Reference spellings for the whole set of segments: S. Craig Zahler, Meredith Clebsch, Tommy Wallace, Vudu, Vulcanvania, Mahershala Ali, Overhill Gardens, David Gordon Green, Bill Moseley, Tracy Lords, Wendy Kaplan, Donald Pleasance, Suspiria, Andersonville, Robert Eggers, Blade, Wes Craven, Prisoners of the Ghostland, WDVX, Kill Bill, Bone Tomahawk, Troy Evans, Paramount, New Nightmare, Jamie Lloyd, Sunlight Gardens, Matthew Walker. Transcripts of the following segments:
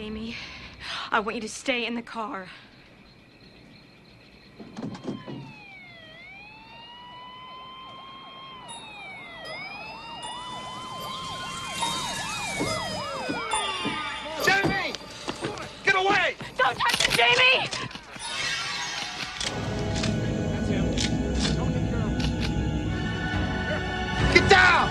Jamie. I want you to stay in the car. Jamie! Get away! Don't touch him, Jamie! That's him. Don't take care of him. Get down!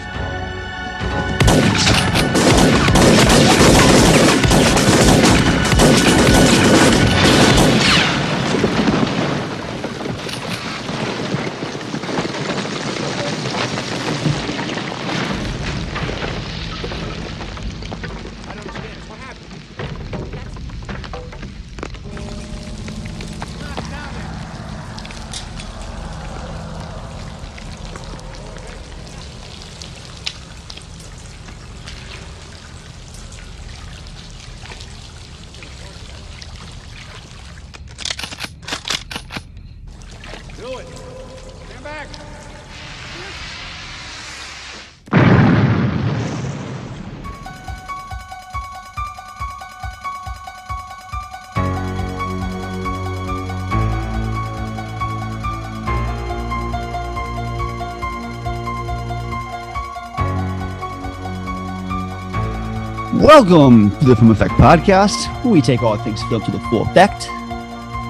Welcome to the Film Effect Podcast, where we take all things film to the full effect.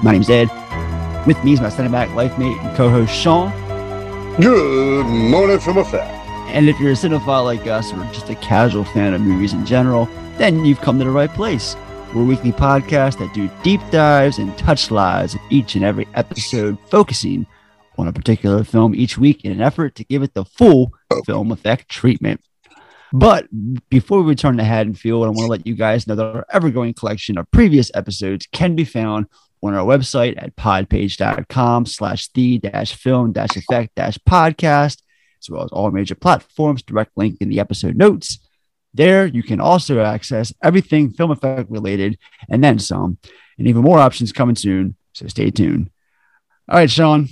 My name's Ed. With me is my standing back, life mate, and co-host Sean. Good morning, Film Effect. And if you're a cinephile like us, or just a casual fan of movies in general, then you've come to the right place. We're a weekly podcast that do deep dives and touch lives in each and every episode, focusing on a particular film each week in an effort to give it the full Film Effect treatment. But before we return to Haddonfield, I want to let you guys know that our ever-growing collection of previous episodes can be found on our website at podpage.com/the-film-effect-podcast, as well as all major platforms, direct link in the episode notes. There, you can also access everything Film Effect related, and then some, and even more options coming soon, so stay tuned. All right, Sean,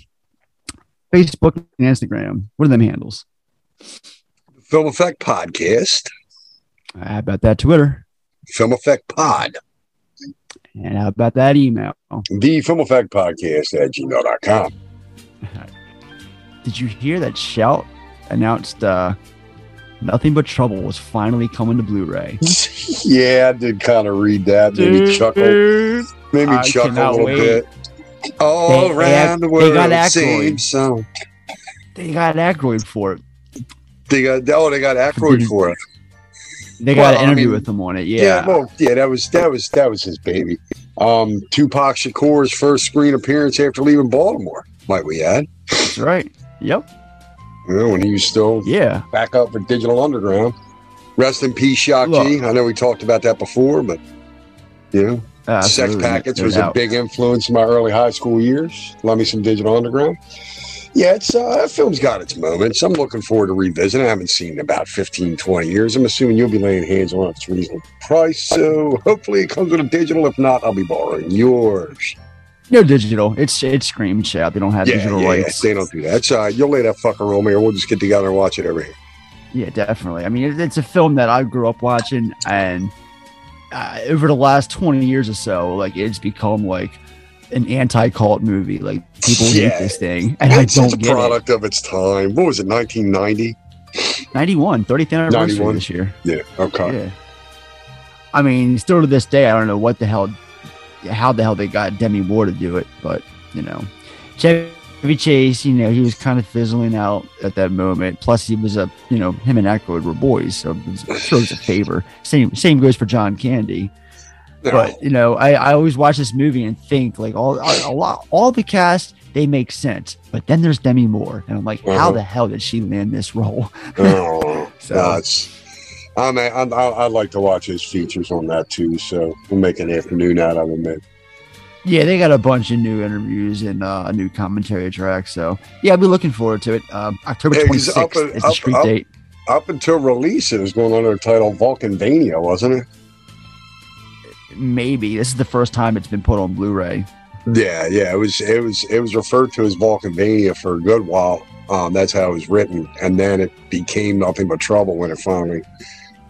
Facebook and Instagram, what are them handles? Film Effect Podcast. How about that Twitter? Film Effect Pod. And how about that email? The Film Effect Podcast at gmail.com. Did you hear that Shout announced Nothing But Trouble was finally coming to Blu-ray? Yeah, I did kind of read that. Made me chuckle a little bit. All around the world, same song. They got Aykroyd for it. They got Aykroyd for it. They got an interview with him on it. Yeah. Well, yeah, that was his baby. Tupac Shakur's first screen appearance after leaving Baltimore, might we add. That's right. Yep. You know, when he was still back up for Digital Underground. Rest in peace, Shock G. I know we talked about that before, but Sex Packets was a big influence in my early high school years. Love me some Digital Underground. Yeah, it's that film's got its moments. I'm looking forward to revisiting. I haven't seen it in about 15, 20 years. I'm assuming you'll be laying hands on it at a reasonable price, so hopefully it comes with a digital. If not, I'll be borrowing yours. No digital. It's Scream Shout. They don't have digital rights. They don't do that. So you'll lay that fucker on me, or we'll just get together and watch it over here. Yeah, definitely. I mean, it's a film that I grew up watching, and over the last 20 years or so, like, it's become like an anti-cult movie. Like, people hate this thing, and I don't get it. It's a product of its time. What was it, 1990? 91, 30th anniversary 91. This year. Yeah, okay. Yeah. I mean, still to this day, I don't know how the hell they got Demi Moore to do it, but, Chevy Chase, he was kind of fizzling out at that moment. Plus, he was him and Aykroyd were boys, so it shows a favor. Same goes for John Candy. No. But I always watch this movie and think like all the cast, they make sense, but then there's Demi Moore, and I'm like, how the hell did she land this role? I'd like to watch his features on that too, so we'll make an afternoon out of it. Yeah, they got a bunch of new interviews and a new commentary track, so yeah, I'll be looking forward to it. October 26th is the street date. Up until release, it was going under the title Vulcanvania, wasn't it? Maybe this is the first time it's been put on Blu-ray. Yeah, it was referred to as Vulcanvania for a good while. That's how it was written, and then it became Nothing But Trouble when it finally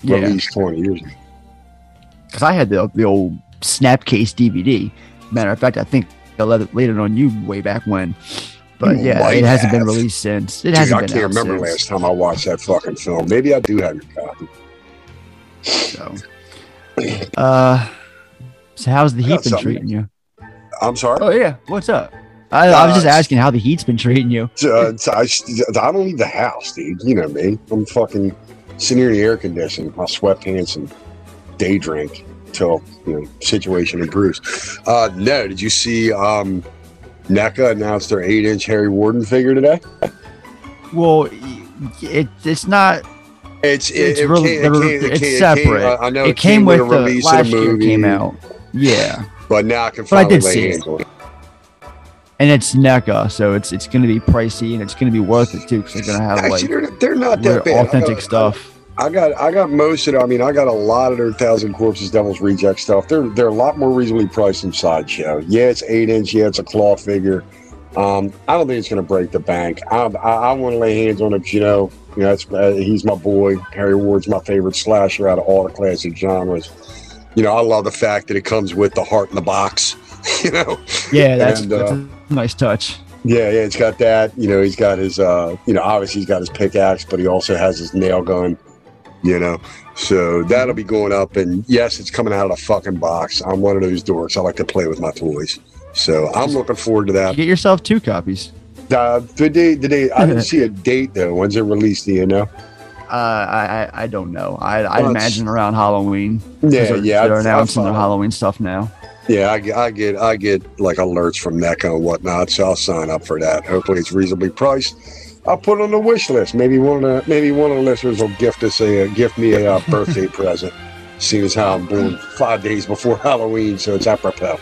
released 20 years ago. because I had the old Snapcase DVD. Matter of fact, I think I laid it on you way back when. But yeah, it hasn't been released since. It hasn't been out since. Dude, I can't remember last time I watched that fucking film. Maybe I do have your copy. So, so how's the heat been treating you? I'm sorry? Oh, yeah. What's up? I was just asking how the heat's been treating you. I don't leave the house, dude. You know me. I'm fucking sitting here in the air conditioning, my sweatpants and day drink till, you know, situation improves. No, did you see NECA announced their 8-inch Harry Warden figure today? Well, it's not. It's separate. I know it came with the release of the movie. Came out. Yeah, but now I can finally lay hands on it. And it's NECA, so it's going to be pricey, and it's going to be worth it too, because they're going to have they're not that bad. Authentic stuff. I got most of it. I mean, I got a lot of their Thousand Corpses, Devil's Reject stuff. They're a lot more reasonably priced than Sideshow. Yeah, it's 8-inch. Yeah, it's a claw figure. I don't think it's going to break the bank. I want to lay hands on it. You know, it's, he's my boy. Harry Ward's my favorite slasher out of all the classic genres. You know, I love the fact that it comes with the heart in the box. You know, yeah, that's a nice touch. Yeah, it's got that. You know, he's got his. You know, obviously he's got his pickaxe, but he also has his nail gun. You know, so that'll be going up. And yes, it's coming out of the fucking box. I'm one of those dorks. I like to play with my toys, so I'm looking forward to that. Get yourself 2 copies. Today, I didn't see a date though. When's it released? Do you know? I don't know. I imagine around Halloween. Yeah. They're announcing their Halloween stuff now. Yeah, I get like alerts from NECA and whatnot, so I'll sign up for that. Hopefully, it's reasonably priced. I'll put it on the wish list. Maybe one of the listeners will gift me a birthday present. Seeing as how I'm born 5 days before Halloween, so it's apropos.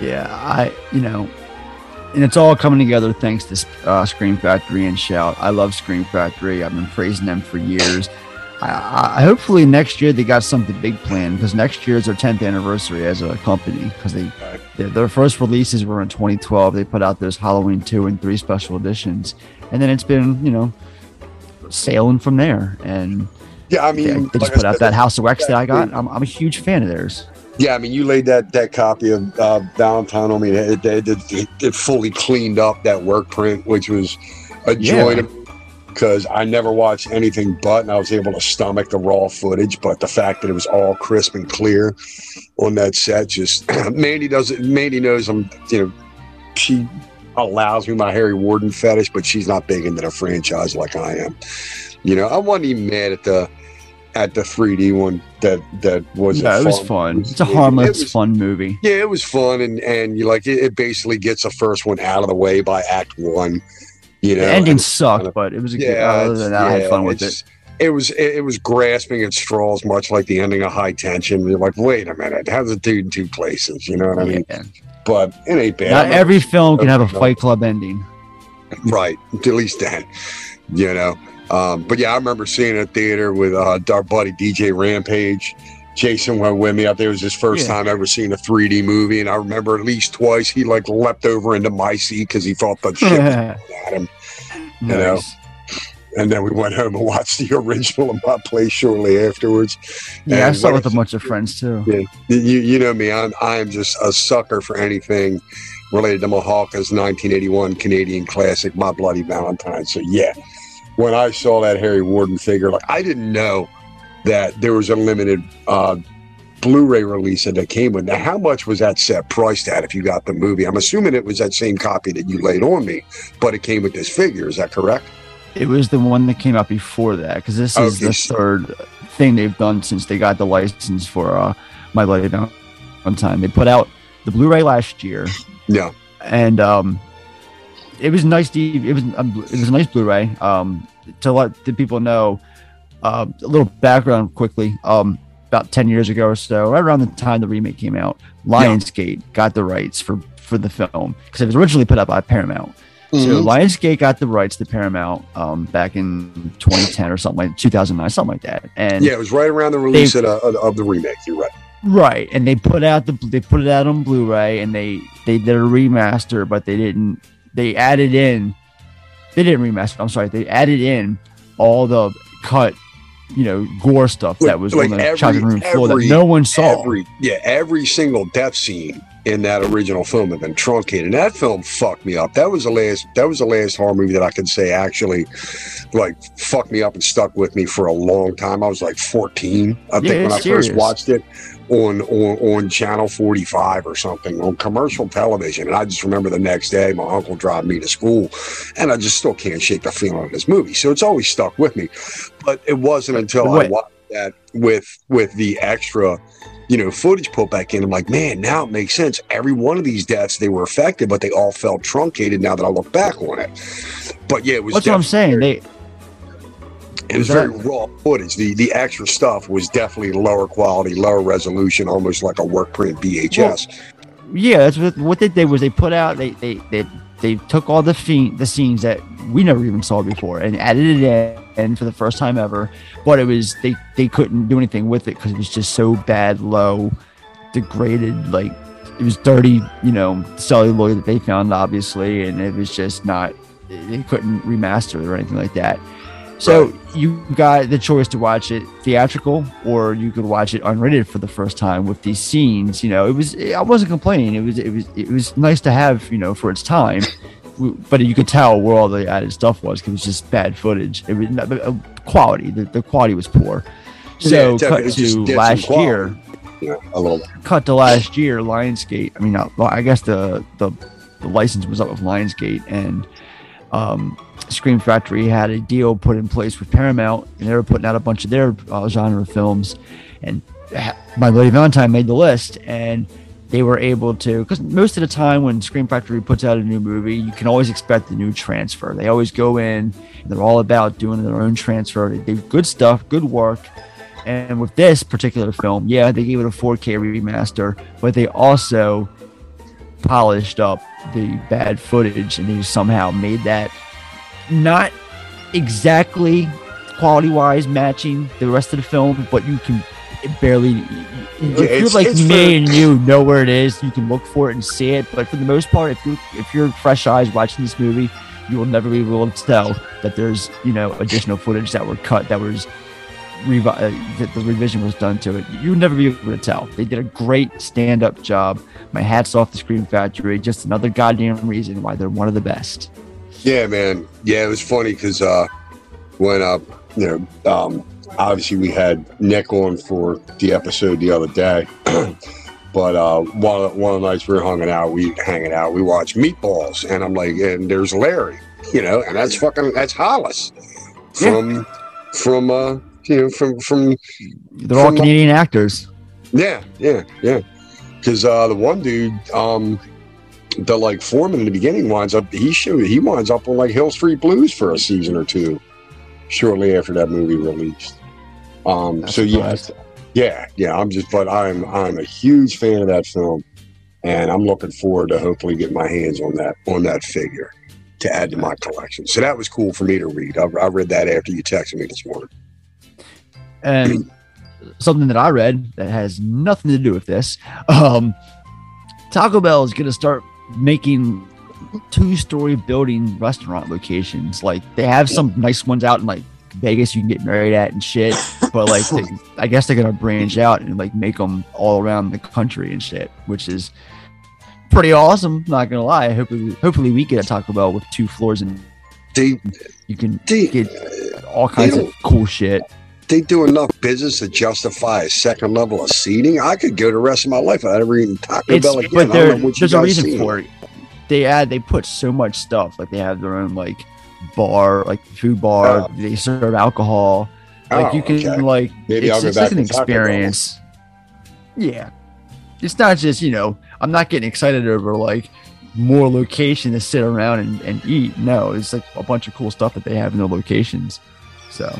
Yeah, and it's all coming together thanks to Scream Factory and Shout. I love Scream Factory. I've been praising them for years. I hopefully next year they got something big planned, because next year is their 10th anniversary as a company, because their first releases were in 2012. They put out those Halloween 2 and 3 special editions, and then it's been, you know, sailing from there. And yeah, I mean, they just put out that House of Wax that I got. I'm a huge fan of theirs. Yeah, I mean, you laid that copy of Valentine on me. It fully cleaned up that work print, which was a joy to. Because I never watched anything but, and I was able to stomach the raw footage. But the fact that it was all crisp and clear on that set, just Mandy does it. Mandy knows I'm, you know, she allows me my Harry Warden fetish, but she's not big into the franchise like I am. You know, I wasn't even mad at the 3D one that was. Yeah, it was fun. It's a harmless, fun movie. Yeah, it was fun, and you like it. It basically gets the first one out of the way by Act 1. You know, the ending sucked, but it was a good. Other than that, I had fun with it. It was grasping at straws, much like the ending of High Tension. You're like, wait a minute, how's a dude in 2 places? You know what I mean? But it ain't bad. Not every film can have a Fight Club ending, right? At least that, you know. But yeah, I remember seeing a theater with our buddy DJ Rampage. Jason went with me out there. It was his first time ever seeing a 3D movie, and I remember at least twice he like leapt over into my seat because he thought the shit was at him, you know. And then we went home and watched the original of my play shortly afterwards. Yeah, and I saw it with a bunch of friends too. Yeah, you know me. I'm just a sucker for anything related to Mulholka's 1981 Canadian classic, My Bloody Valentine. So yeah, when I saw that Harry Warden figure, like I didn't know that there was a limited Blu-ray release that came with. Now, how much was that set priced at if you got the movie? I'm assuming it was that same copy that you laid on me, but it came with this figure. Is that correct? It was the one that came out before that, because this is the third thing they've done since they got the license for My Bloody Valentine. They put out the Blu-ray last year. Yeah. And it was nice. It was a nice Blu-ray. To let the people know, a little background quickly. About 10 years ago or so, right around the time the remake came out, Lionsgate got the rights for the film, because it was originally put out by Paramount. So Lionsgate got the rights to Paramount back in 2010 or something, like 2009, something like that. And yeah, it was right around the release of the remake. You're right. Right, and they put out they put it out on Blu-ray, and they did a remaster, but they didn't remaster. I'm sorry, they added in all the cut you know, gore stuff that was like on the chopping room floor that no one saw. Every single death scene in that original film had been truncated. And that film fucked me up. That was the last horror movie that I could say actually like fucked me up and stuck with me for a long time. I was like 14, I think, when I first watched it on Channel 45 or something on commercial television. And I just remember the next day my uncle dropped me to school, and I just still can't shake the feeling of this movie. So it's always stuck with me. But it wasn't until I watched that with the extra, you know, footage put back in, I'm like, man, now it makes sense. Every one of these deaths, they were affected, but they all felt truncated now that I look back on it. But yeah, it was. That's what I'm saying. It was very raw footage. The extra stuff was definitely lower quality, lower resolution, almost like a work print VHS. Well, yeah, that's what they did was they put out, they took all the scenes that we never even saw before and added it in for the first time ever. But it was they couldn't do anything with it because it was just so bad, low, degraded. Like it was dirty, you know, celluloid that they found obviously, and it was just not. They couldn't remaster it or anything like that. So you got the choice to watch it theatrical, or you could watch it unrated for the first time with these scenes. You know, I wasn't complaining. It was nice to have, you know, for its time, but you could tell where all the added stuff was because it was just bad footage. It was not, quality. The quality was poor. So yeah, cut to last year. Yeah, a little. Cut to last year. Lionsgate. I mean, I guess the license was up with Lionsgate and. Scream Factory had a deal put in place with Paramount, and they were putting out a bunch of their genre films, and My Bloody Valentine made the list, and they were able to, because most of the time when Scream Factory puts out a new movie, you can always expect the new transfer. They always go in, and they're all about doing their own transfer. They do good stuff, good work. And with this particular film, yeah, they gave it a 4K remaster, but they also polished up the bad footage, and they somehow made that not exactly quality-wise matching the rest of the film, but you can barely. If you're like me and you know where it is, you can look for it and see it. But for the most part, if you're fresh eyes watching this movie, you will never be able to tell that there's, you know, additional footage that were cut, that was that the revision was done to it. You'll never be able to tell. They did a great stand-up job. My hat's off to Scream Factory. Just another goddamn reason why they're one of the best. Yeah, man. Yeah, it was funny because when you know, obviously we had Nick on for the episode the other day, but one of the nights we were hanging out, we watched Meatballs, and I'm like, and there's Larry, you know, and that's Hollis from they're all Canadian actors. Yeah. Because the one dude. The like foreman in the beginning winds up on like Hill Street Blues for a season or two shortly after that movie released. So yeah. I'm a huge fan of that film, and I'm looking forward to hopefully getting my hands on that figure to add to my collection. So that was cool for me to read. I read that after you texted me this morning. And something that I read that has nothing to do with this. Taco Bell is going to start making two-story building restaurant locations. Like they have some nice ones out in like Vegas you can get married at and shit, but like I guess they're going to branch out and like make them all around the country and shit, which is pretty awesome, not going to lie. Hopefully we get a Taco Bell with two floors and you can get all kinds of cool shit. They do enough business to justify a second level of seating. I could go the rest of my life without ever eating Taco Bell again. But there's a reason for it. They put so much stuff. Like they have their own like bar, like food bar. They serve alcohol. Like you can like maybe I'll go back to Taco Bell. It's an experience. Yeah, it's not just, you know, I'm not getting excited over like more location to sit around and eat. No, it's like a bunch of cool stuff that they have in their locations. So.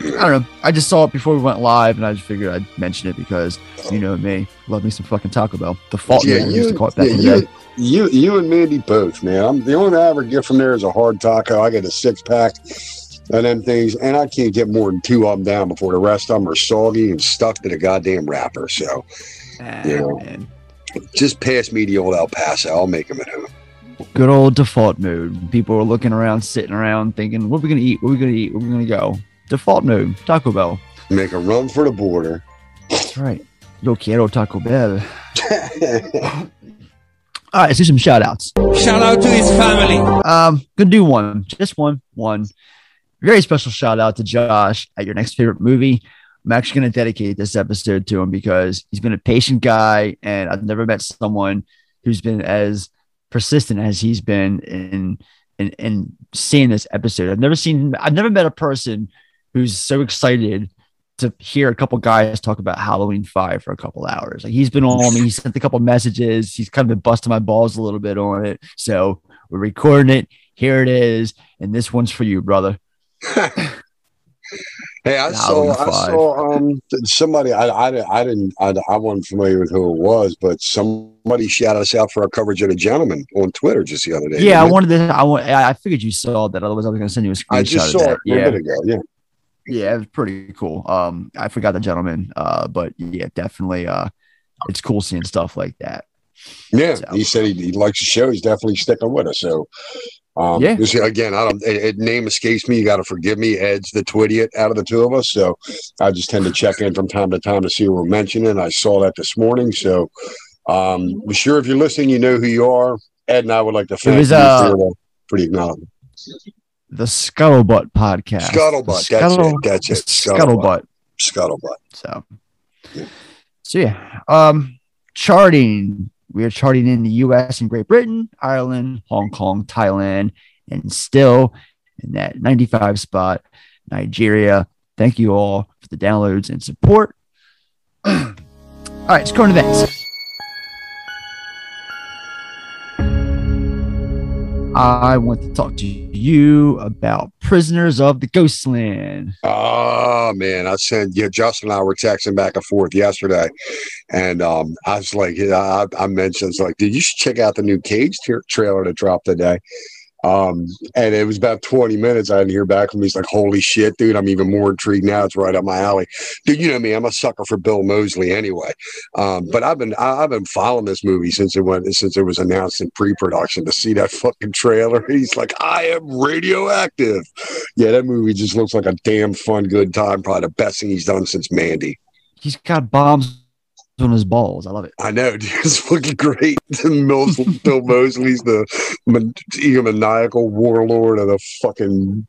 I don't know. I just saw it before we went live, and I just figured I'd mention it because, you know me, love me some fucking Taco Bell. The fault man used to call it back in the day. You and Mandy both, man. The only I ever get from there is a hard taco. I get a six-pack of them things, and I can't get more than two of them down before the rest of them are soggy and stuck to the goddamn wrapper. So, you know, man. Just pass me the old El Paso. I'll make them at home. Good old default mood. People are looking around, sitting around, thinking, what are we going to eat? Where are we going to go? default no, Taco Bell. Make a run for the border. That's right. Yo quiero Taco Bell. All right, let's do some shout outs. Shout out to his family. Gonna do one. Just one. Very special shout out to Josh at Your Next Favorite Movie. I'm actually going to dedicate this episode to him because he's been a patient guy, and I've never met someone who's been as persistent as he's been in seeing this episode. I've never met a person who's so excited to hear a couple guys talk about Halloween 5 for a couple hours. Like, he's been on me. He sent a couple messages. He's kind of been busting my balls a little bit on it. So we're recording it. Here it is. And this one's for you, brother. Hey, I saw somebody. I wasn't familiar with who it was, but somebody shouted us out for our coverage of The Gentleman on Twitter just the other day. Yeah, I figured you saw that. Otherwise, I was going to send you a screenshot. I just saw it a bit ago. Yeah, it was pretty cool. I forgot The Gentleman, but yeah, definitely. It's cool seeing stuff like that. Yeah, so. He said he likes the show. He's definitely sticking with us. So. Yeah. Again, name escapes me. You got to forgive me. Ed's the twittiest out of the two of us, so I just tend to check in from time to time to see what we're mentioning. I saw that this morning, so I'm sure if you're listening, you know who you are. Ed and I would like to thank you for pretty acknowledgement. The Scuttlebutt podcast. Scuttlebutt. That's it. Scuttlebutt. So yeah. Charting. We are charting in the U.S. and Great Britain, Ireland, Hong Kong, Thailand, and still in that 95 spot, Nigeria. Thank you all for the downloads and support. All right, it's current events. I want to talk to you about Prisoners of the Ghostland. Oh, man. Justin and I were texting back and forth yesterday. And I was like, I mentioned, it's like, dude, you should check out the new Cage trailer that dropped today. And it was about 20 minutes. I didn't hear back from him. He's like, holy shit, dude, I'm even more intrigued now. It's right up my alley. Dude, you know me, I'm a sucker for Bill Moseley anyway. But I've been following this movie since it was announced in pre-production. To see that fucking trailer, he's like, I am radioactive. Yeah, that movie just looks like a damn fun, good time. Probably the best thing he's done since Mandy. He's got bombs on his balls. I love it. I know, dude. It's looking great. Bill Moseley's the egomaniacal warlord of the fucking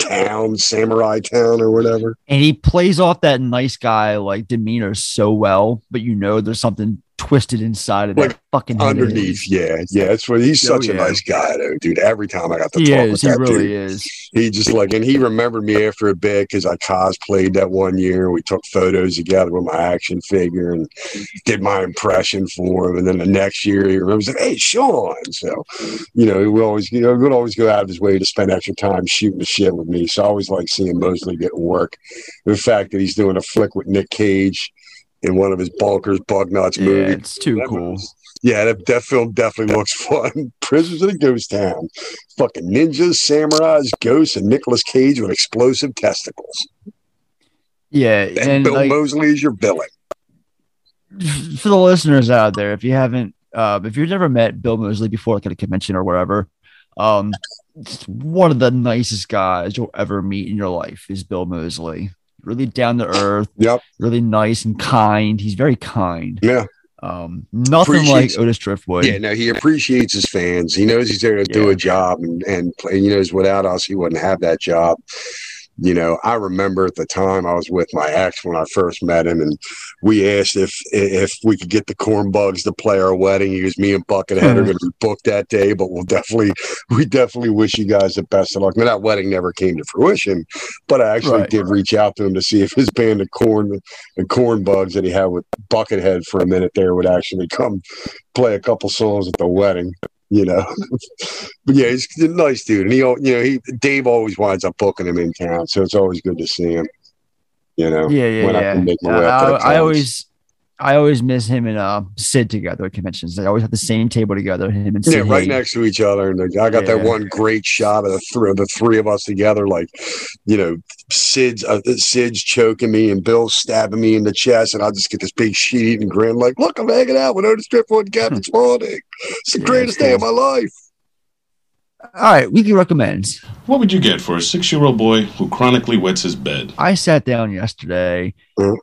town, samurai town or whatever. And he plays off that nice guy like demeanor so well, but you know there's something twisted inside of that, like, fucking underneath. Yeah. It's where he's such a nice guy, though, dude. Every time I got to talk with that dude, he really is. He just and he remembered me after a bit because I cosplayed that one year. We took photos together with my action figure and did my impression for him. And then the next year, he remembers, like, "Hey, Sean." So, he would always go out of his way to spend extra time shooting the shit with me. So I always like seeing Moseley get work. The fact that he's doing a flick with Nick Cage in one of his bonkers bug nuts movies. It's too cool. Yeah, that film definitely looks fun. Prisoners of the Ghost Town. Fucking ninjas, samurais, ghosts, and Nicolas Cage with explosive testicles. Yeah. And Bill Moseley is your villain. For the listeners out there, if you haven't, if you've never met Bill Moseley before, like at a convention or wherever, one of the nicest guys you'll ever meet in your life is Bill Moseley. Really down to earth. Yep. Really nice and kind. He's very kind. Yeah. Nothing like Otis Driftwood. Yeah, no, he appreciates his fans. He knows he's there to do a job and play. He knows without us, he wouldn't have that job. You know, I remember at the time I was with my ex when I first met him, and we asked if we could get the Corn Bugs to play our wedding. He was me and Buckethead are going to be booked that day, but we definitely wish you guys the best of luck. Now, that wedding never came to fruition, but I actually did reach out to him to see if his band, the Corn Bugs that he had with Buckethead for a minute there, would actually come play a couple songs at the wedding. You know, but yeah, he's a nice dude, and Dave always winds up booking him in town, so it's always good to see him. You know, I always miss him and Sid together at conventions. They always have the same table together, him and Sid Haig. Right next to each other. And I got that one great shot of the three of us together, Sid's choking me and Bill stabbing me in the chest, and I just get this big sheet and grin, like, look, I'm hanging out with Otis Driftwood and Captain Spaulding. It's the greatest day of my life. All right, weekly recommends. What would you get for a 6-year-old boy who chronically wets his bed? I sat down yesterday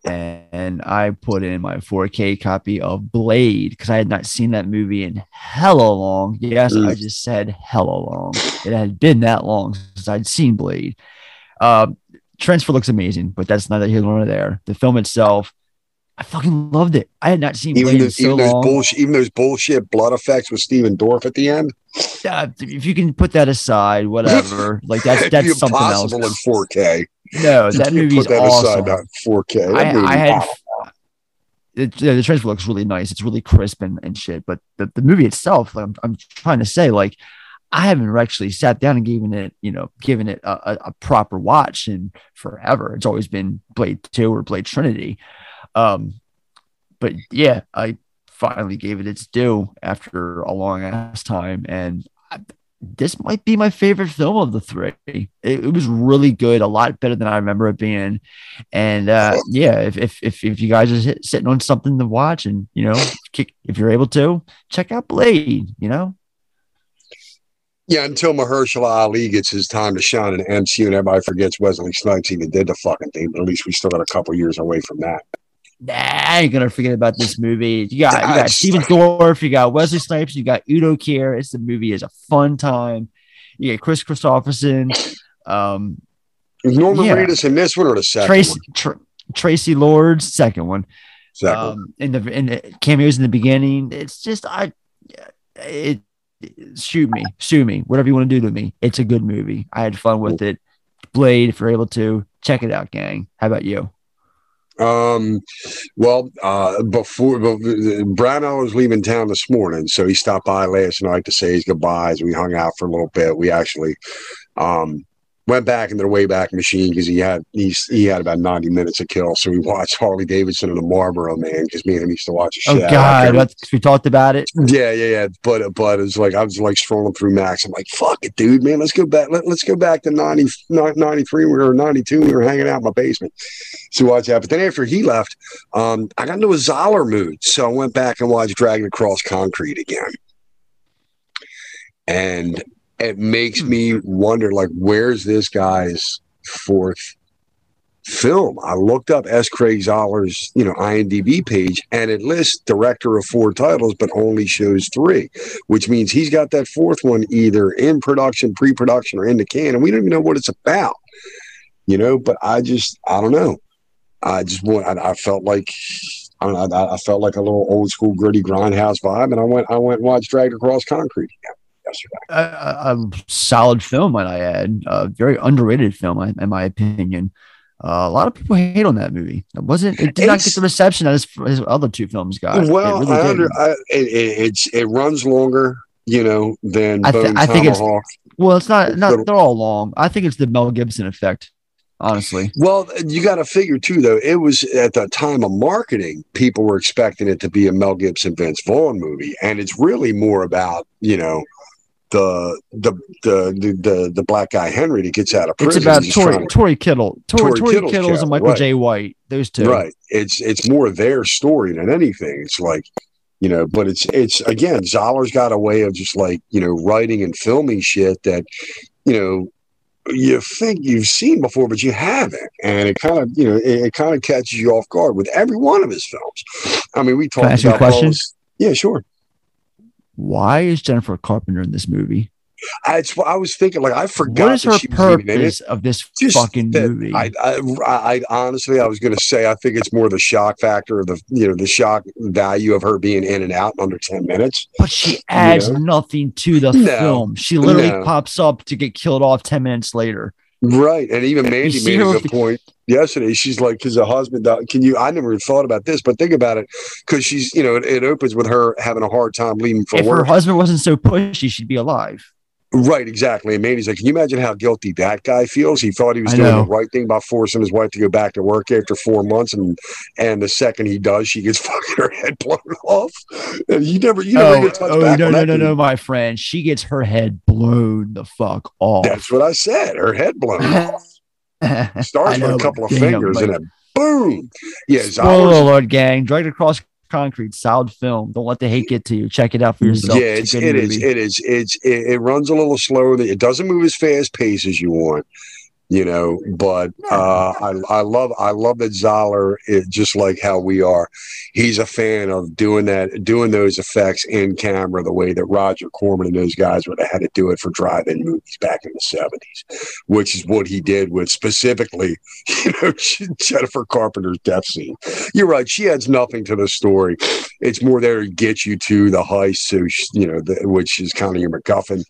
and I put in my 4K copy of Blade because I had not seen that movie in hella long. Yes, I just said hella long. It had been that long since I'd seen Blade. Transfer looks amazing, but that's neither here nor there. The film itself, I fucking loved it. I had not seen Blade in so long. Even those bullshit blood effects with Steven Dorff at the end. If you can put that aside, whatever. Like that's something else. In 4K. No, that movie's put that awesome. Aside, not 4K. The transfer looks really nice. It's really crisp and shit. But the movie itself, I'm trying to say, like, I haven't actually sat down and given it a proper watch in forever. It's always been Blade 2 or Blade Trinity. But yeah, I finally gave it its due after a long ass time. And this might be my favorite film of the three. It was really good. A lot better than I remember it being. And, yeah, if you guys are sitting on something to watch and, if you're able to check out Blade, Yeah, until Mahershala Ali gets his time to shine in MCU and everybody forgets Wesley Snipes even did the fucking thing. But at least we still got a couple years away from that. Nah, I ain't gonna forget about this movie. You got Steven Dorff, you got Wesley Snipes, you got Udo Kier. It's the movie is a fun time. You get Chris Christopherson. Norman Reedus in this one or the second one? Tracy Lords, second one. Second. In the cameos in the beginning, it's just shoot me, sue me, whatever you want to do to me. It's a good movie. I had fun with it. Blade, if you're able to, check it out, gang. How about you? Before Brano was leaving town this morning, so he stopped by last night to say his goodbyes. We hung out for a little bit. We actually went back in their Wayback Machine because he had about 90 minutes to kill. So we watched Harley Davidson and the Marlboro Man because me and him used to watch a show. Oh God, we talked about it. Yeah. But it's like I was like strolling through Max. I'm like, fuck it, dude, man. Let's go back. Let's go back to 93. We were 92. We were hanging out in my basement. So we watched that. But then after he left, I got into a Zahler mood. So I went back and watched Dragged Across Concrete again. And it makes me wonder, like, where's this guy's fourth film? I looked up S. Craig Zahler's, IMDb page, and it lists director of 4 titles, but only shows 3, which means he's got that fourth one either in production, pre-production, or in the can, and we don't even know what it's about, But I don't know. I felt like a little old school gritty grindhouse vibe, and I went and watched Dragged Across Concrete again. A solid film, might I add. A very underrated film, in my opinion. A lot of people hate on that movie. It did not get the reception that his other 2 films got. Well, it runs longer, than Bone Tomahawk. It's not. They're all long. I think it's the Mel Gibson effect. Honestly. Well, you got to figure too, though. It was at the time of marketing, people were expecting it to be a Mel Gibson, Vince Vaughn movie, and it's really more about the black guy Henry that gets out of prison. It's about Tory Kittles and Michael J. White. Those 2. Right. It's more their story than anything. It's like. But it's again, Zahler's got a way of just like writing and filming shit that you think you've seen before, but you haven't, and it kind of catches you off guard with every one of his films. I mean, we talked about questions. Yeah, sure. Why is Jennifer Carpenter in this movie? I was thinking, like, I forgot. What is her purpose of this fucking movie? I honestly, I was going to say, I think it's more the shock factor, the shock value of her being in and out in under 10 minutes. But she adds nothing to the film. She literally pops up to get killed off 10 minutes later. Right, and even Mandy made a good point yesterday. She's like, because the husband, I never thought about this, but think about it, because she's, it opens with her having a hard time leaving for work. If her husband wasn't so pushy, she'd be alive. Right, exactly. And Mandy's like, can you imagine how guilty that guy feels? He thought he was doing the right thing by forcing his wife to go back to work after 4 months, and the second he does, she gets fucking her head blown off. And you never get touched back. No, my friend. She gets her head blown the fuck off. That's what I said. Her head blown off. Starts with a couple of fingers and then boom. Yeah, spoiler alert, gang. Dragged Across Concrete, solid film. Don't let the hate get to you. Check it out for yourself. Yeah, it runs a little slower. It doesn't move as fast pace as you want, you know. But I love that Zahler, just like how we are, he's a fan of doing those effects in camera the way that Roger Corman and those guys would have had to do it for drive-in movies back in the '70s, which is what he did with specifically, you know, Jennifer Carpenter's death scene. You're right; she adds nothing to the story. It's more there to get you to the heist, so you know, which is kind of your MacGuffin.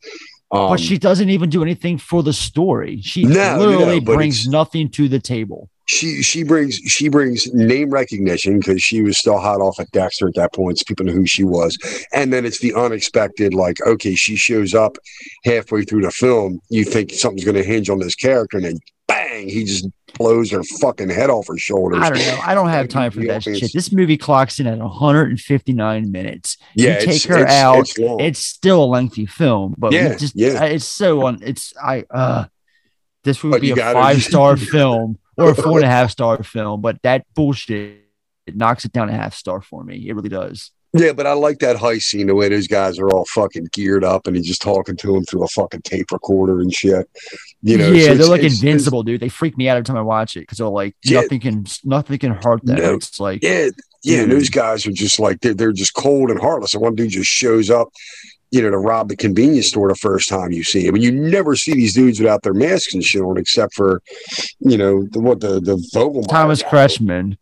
But she doesn't even do anything for the story. She literally brings nothing to the table. She brings name recognition because she was still hot off of Dexter at that point. So people knew who she was. And then it's the unexpected, like, okay, she shows up halfway through the film. You think something's going to hinge on this character, and then bang, he just blows her fucking head off her shoulders. I don't know. I don't have time for that shit. This movie clocks in at 159 minutes. Yeah, you take her out. It's still a lengthy film, but this would be a 5-star film or a 4.5-star film, but that bullshit, it knocks it down a 0.5 star for me. It really does. Yeah, but I like that heist scene, the way those guys are all fucking geared up and he's just talking to them through a fucking tape recorder and shit. You know, yeah, so they're like invincible, dude. They freak me out every time I watch it because they're like, nothing can hurt them. No. It's like, those guys are just like, they're just cold and heartless. And one dude just shows up, you know, to rob the convenience store the first time you see him. And you never see these dudes without their masks and shit on, except for, you know, the vocal. Thomas Kretschmann.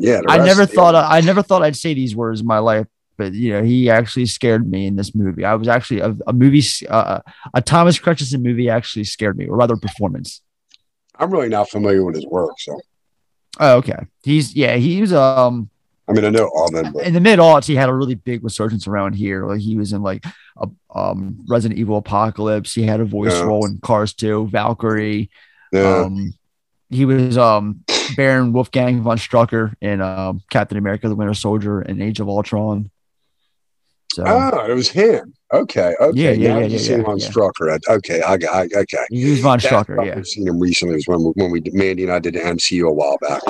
Yeah. I never thought I'd say these words in my life, but you know, he actually scared me in this movie. I was actually a Thomas Kretschmann movie actually scared me, or rather performance. I'm really not familiar with his work. So. Oh, okay. He was I mean, I know all them. In the mid-aughts, he had a really big resurgence around here. Like he was in like a Resident Evil Apocalypse. He had a voice role in Cars 2, Valkyrie. Yeah. He was Baron Wolfgang von Strucker in Captain America: The Winter Soldier and Age of Ultron. So, it was him. Okay. Yeah, Strucker. Okay, I he was von Strucker. Yeah, I've seen him recently. It was when Mandy and I did the MCU a while back.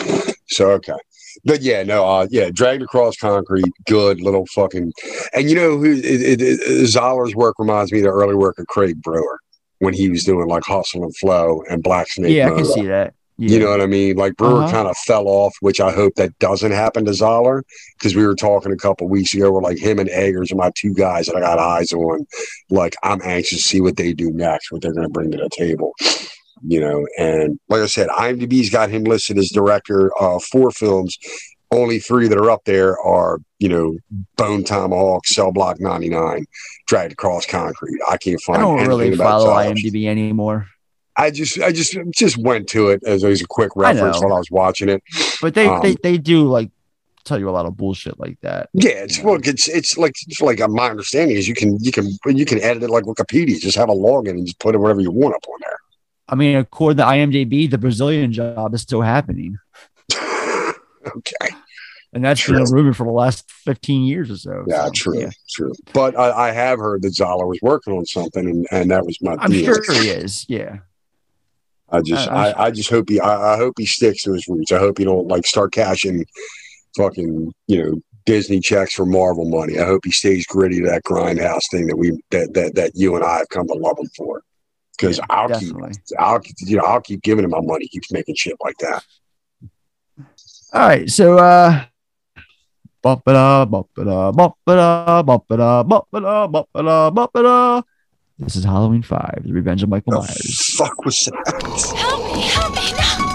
So okay. But Dragged Across Concrete, good little fucking, and you know who Zahler's work reminds me of the early work of Craig Brewer when he was doing like Hustle and Flow and Black Snake. Yeah, Murder. I can see that. Yeah. You know what I mean? Like Brewer kind of fell off, which I hope that doesn't happen to Zahler, because we were talking a couple weeks ago where like him and Eggers are my two guys that I got eyes on. Like I'm anxious to see what they do next, what they're going to bring to the table. You know, and like I said, IMDb's got him listed as director of 4 films. Only 3 that are up there are, you know, Bone Tomahawk, Cell Block 99, Dragged Across Concrete. I can't find. I don't really follow IMDb anymore. I just went to it as a quick reference while I was watching it. But they do like tell you a lot of bullshit like that. Yeah, it's like my understanding is you can edit it like Wikipedia. Just have a login and just put it whatever you want up on there. I mean, according to IMDb, the Brazilian Job is still happening. Okay. And that's been rumored for the last 15 years or so. Yeah, so, true. But I have heard that Zahler was working on something, and that was my sure he is, yeah. I just hope he sticks to his roots. I hope he don't, like, start cashing fucking, you know, Disney checks for Marvel money. I hope he stays gritty to that grindhouse thing that you and I have come to love him for. Because I'll keep giving him my money. He keeps making shit like that. All right, so bump it up, bump it up, bump it up, bump it up, bump it up, bump it up, bump it up. This is Halloween 5: The Revenge of Michael Myers. The fuck was that? Help me! No.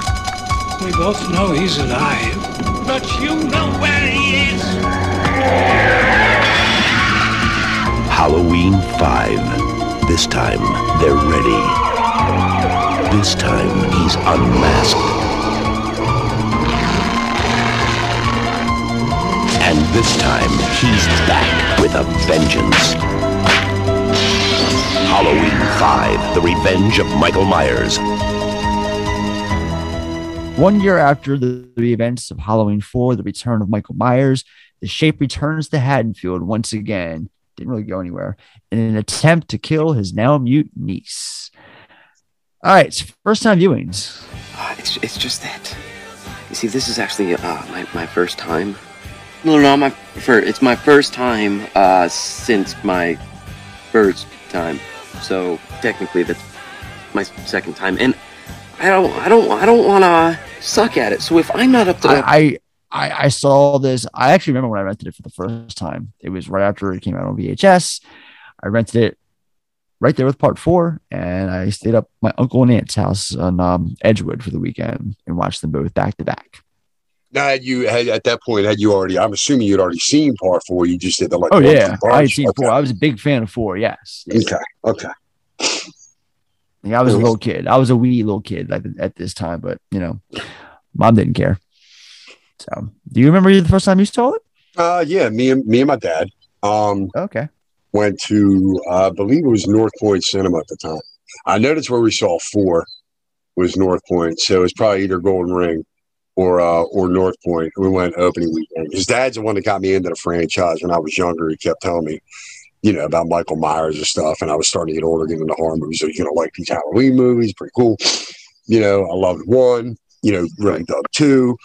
We both know he's alive, but you know where he is. Halloween 5. This time, they're ready. This time, he's unmasked. And this time, he's back with a vengeance. Halloween 5: The Revenge of Michael Myers. 1 year after the events of Halloween 4, The Return of Michael Myers, the Shape returns to Haddonfield once again. Didn't really go anywhere in an attempt to kill his now mute niece. All right, it's first time viewings. It's just that, you see, this is actually my first time No, not my first. It's my first time since my first time. So technically, that's my second time, and I don't want to suck at it. So if I'm not up to that, I saw this. I actually remember when I rented it for the first time. It was right after it came out on VHS. I rented it right there with part four, and I stayed up my uncle and aunt's house on Edgewood for the weekend and watched them both back to back. Now, had you, at that point, I'm assuming you'd already seen part four. You just did the like. Oh yeah, I had seen four. I was a big fan of four. Yes. Okay. Like, I was a little kid. I was a wee little kid at this time, but you know, mom didn't care. So, do you remember the first time you saw it? Yeah, me and my dad. Went to I believe it was North Point Cinema at the time. I noticed where we saw four was North Point, so it was probably either Golden Ring or North Point. We went opening weekend. His dad's the one that got me into the franchise when I was younger. He kept telling me, you know, about Michael Myers and stuff. And I was starting to get older, getting into horror movies. So, you know, like these Halloween movies, pretty cool. You know, I loved one, you know, really dug two.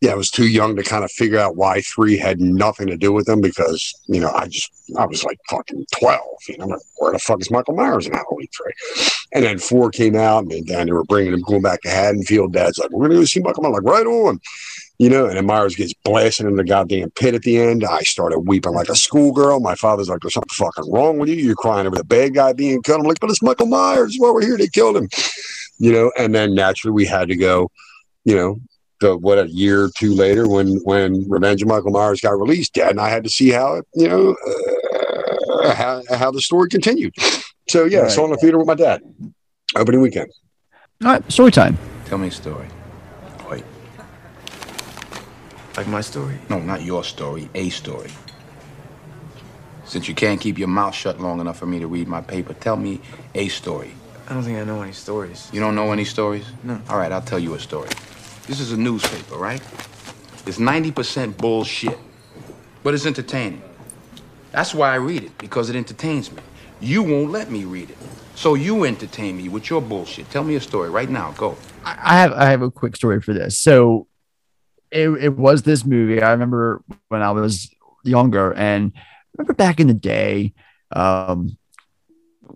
Yeah, I was too young to kind of figure out why three had nothing to do with them because, you know, I was like fucking 12. You know, I'm like, where the fuck is Michael Myers in Halloween 3? And then four came out, and then they were bringing him, going back to Haddonfield. Dad's like, we're going to go see Michael Myers. I'm like, right on. You know, and then Myers gets blasted in the goddamn pit at the end. I started weeping like a schoolgirl. My father's like, there's something fucking wrong with you. You're crying over the bad guy being killed. I'm like, but it's Michael Myers. Why we're here, they killed him. You know, and then naturally we had to go, you know, a year or two later when Revenge of Michael Myers got released, Dad and I had to see how it, you know, how the story continued. So yeah, right. Saw in the theater with my dad opening weekend. All right, story time. Tell me a story. Wait, like my story? No, not your story. A story. Since you can't keep your mouth shut long enough for me to read my paper, tell me a story. I don't think I know any stories. You don't know any stories? No. All right, I'll tell you a story. This is a newspaper, right? It's 90% bullshit, but it's entertaining. That's why I read it, because it entertains me. You won't let me read it, so you entertain me with your bullshit. Tell me a story right now. Go. I have a quick story for this. So it was this movie. I remember when I was younger, and remember back in the day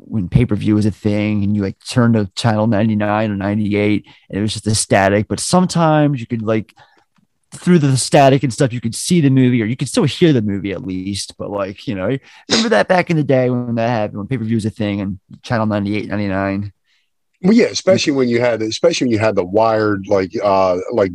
when pay-per-view was a thing and you like turn to channel 99 or 98 and it was just a static, but sometimes you could like through the static and stuff, you could see the movie or you could still hear the movie at least. But like, you know, remember that back in the day when that happened, when pay-per-view was a thing and channel 98, 99. Well, yeah, especially when you had the wired, like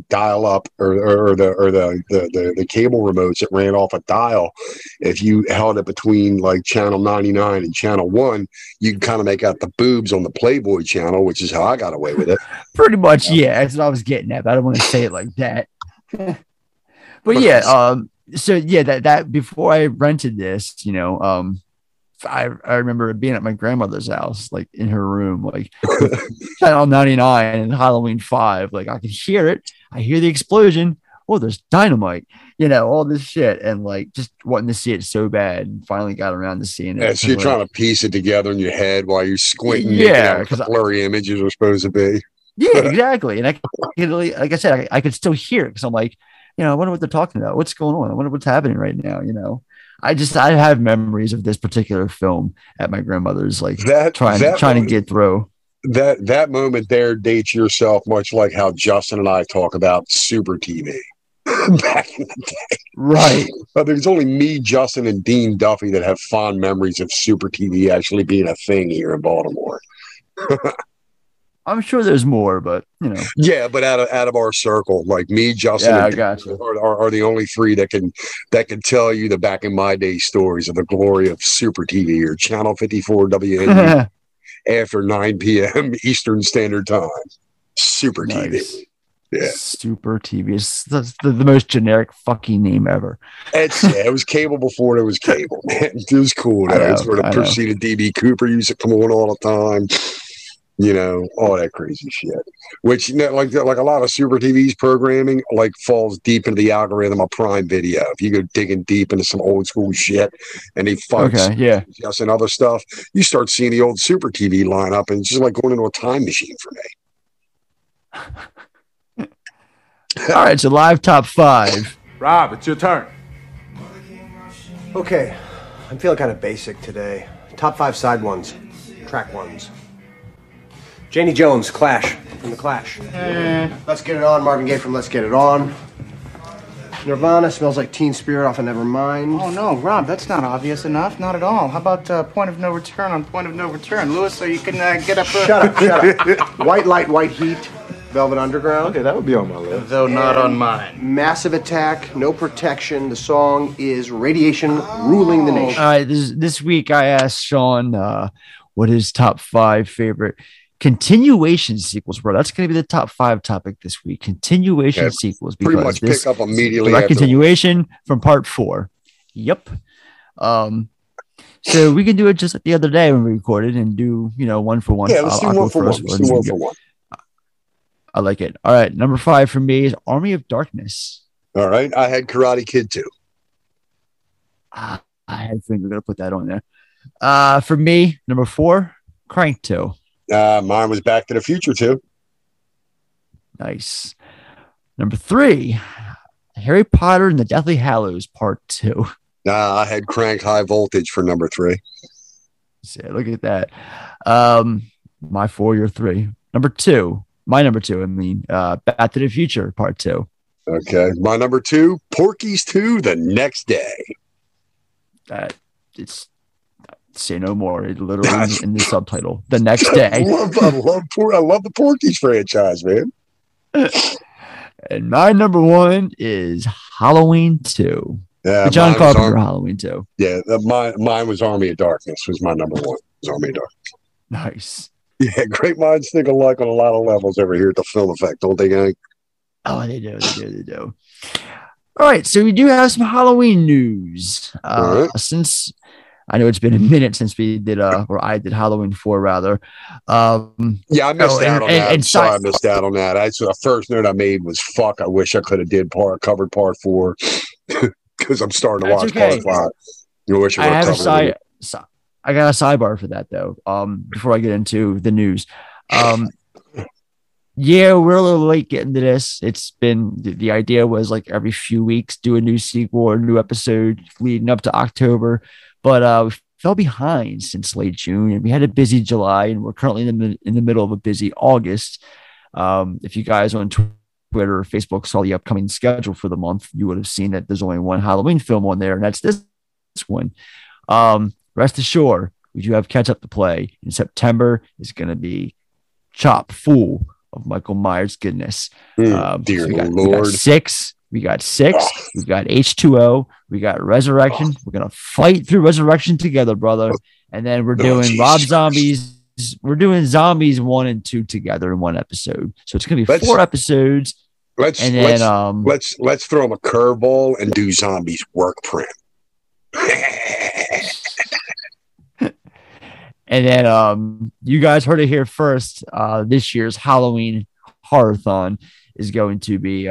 dial up or the cable remotes that ran off a dial. If you held it between like channel 99 and channel 1, you could kind of make out the boobs on the Playboy channel, which is how I got away with it. Pretty much, yeah. That's what I was getting at. But I don't want to say it like that. But yeah, so yeah, that before I rented this, you know, I remember being at my grandmother's house, like in her room, like channel 99 and Halloween 5. Like I could hear it. I hear the explosion. Oh, there's dynamite, you know, all this shit. And like just wanting to see it so bad and finally got around to seeing it. Yeah, so you're trying to piece it together in your head while you're squinting. Yeah. Because blurry images are supposed to be. Yeah, exactly. And I could, like I said, I could still hear it because I'm like, you know, I wonder what they're talking about. What's going on? I wonder what's happening right now, you know. I have memories of this particular film at my grandmother's, like trying to get through. That moment there dates yourself much like how Justin and I talk about Super TV back in the day. Right. But there's only me, Justin, and Dean Duffy that have fond memories of Super TV actually being a thing here in Baltimore. I'm sure there's more, but you know. Yeah, but out of our circle, like me, Justin, yeah, and gotcha. are the only three that can tell you the back in my day stories of the glory of Super TV or Channel 54 WNU after 9 p.m. Eastern Standard Time. Super nice. TV. Yeah. Super TV is the most generic fucking name ever. It was cable before there was cable, man. It was cool. It's where the preceded DB Cooper used to come on all the time. You know, all that crazy shit, which, you know, like a lot of Super TV's programming, like falls deep into the algorithm of Prime Video. If you go digging deep into some old school shit and they fuck us and other stuff, you start seeing the old Super TV lineup, and it's just like going into a time machine for me. All right, so live top 5. Rob, it's your turn. Okay, I'm feeling kind of basic today. Top five side ones, track ones. Janie Jones, Clash, from The Clash. Let's Get It On, Marvin Gaye from Let's Get It On. Nirvana, Smells Like Teen Spirit off of Nevermind. Oh no, Rob, that's not obvious enough, not at all. How about Point of No Return on Point of No Return? Lewis, so you can get up... Shut up. White Light, White Heat, Velvet Underground. Okay, that would be on my list. Though not on mine. Massive Attack, No Protection. The song is Radiation Ruling the Nation. This week I asked Sean what his top five favorite... continuation sequels, bro. That's going to be the top five topic this week. Continuation sequels. Pretty much pick up immediately. Direct continuation from part four. Yep. So we can do it just like the other day when we recorded and do, you know, one for one. Yeah, let's do one for one. I like it. All right. Number five for me is Army of Darkness. All right. I had Karate Kid 2. I had a feeling we're going to put that on there. For me, number four, Crank 2. Mine was Back to the Future too. Nice. Number three, Harry Potter and the Deathly Hallows Part 2. I had Crank High Voltage for number three. So look at that. My four, your three. Number two, my number two. I mean, Back to the Future Part 2. Okay, my number two, Porky's 2 The Next Day. Say no more. It literally in the subtitle. The Next Day. I love the Porky's franchise, man. And my number one is Halloween 2. Yeah, John Carpenter Halloween 2. Yeah, mine was Army of Darkness. Was my number one. It was Army of Darkness. Nice. Yeah, great minds think alike on a lot of levels over here at the Film Effect, don't they, gang? Oh, they do. They do. All right, so we do have some Halloween news. Since... I know it's been a minute since we did, or I did Halloween 4 rather. I missed out on that. So the first note I made was fuck. I wish I could have covered part 4 because I'm starting to watch part 5. I got a sidebar for that though. Before I get into the news, yeah, we're a little late getting to this. It's been the idea was like every few weeks do a new sequel or a new episode leading up to October. But we fell behind since late June, and we had a busy July, and we're currently in the middle of a busy August. If you guys on Twitter or Facebook saw the upcoming schedule for the month, you would have seen that there's only one Halloween film on there, and that's this one. Rest assured, we do have catch-up to play. In September, it's going to be chock full of Michael Myers goodness. Dear Lord. We got six. We got H2O. We got Resurrection. We're going to fight through Resurrection together, brother. And then we're doing Rob Zombies. We're doing Zombies 1 and 2 together in one episode. So it's going to be 4 episodes. Let's throw them a curveball and do Zombies Work Print. And then you guys heard it here first. This year's Halloween Horror-thon is going to be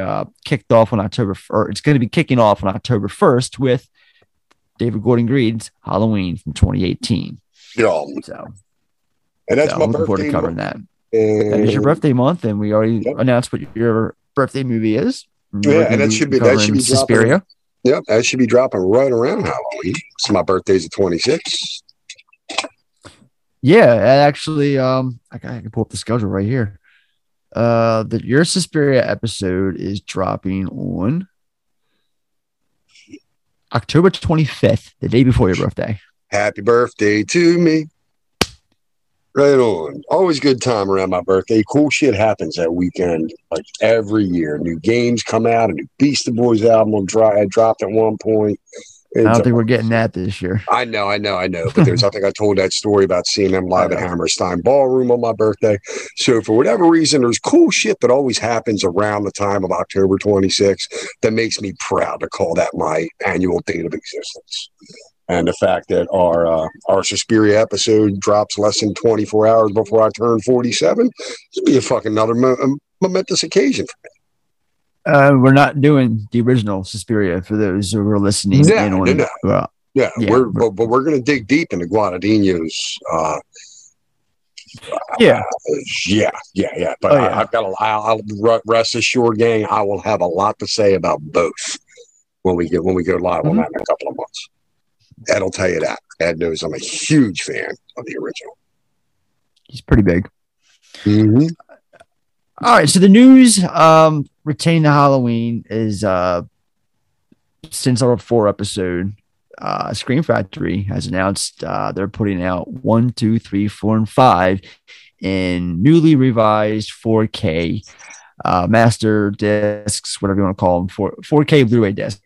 kicked off on October, or it's going to be kicking off on October 1st with David Gordon Green's Halloween from 2018. Yeah. My birthday. Forward to covering that. That is your birthday month, and we already announced what your birthday movie is. And that should be Suspiria. Yep, that should be dropping right around Halloween. So my birthday's the 26th. Yeah, and actually, I can pull up the schedule right here. Your Suspiria episode is dropping on October 25th, the day before your birthday. Happy birthday to me. Right on. Always good time around my birthday. Cool shit happens that weekend, like every year. New games come out, a new Beastie Boys album dropped at one point. I don't think we're getting that this year. I know. But I think I told that story about seeing them live at Hammerstein Ballroom on my birthday. So for whatever reason, there's cool shit that always happens around the time of October 26th that makes me proud to call that my annual date of existence. And the fact that our Suspiria episode drops less than 24 hours before I turn 47, it'd be a fucking another momentous occasion for me. We're not doing the original Suspiria for those who are listening. But we're going to dig deep into Guadagnino's. But I'll rest assured, gang, I will have a lot to say about both when we go live on that in a couple of months. That'll tell you that. Ed knows I'm a huge fan of the original. He's pretty big. Mm-hmm. All right. So the news Retain the Halloween is since our 4 episode, Scream Factory has announced they're putting out 1, 2, 3, 4, and 5 in newly revised 4K master discs, whatever you want to call them, 4K Blu-ray discs,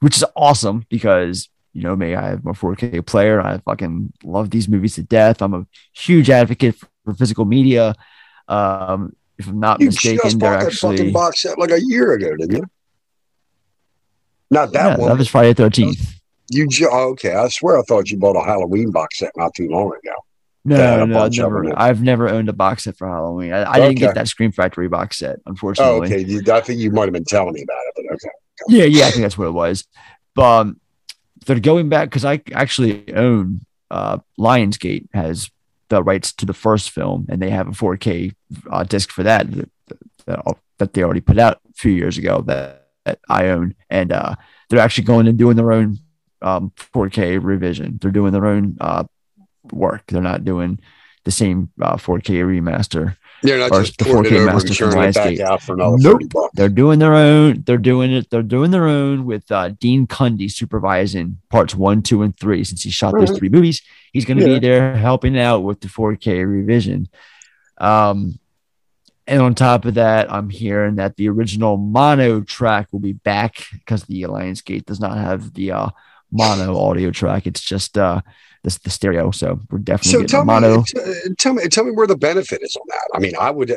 which is awesome because, you know me, I have my 4K player. I fucking love these movies to death. I'm a huge advocate for physical media. If I'm not mistaken, they're actually... You just bought that fucking box set like a year ago, didn't you? Not that one. That was Friday the 13th. Okay, I swear I thought you bought a Halloween box set not too long ago. No, never. I've never owned a box set for Halloween. I didn't get that Scream Factory box set, unfortunately. Oh, okay. I think you might have been telling me about it, but okay. Yeah, I think that's what it was. But they're going back because I actually own Lionsgate has the rights to the first film, and they have a 4K disc for that they already put out a few years ago that I own, and they're actually going and doing their own 4K revision. They're doing their own work. They're not doing the same 4K remaster. They're not just the 4K master from Lionsgate. Nope. They're doing their own. They're doing it. They're doing their own with Dean Cundey supervising parts 1, 2, and 3. Since he shot those 3 movies, he's going to be there helping out with the 4K revision. And on top of that, I'm hearing that the original mono track will be back because the Lionsgate does not have the mono audio track. It's just the stereo. So we're definitely getting mono. Tell me where the benefit is on that. I mean, I would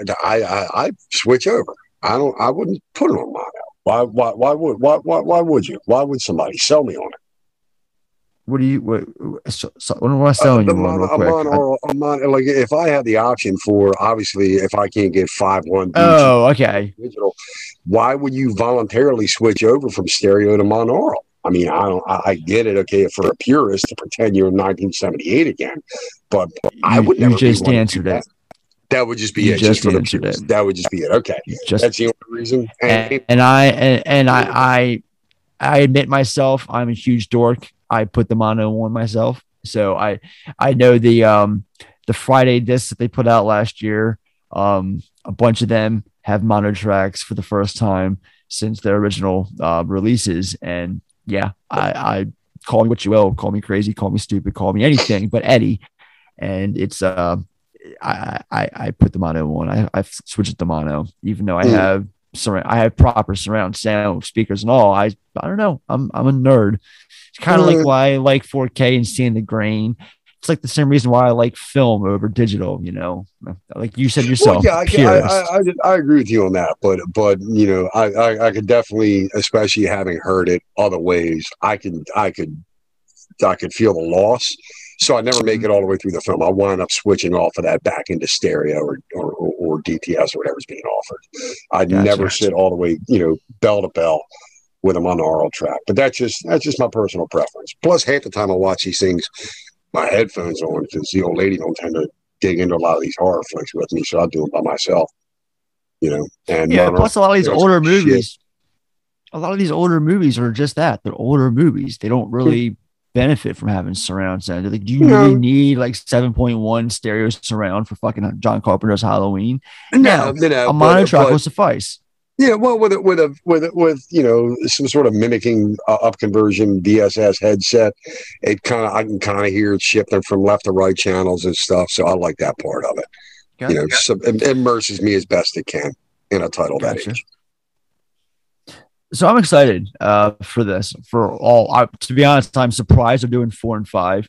switch over. I wouldn't put it on mono. Why would you? Why would somebody sell me on it? What am I selling you on real quick? A mono, like if I had the option for, obviously, if I can't get 5.1. Oh, okay. Digital, why would you voluntarily switch over from stereo to monaural? I mean, I get it. Okay, for a purist to pretend you're in 1978 again, but I would never. You just answered it. That would just be it. Just for the purist. That would just be it. Okay, that's the only reason. And I admit myself, I'm a huge dork. I put the mono on myself, so I know the Friday discs that they put out last year. A bunch of them have mono tracks for the first time since their original releases, and yeah, I call me what you will, call me crazy, call me stupid, call me anything but Eddie. And it's I put the mono on. I've switched the mono, even though I have proper surround sound speakers and all. I don't know. I'm a nerd. It's kind of like why I like 4K and seeing the grain. It's like the same reason why I like film over digital, you know, like you said yourself. Well, yeah, I agree with you on that. But you know, I could definitely, especially having heard it other ways, I could feel the loss. So I never make it all the way through the film. I wind up switching off of that back into stereo or DTS or whatever's being offered. I never sit all the way, you know, bell to bell with them on the aural track. But that's just my personal preference. Plus, half the time I watch these things, my headphones on, because the old lady don't tend to dig into a lot of these horror flicks with me, so I do it by myself, you know. And yeah, plus a lot of these older movies are just that. They're older movies. They don't really benefit from having surround sound. They're like, do you really need like 7.1 stereo surround for fucking John Carpenter's Halloween? No, a mono track will suffice. Yeah, well, with you know, some sort of mimicking upconversion DSS headset, I can kind of hear it shifting from left to right channels and stuff. So I like that part of it. Gotcha. You know, it immerses me as best it can in a title that age. So I'm excited for this. To be honest, I'm surprised they're doing 4 and 5.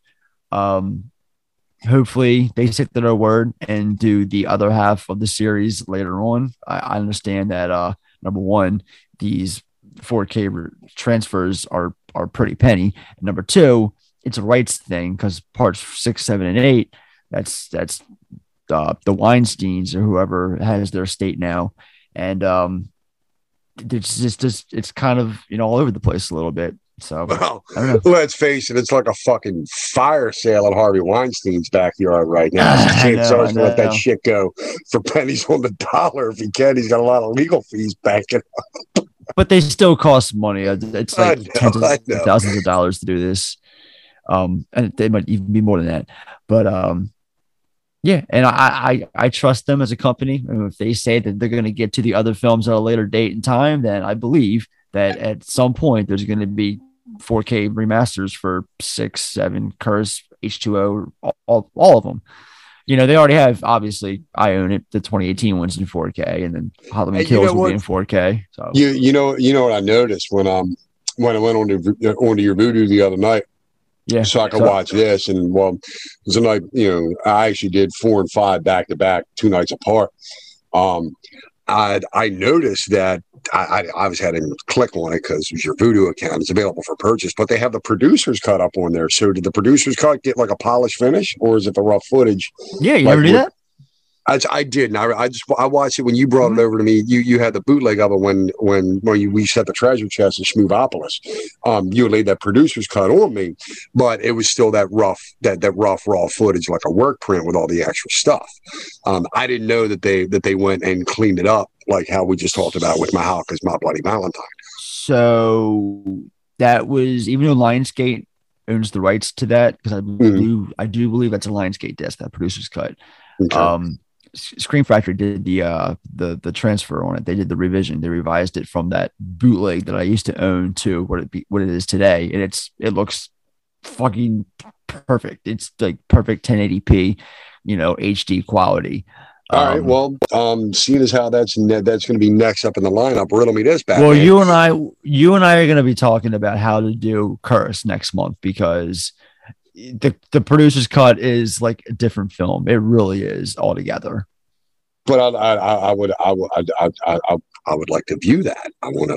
Hopefully they stick to their word and do the other half of the series later on. I understand that number one, these 4K transfers are pretty penny. And number two, it's a rights thing because parts 6, 7, and 8, that's the Weinsteins or whoever has their estate now, and it's kind of, you know, all over the place a little bit. So, well, let's face it, it's like a fucking fire sale at Harvey Weinstein's backyard right now. He's let that shit go for pennies on the dollar if he can. He's got a lot of legal fees backing up. But they still cost money. It's like tens of thousands of dollars to do this. And they might even be more than that. But yeah, and I trust them as a company. I mean, if they say that they're going to get to the other films at a later date and time, then I believe that at some point there's going to be 4K remasters for 6, 7, Curse, H2O, all of them. You know, they already have, obviously, I own it, the 2018 ones in 4K, and then Halloween Kills will be in 4K. So you know what I noticed when I went onto your Vudu the other night. Yeah, so I could watch this, and well, it was a night. You know, I actually did 4 and 5 back to back, 2 nights apart. I noticed that I obviously hadn't even click on it because it was your Vudu account. It's available for purchase, but they have the producer's cut up on there. So did the producer's cut get like a polished finish, or is it the raw footage? Yeah, you ever do that? I did, and I watched it when you brought it over to me. You had the bootleg of it when we set the treasure chest in Schmoovopolis. You laid that producer's cut on me, but it was still that rough raw footage, like a work print with all the extra stuff. I didn't know that they went and cleaned it up, like how we just talked about with my Bloody Valentine. So that was, even though Lionsgate owns the rights to that, because I do believe that's a Lionsgate disc, that producer's cut. Okay. Scream Factory did the transfer on it. They did the revision. They revised it from that bootleg that I used to own to what it is today, and it looks fucking perfect. It's like perfect 1080p, you know, HD quality. All right. Well, seeing as how that's going to be next up in the lineup, riddle me this, Batman. Well, you and I are going to be talking about how to do Curse next month, because the producer's cut is like a different film. It really is altogether. But I would like to view that. I want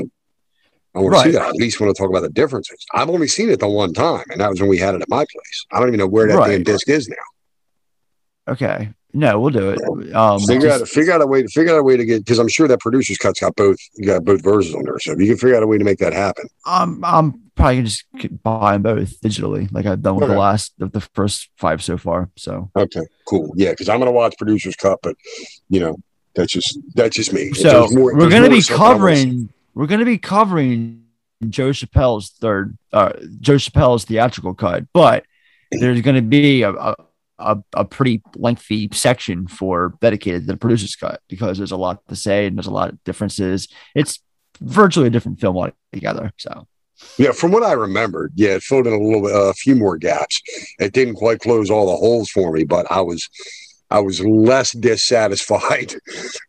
to see that. I at least want to talk about the differences. I've only seen it the one time, and that was when we had it at my place. I don't even know where that damn disc is now. Okay. No, we'll do it. Figure out a way to get, because I'm sure that producer's cut's got both versions on there. So if you can figure out a way to make that happen, I'm probably gonna just buy them both digitally, like I've done with the first 5 so far. So okay, cool, yeah, because I'm gonna watch producer's cut, but you know, that's just me. So we're gonna be covering Joe Chappelle's theatrical cut, but there's gonna be a pretty lengthy section for dedicated to the producer's cut, because there's a lot to say and there's a lot of differences. It's virtually a different film altogether. So yeah, from what I remembered, yeah, it filled in a little bit, a few more gaps. It didn't quite close all the holes for me, but I was less dissatisfied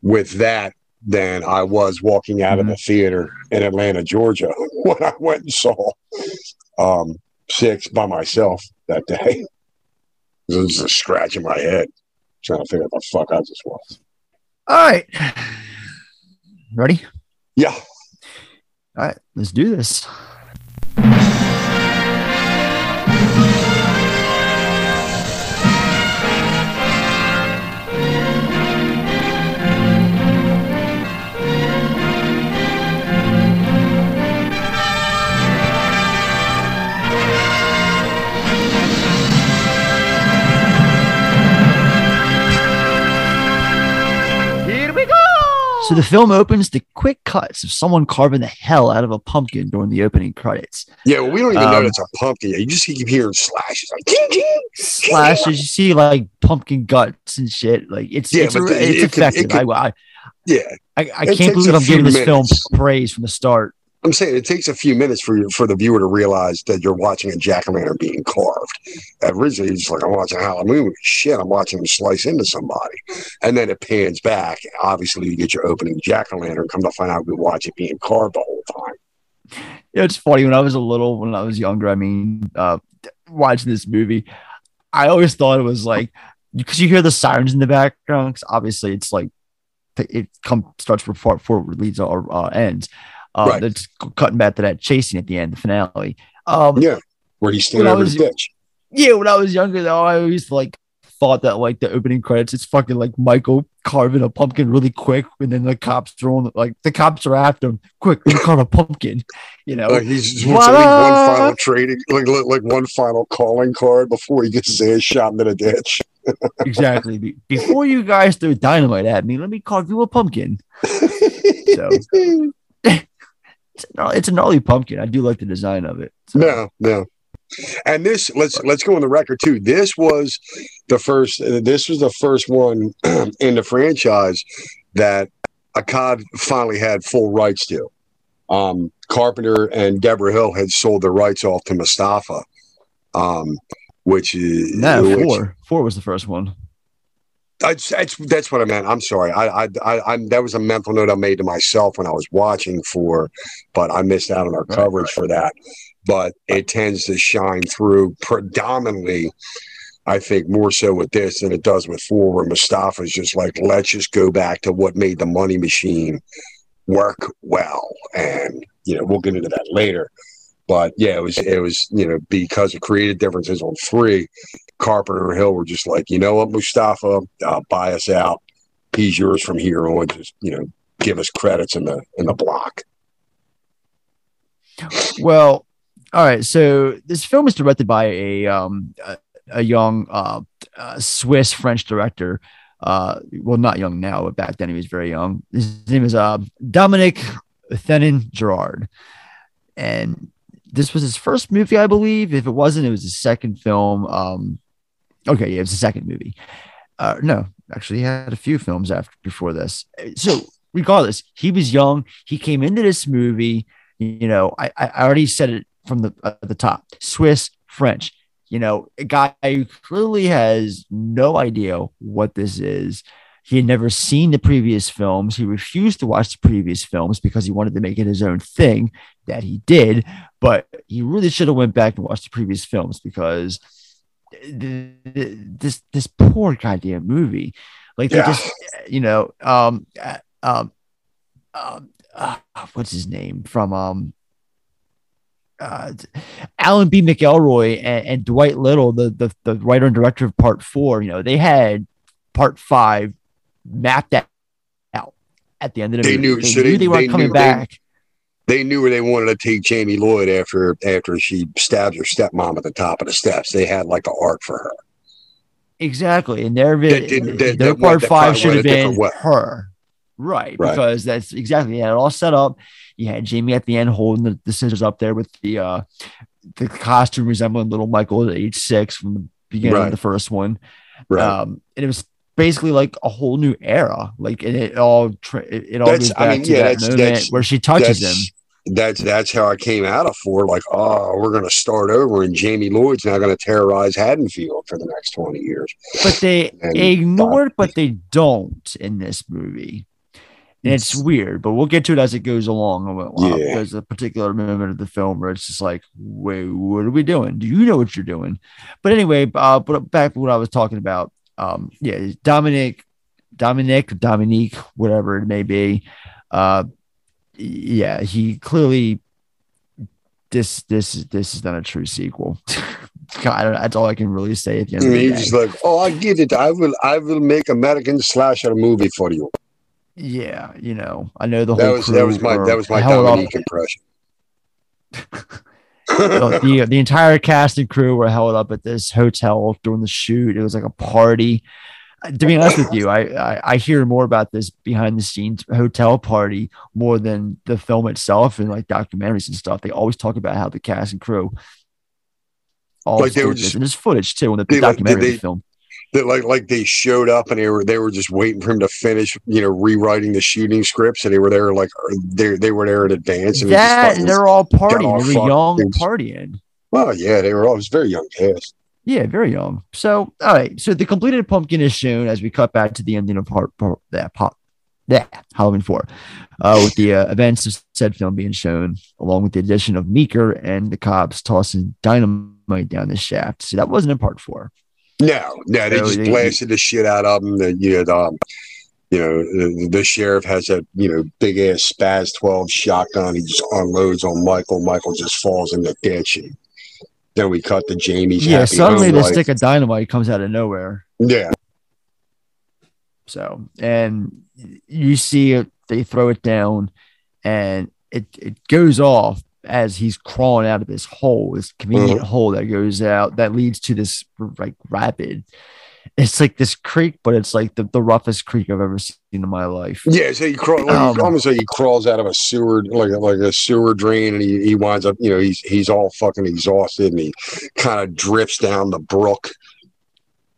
with that than I was walking out of the theater in Atlanta, Georgia, when I went and saw 6 by myself that day. This is a scratch in my head, trying to figure out what the fuck I just was. All right. Ready? Yeah. All right. Let's do this. So the film opens to quick cuts of someone carving the hell out of a pumpkin during the opening credits. Yeah, well, we don't even know it's a pumpkin. You just keep hearing slashes, like ding, ding, slashes. Ding. You see like pumpkin guts and shit. Like it's effective. I can't believe I'm giving this film praise from the start. I'm saying it takes a few minutes for the viewer to realize that you're watching a jack-o'-lantern being carved. Originally, it's like, I'm watching a Halloween movie. Shit, I'm watching them slice into somebody. And then it pans back. Obviously, you get your opening jack-o'-lantern. Come to find out, we watch it being carved the whole time. Yeah, it's funny. When I was younger, watching this movie, I always thought it was like, because you hear the sirens in the background, because obviously it's like, starts before it leads or ends. That's cutting back to that chasing at the end, the finale. Where he's still over the ditch. Yeah, when I was younger, though, I always thought that the opening credits, it's fucking like Michael carving a pumpkin really quick, and then the cops are after him. Quick, you carve a pumpkin. You know, he's like one final trading, like one final calling card before he gets his ass shot into the ditch. Exactly. Before you guys throw dynamite at me, let me carve you a pumpkin. So. It's an gnarly pumpkin. I do like the design of it. So. No. And this, let's go on the record too. This was the first one in the franchise that Akkad finally had full rights to. Carpenter and Deborah Hill had sold the rights off to Moustapha, four was the first one. That's what I meant. I'm sorry. That was a mental note I made to myself when I was watching but I missed out on our coverage for that. But it tends to shine through predominantly, I think, more so with this than it does with four, where Moustapha's just like, let's just go back to what made the money machine work well. And, we'll get into that later. But yeah, it was, because of creative differences on three, Carpenter and Hill were just like, you know what, Moustapha, buy us out. He's yours from here on. Just, give us credits in the block. Well, all right. So this film is directed by a young Swiss French director. Well, not young now, but back then he was very young. His name is Dominique Othenin-Girard, and this was his first movie, I believe. If it wasn't, it was his second film. It was his second movie. No, actually, he had a few films before this. So regardless, he was young. He came into this movie. I already said it from the top. Swiss French. A guy who clearly has no idea what this is. He had never seen the previous films. He refused to watch the previous films because he wanted to make it his own thing that he did. But he really should have went back and watched the previous films because this poor goddamn movie, what's his name from Alan B. McElroy and Dwight Little, the writer and director of Part 4, they had Part 5 mapped out at the end of the movie. They knew they weren't coming back. They knew where they wanted to take Jamie Lloyd after she stabbed her stepmom at the top of the steps. They had like an arc for her. Exactly, and their Part 5 should have been her. Right, because that's exactly it all set up. You had Jamie at the end holding the scissors up there with the costume resembling little Michael at age 6 from the beginning of the first one. Right. And it was basically like a whole new era. Like it all goes back to that moment where she touches him. That's how I came out of 4. Like, we're going to start over and Jamie Lloyd's now going to terrorize Haddonfield for the next 20 years. But they don't in this movie. And it's weird, but we'll get to it as it goes along. There's a particular moment of the film where it's just like, wait, what are we doing? Do you know what you're doing? But anyway, but back to what I was talking about. Dominique, whatever it may be. He clearly, this is not a true sequel. God, that's all I can really say at the end of the day. He's like, I get it. I will make American slasher movie for you. Yeah, I know the whole that was my Dominique impression. The entire cast and crew were held up at this hotel during the shoot. It was like a party. To be honest with you, I hear more about this behind the scenes hotel party more than the film itself and like documentaries and stuff. They always talk about how the cast and crew all like they were just, and there's footage too in the documentary film. Like they showed up and they were just waiting for him to finish, rewriting the shooting scripts, and they were there in advance. And they're all partying. They were young partying. Well, yeah, they were all very young cast. Yeah, very young. So, all right. So the completed pumpkin is shown as we cut back to the ending of Halloween 4, with the events of said film being shown, along with the addition of Meeker and the cops tossing dynamite down the shaft. So that wasn't in Part 4. No, they just blasted the shit out of them. The sheriff has a big ass Spaz 12 shotgun. He just unloads on Michael. Michael just falls in the ditch. And then we cut to Jamie's. Yeah, suddenly the stick of dynamite comes out of nowhere. Yeah. So, and you see it. They throw it down, and it goes off as he's crawling out of this hole, this convenient hole that goes out that leads to this like rapid, it's like this creek, but it's like the roughest creek I've ever seen in my life. Yeah, so almost like he crawls out of a sewer, like a sewer drain, and he winds up, you know, he's all fucking exhausted, and he kind of drifts down the brook.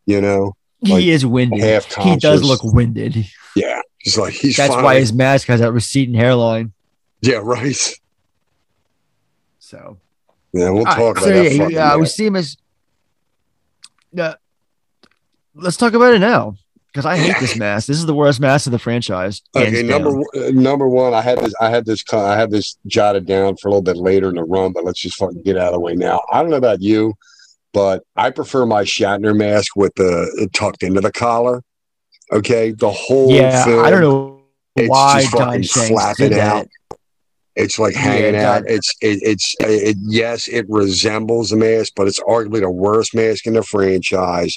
You know, like, he is winded. He does look winded. Yeah, he's like that's finally, why his mask has that receding hairline. Yeah, right. So yeah, we'll talk about that. Yeah, we see him as. Let's talk about it now, because I hate this mask. This is the worst mask of the franchise. Okay, number one, I had this jotted down for a little bit later in the run, but let's just fucking get out of the way now. I don't know about you, but I prefer my Shatner mask with the tucked into the collar. Okay, the whole film, I don't know why it's just fucking flapping out. It's like hanging out. It resembles the mask, but it's arguably the worst mask in the franchise.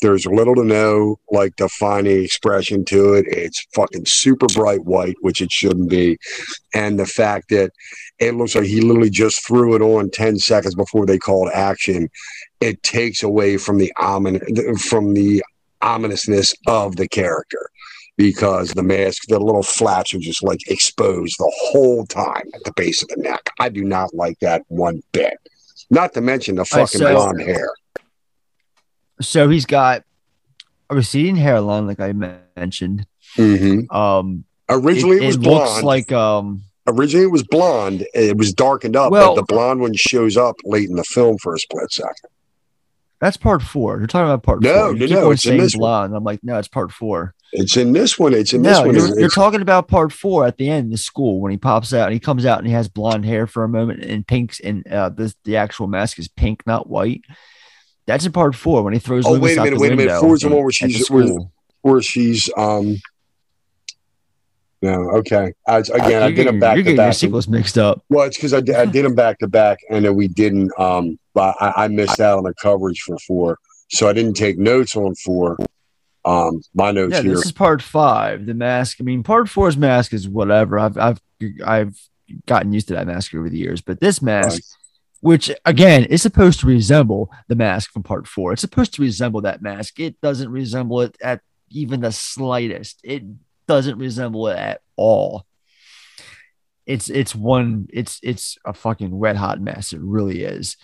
There's little to no like defining expression to it. It's fucking super bright white, which it shouldn't be. And the fact that it looks like he literally just threw it on 10 seconds before they called action. It takes away from the ominousness of the character. Because the mask, the little flaps are just like exposed the whole time at the base of the neck. I do not like that one bit. Not to mention the fucking blonde hair. So he's got a receding hairline, like I mentioned. Mm-hmm. Originally, it was blonde. Looks like originally it was blonde. It was darkened up, but the blonde one shows up late in the film for a split second. That's part four. You're talking about part four. No, it's in this one. I'm like, no, it's part four. It's in this one. You're talking about part four at the end of the school when he pops out and he comes out and he has blonde hair for a moment and pinks. And the actual mask is pink, not white. That's in part four when he throws. Oh, wait a minute. Four's the one where she's No, okay. I did them back to back. You're getting your sequels mixed up. Well, it's because I did them back to back, and then we didn't. But I missed out on the coverage for four, so I didn't take notes on four. My notes here. This is part five. The mask. I mean, part four's mask is whatever. I've gotten used to that mask over the years, but this mask, which again is supposed to resemble the mask from part four, it's supposed to resemble that mask. It doesn't resemble it at even the slightest. It doesn't resemble it at all. It's a fucking red hot mess. It really is.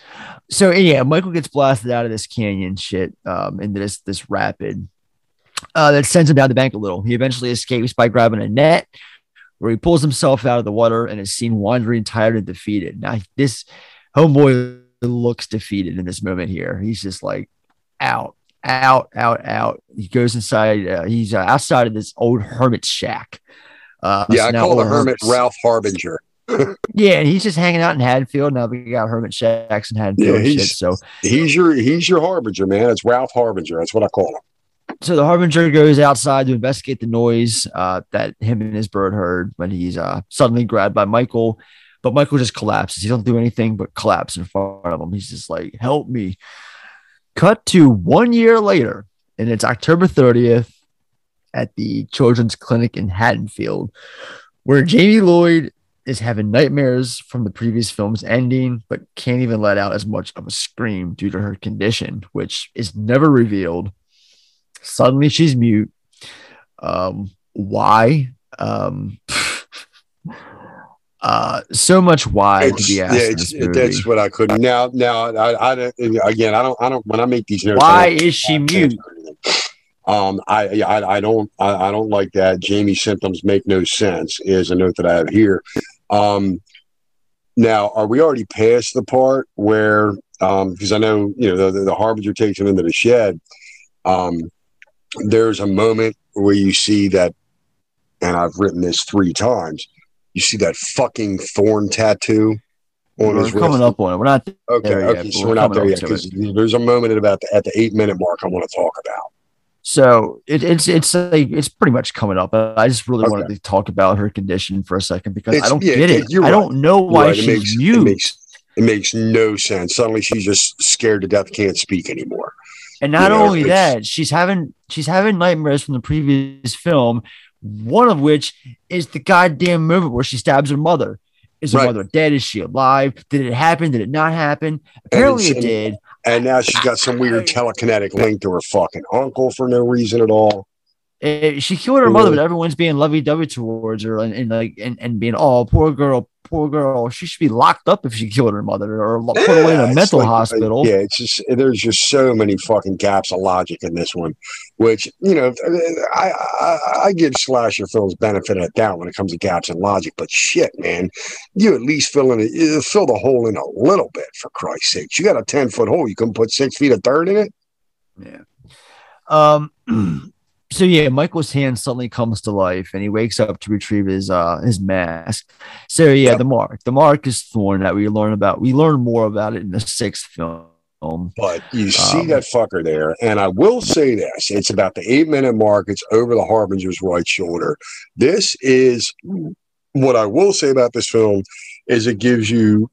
So yeah, Michael gets blasted out of this canyon shit into this rapid that sends him down the bank a little. He eventually escapes by grabbing a net where he pulls himself out of the water and is seen wandering, tired and defeated. Now this homeboy looks defeated in this moment here. He's just like out. He goes inside. He's outside of this old hermit shack. I call the hermit Ralph Harbinger. Yeah, and he's just hanging out in Haddonfield. Now we got hermit shacks in Haddonfield. Yeah, he's your Harbinger, man. It's Ralph Harbinger. That's what I call him. So the Harbinger goes outside to investigate the noise that him and his bird heard when he's suddenly grabbed by Michael. But Michael just collapses. He doesn't do anything but collapse in front of him. He's just like, help me. Cut to 1 year later, and it's October 30th at the Children's Clinic in Haddonfield, where Jamie Lloyd is having nightmares from the previous film's ending, but can't even let out as much of a scream due to her condition, which is never revealed. Suddenly, she's mute. Why? So much why to be asked. That's what I couldn't. I don't. When I make these notes, why is she mute? I don't like that. Jamie's symptoms make no sense. Is a note that I have here. Now, are we already past the part where? Because I know the Harbinger takes him into the shed. There's a moment where you see that, and I've written this 3 times. You see that fucking Thorn tattoo on his wrist? We're coming up on it. We're not okay. So we're not there yet because there's a moment at the 8-minute mark I want to talk about. So it's pretty much coming up. I just really wanted to talk about her condition for a second because I don't get it. I don't know why she's mute. It makes no sense. Suddenly she's just scared to death, can't speak anymore. And not only that, she's having nightmares from the previous film. One of which is the goddamn moment where she stabs her mother. Is her mother dead? Is she alive? Did it happen? Did it not happen? Apparently it did. And now she's got some weird telekinetic link to her fucking uncle for no reason at all. She killed her mother, but everyone's being lovey-dovey towards her and being, oh, poor girl, poor girl. She should be locked up if she killed her mother or put away in a mental hospital. Yeah, it's just there's just so many fucking gaps of logic in this one, which, you know, I give slasher films benefit of doubt when it comes to gaps in logic, but shit, man, you at least fill the hole in a little bit, for Christ's sake. You got a 10-foot hole, you couldn't put 6 feet of dirt in it? Yeah. So yeah, Michael's hand suddenly comes to life, and he wakes up to retrieve his mask. So yeah, the mark is Thorn that we learn about. We learn more about it in the sixth film. But you see that fucker there, and I will say this: it's about the 8-minute mark. It's over the Harbinger's right shoulder. This is what I will say about this film: is it gives you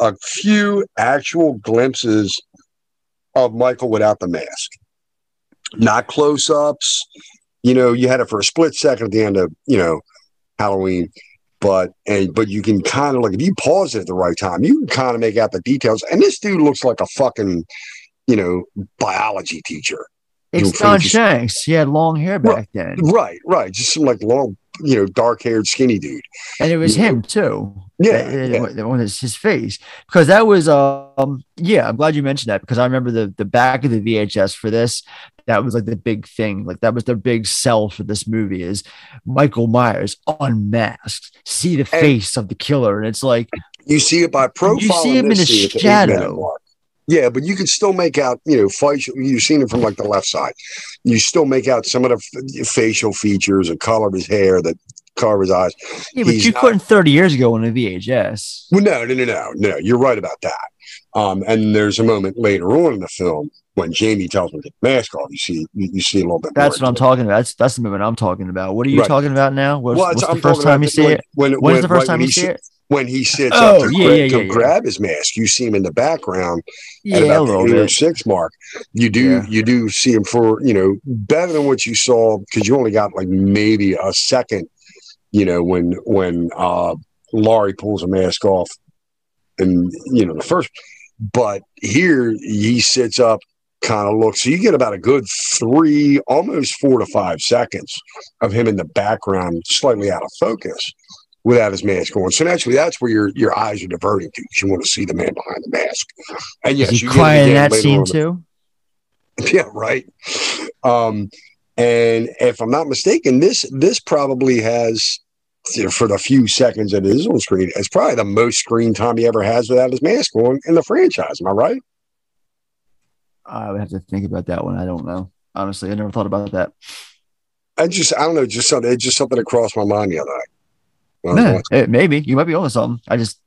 a few actual glimpses of Michael without the mask. Not close-ups, you know. You had it for a split second at the end of, you know, Halloween, but you can kind of, like, if you pause it at the right time, you can kind of make out the details. And this dude looks like a fucking, you know, biology teacher. It's Don Shanks. He had long hair back then. Right. Just some, like, long, you know, dark-haired, skinny dude. And it was him too. Yeah. On his face, because that was I'm glad you mentioned that, because I remember the back of the VHS for this. That was like the big thing. Like, that was their big sell for this movie, is Michael Myers unmasked. See the face of the killer. And it's like, you see it by profile. You see him in the shadow. Yeah, but you can still make out, you know, you've seen it from, like, the left side. You still make out some of the facial features and color of his hair, the color of his eyes. Yeah, but you couldn't 30 years ago on a VHS. Well, no. You're right about that. And there's a moment later on in the film when Jamie tells him to take the mask off, you see a little bit. That's more what I'm talking about. That's the moment I'm talking about. What are you talking about now? What's the first time you see it? When's the first time you see it? When he sits up to grab his mask, you see him in the background at about the 8 or 6 mark. You do see him for, you know, better than what you saw, because you only got, like, maybe a second, you know, when Laurie pulls a mask off, and, you know, the first. But here he sits up, kind of looks. So you get about a good 3, almost 4 to 5 seconds of him in the background, slightly out of focus, without his mask on. So naturally, that's where your eyes are diverting to, because you want to see the man behind the mask. And yes, you cry in that scene too. Yeah, right. And if I'm not mistaken, this probably has, for the few seconds that it is on screen, it's probably the most screen time he ever has without his mask on in the franchise. Am I right? I would have to think about that one. I don't know. Honestly, I never thought about that. I don't know. It's just something that crossed my mind the other night. Well, maybe you might be on something. I just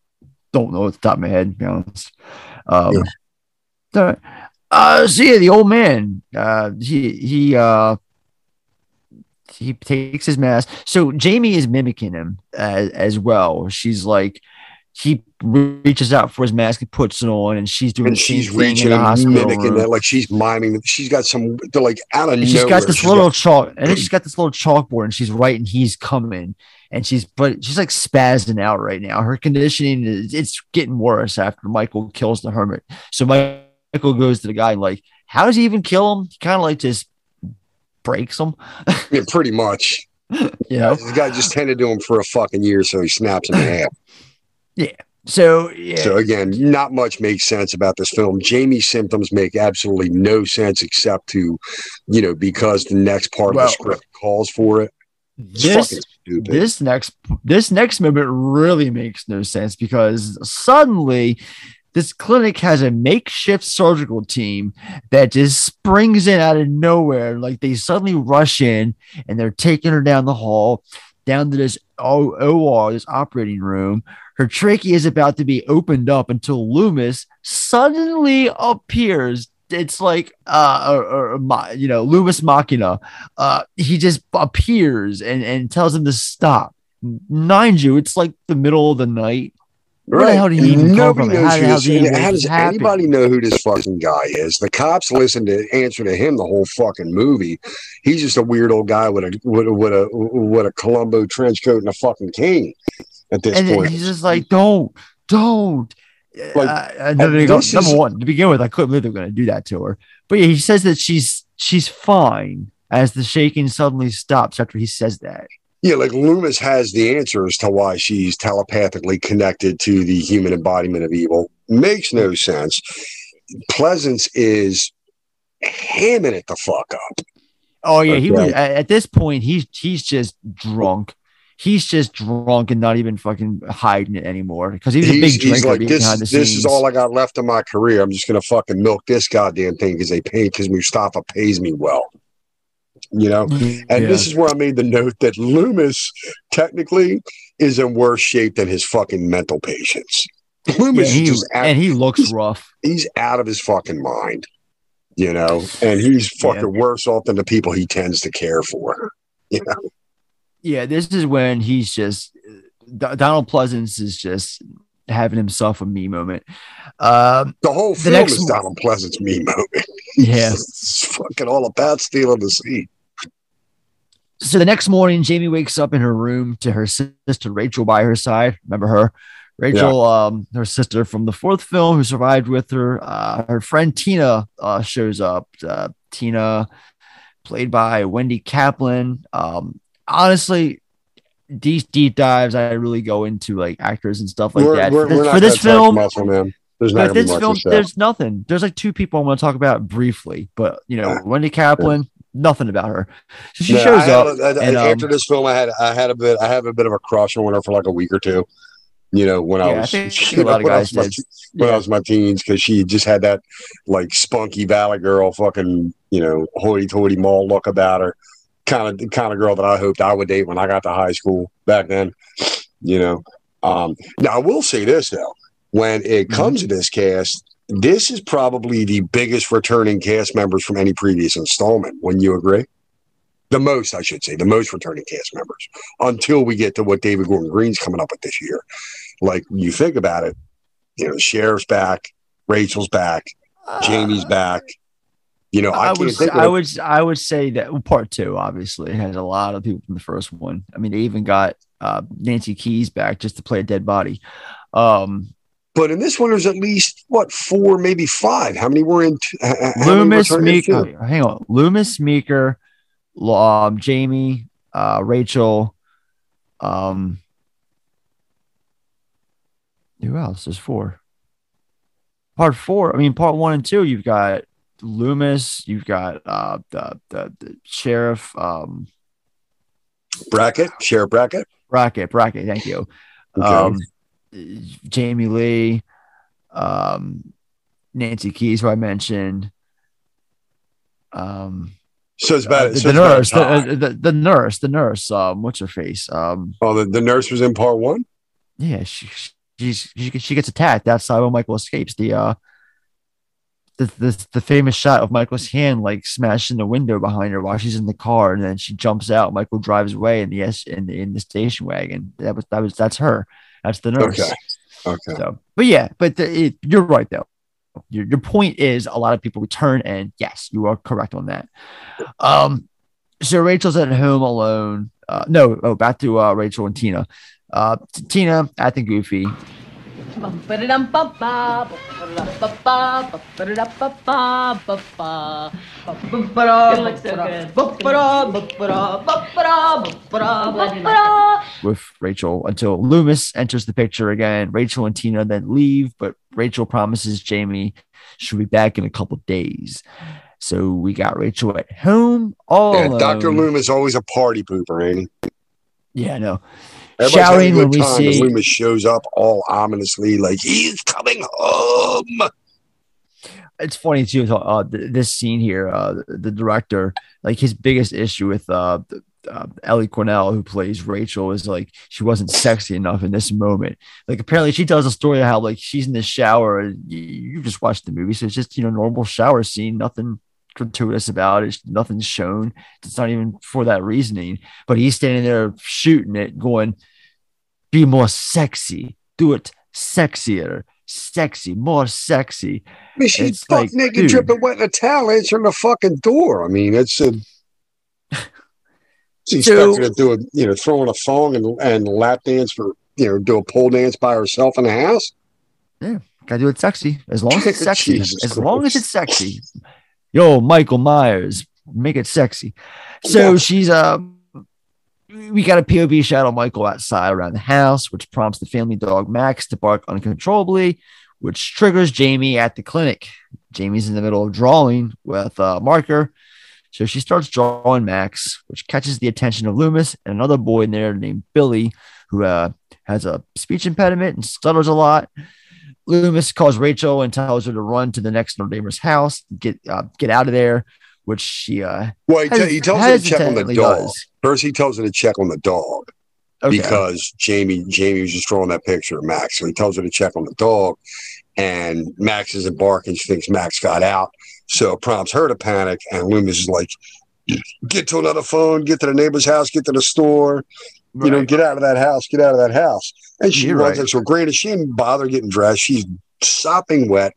don't know at the top of my head, to be honest. The old man, he takes his mask. So Jamie is mimicking him as well. She's like, he reaches out for his mask and puts it on, and she's doing. And she's reaching and mimicking that, like, she's miming. She's got some. They're like out of nowhere. She's got this little chalkboard, and she's writing, "He's coming." And she's like spazzing out right now. Her conditioning it's getting worse after Michael kills the hermit. So Michael goes to the guy and, like, how does he even kill him? He kind of, like, just breaks him. Yeah, pretty much. You know, the guy just tended to him for a fucking year, so he snaps in half. Yeah. So again, not much makes sense about this film. Jamie's symptoms make absolutely no sense, except to, you know, because the next part of the script calls for it. This next moment really makes no sense, because suddenly this clinic has a makeshift surgical team that just springs in out of nowhere. Like, they suddenly rush in, and they're taking her down the hall, down to this OR, this operating room. Her trachea is about to be opened up until Loomis suddenly appears. It's like, you know, Loomis Machina. He just appears and tells him to stop. Mind you, it's like the middle of the night. Right. Where the hell did he even come from? How does anybody know who this fucking guy is? The cops answer to him the whole fucking movie. He's just a weird old guy with a Columbo trench coat and a fucking cane at this point. He's just like, don't. Number one, to begin with, I couldn't believe they were going to do that to her. But yeah, he says that she's fine as the shaking suddenly stops after he says that. Yeah, like Loomis has the answers to why she's telepathically connected to the human embodiment of evil. Makes no sense. Pleasance is hamming it the fuck up. Oh yeah, okay. He was, at this point he's just drunk. He's just drunk and not even fucking hiding it anymore because he's a big drinker. Like, this is all I got left of my career. I'm just gonna fucking milk this goddamn thing because Moustapha pays me well. You know, This is where I made the note that Loomis technically is in worse shape than his fucking mental patients. Loomis is just out, and he looks rough. He's out of his fucking mind, you know, and he's fucking worse off than the people he tends to care for. You know, this is when he's just Donald Pleasance is just having himself a me moment. The whole film is Donald Pleasance me moment. Yeah, it's fucking all about stealing the scene. So the next morning, Jamie wakes up in her room to her sister Rachel by her side. Remember her? Rachel, her sister from the fourth film who survived with her. Her friend Tina shows up. Tina, played by Wendy Kaplan. Honestly, these deep dives I really go into, like, actors and stuff like that. For this film, there's nothing. There's like two people I want to talk about briefly, but you know, Wendy Kaplan. Yeah. Nothing about her. So she shows up. After this film, I have a bit of a crush on her for like a week or two. You know, when I was my teens, because she just had that like spunky valley girl, fucking, you know, hoity-toity mall look about her, kind of girl that I hoped I would date when I got to high school back then. You know, now I will say this though, when it comes to this cast, this is probably the biggest returning cast members from any previous installment. Wouldn't you agree? The most returning cast members until we get to what David Gordon Green's coming up with this year. Like, you think about it, you know, the Sheriff's back, Rachel's back, Jamie's back. You know, I would say that part two obviously has a lot of people from the first one. I mean, they even got Nancy Keys back just to play a dead body. But in this one, there's at least, what, 4, maybe 5. How many were in? Loomis, Meeker. Hang on, Loomis, Meeker. Jamie, Rachel, who else? There's 4. Part 1 and 2, you've got Loomis, you've got the sheriff, Brackett, thank you. Okay. Jamie Lee, Nancy Keys, who I mentioned, so it's about the nurse. What's her face? The nurse was in part 1. Yeah, she gets attacked. That's how Michael escapes. The famous shot of Michael's hand like smashing the window behind her while she's in the car, and then she jumps out. Michael drives away in the station wagon. That's her. That's the nurse. Okay. So, you're right though. Your point is a lot of people return, and yes, you are correct on that. So Rachel's at home alone. Back to Rachel and Tina. Tina, acting goofy. With Rachel until Loomis enters the picture again. Rachel and Tina then leave, but Rachel promises Jamie she'll be back in a couple of days. So we got Rachel at home alone. Dr. Loomis always a party pooper, ain't he? Yeah, I know. Shouting when we see Loomis shows up all ominously, like he's coming home. It's funny too. This scene here, the director, like his biggest issue with Ellie Cornell, who plays Rachel, is like she wasn't sexy enough in this moment. Like apparently she tells a story of how like she's in the shower and you just watched the movie, so it's just, you know, normal shower scene, nothing gratuitous about it, nothing's shown, it's not even for that reasoning, but he's standing there shooting it going, be more sexy, do it sexier, sexy, more sexy. I mean, she's fuck naked, dude, dripping wet in a towel answering the fucking door. I mean, it's a she's to do a, you know, throwing a thong and lap dance for, you know, do a pole dance by herself in the house. Yeah, Gotta do it sexy. As long as it's sexy. Jesus as Christ. Long as it's sexy. Yo, Michael Myers, make it sexy. So yeah. She's we got a POV shot of Michael outside around the house, which prompts the family dog Max to bark uncontrollably, which triggers Jamie at the clinic. Jamie's in the middle of drawing with a marker. So she starts drawing Max, which catches the attention of Loomis and another boy in there named Billy, who has a speech impediment and stutters a lot. Loomis calls Rachel and tells her to run to the next neighbor's house, get out of there, which she he tells her to check on the dog. First, he tells her to check on the dog because Jamie was just drawing that picture of Max. So he tells her to check on the dog, and Max isn't barking. She thinks Max got out, so it prompts her to panic. And Loomis is like, "Get to another phone. Get to the neighbor's house. Get to the store. Right. You know, get out of that house. Get out of that house." And she runs into her granny. She didn't bother getting dressed. She's sopping wet.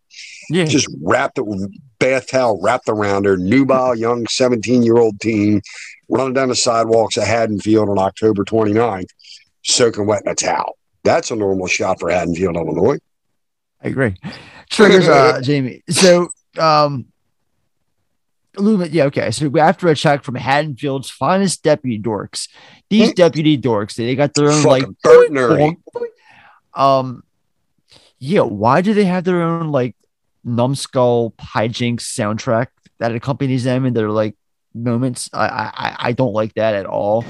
Yeah. Just wrapped it with bath towel wrapped around her, nubile young 17-year-old teen running down the sidewalks of Haddonfield on October 29th, soaking wet in a towel. That's a normal shot for Haddonfield, Illinois. I agree. Triggers Jamie. So So after a check from Haddonfield's finest deputy dorks, these deputy dorks, they got their own fucking like why do they have their own like numbskull hijinks soundtrack that accompanies them in their like moments? I don't like that at all.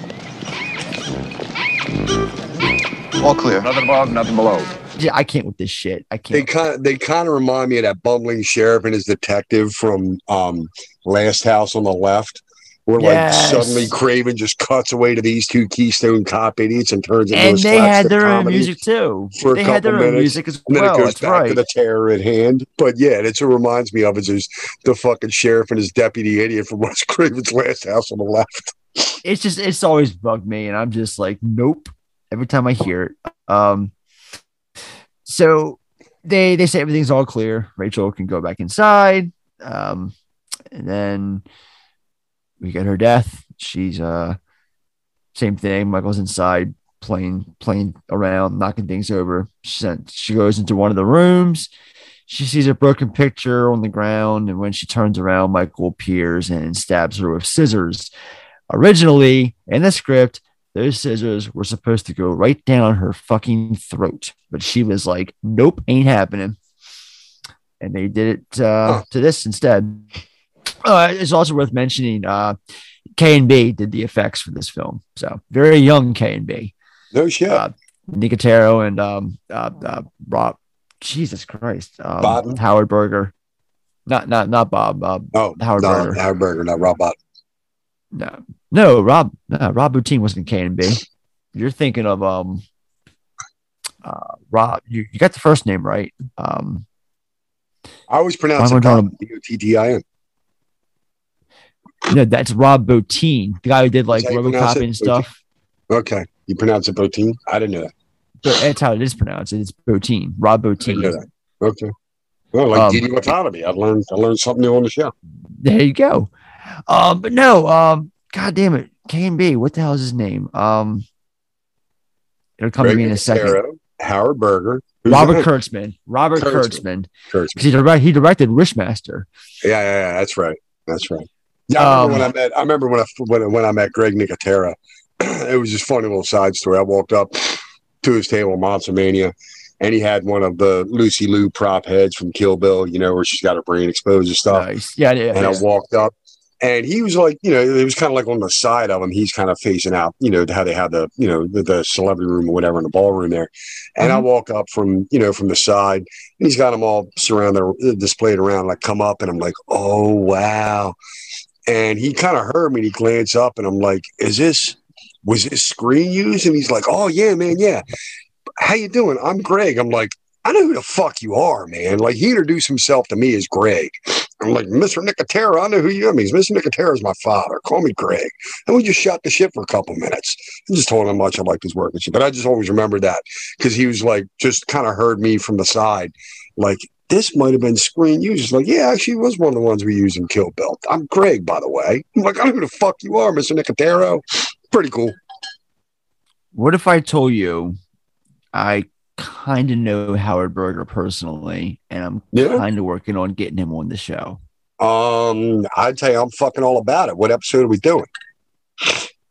All clear. Nothing above, nothing below. Yeah, I can't with this shit. I can't. They kind of remind me of that bumbling sheriff and his detective from Last House on the Left, where like suddenly Craven just cuts away to these two Keystone Cop idiots and turns into a slapstick comedy. And they had their own music too. They had their own music as well. And then it goes back to the terror at hand. But yeah, it reminds me of it. Just the fucking sheriff and his deputy idiot from Wes Craven's Last House on the Left. It's always bugged me, and I'm just like, nope. Every time I hear it. So they say everything's all clear. Rachel can go back inside. And then we get her death. She's same thing. Michael's inside playing around, knocking things over. She goes into one of the rooms. She sees a broken picture on the ground. And when she turns around, Michael appears and stabs her with scissors. Originally in the script, those scissors were supposed to go right down her fucking throat. But she was like, nope, ain't happening. And they did it to this instead. It's also worth mentioning K&B did the effects for this film. So very young K&B. No shit. Nicotero and Rob. Jesus Christ. Bob. Howard Berger. Not Bob. Berger. Howard Berger, not Rob Bottin. No, Rob Bottin wasn't K&B. You're thinking of Rob. You got the first name right. I always pronounce it B-O-T-T-I-N. No, that's Rob Bottin, the guy who did like RoboCop and stuff. Okay, you pronounce it Bottin? I didn't know that. But that's how it is pronounced. It's Bottin, Rob Bottin. Okay. Well, like DD autonomy. I learned something new on the show. There you go. But no, God damn it, K&B. What the hell is his name? It'll come to me in a second. Howard Berger, Robert Kurtzman. He directed Wishmaster. Yeah, that's right. Yeah, I remember when I met Greg Nicotera. It was just a funny little side story. I walked up to his table in Monster Mania, and he had one of the Lucy Liu prop heads from Kill Bill, you know, where she's got her brain exposed and stuff. Nice. Yeah. And I walked up, and he was like, you know, it was kind of like on the side of him. He's kind of facing out, you know, how they have the, you know, the celebrity room or whatever in the ballroom there. And I walk up from the side, and he's got them all surrounded, displayed around. And I come up, and I'm like, oh, wow. And he kind of heard me, and he glanced up, and I'm like, was this screen used? And he's like, oh, yeah, man, yeah. How you doing? I'm Greg. I'm like, I know who the fuck you are, man. Like, he introduced himself to me as Greg. I'm like, Mr. Nicotera, I know who you are. I mean, Mr. Nicotera is my father. Call me Greg. And we just shot the shit for a couple minutes. I just told him how much I liked his work and shit. But I just always remember that because he was like, just kind of heard me from the side. Like, this might have been screen used. Like, yeah, actually, it was one of the ones we used in Kill Bill. I'm Greg, by the way. I'm like, I don't know who the fuck you are, Mr. Nicotero. Pretty cool. What if I told you I kind of know Howard Berger personally, and I'm kind of working on getting him on the show. I'd say I'm fucking all about it. What episode are we doing?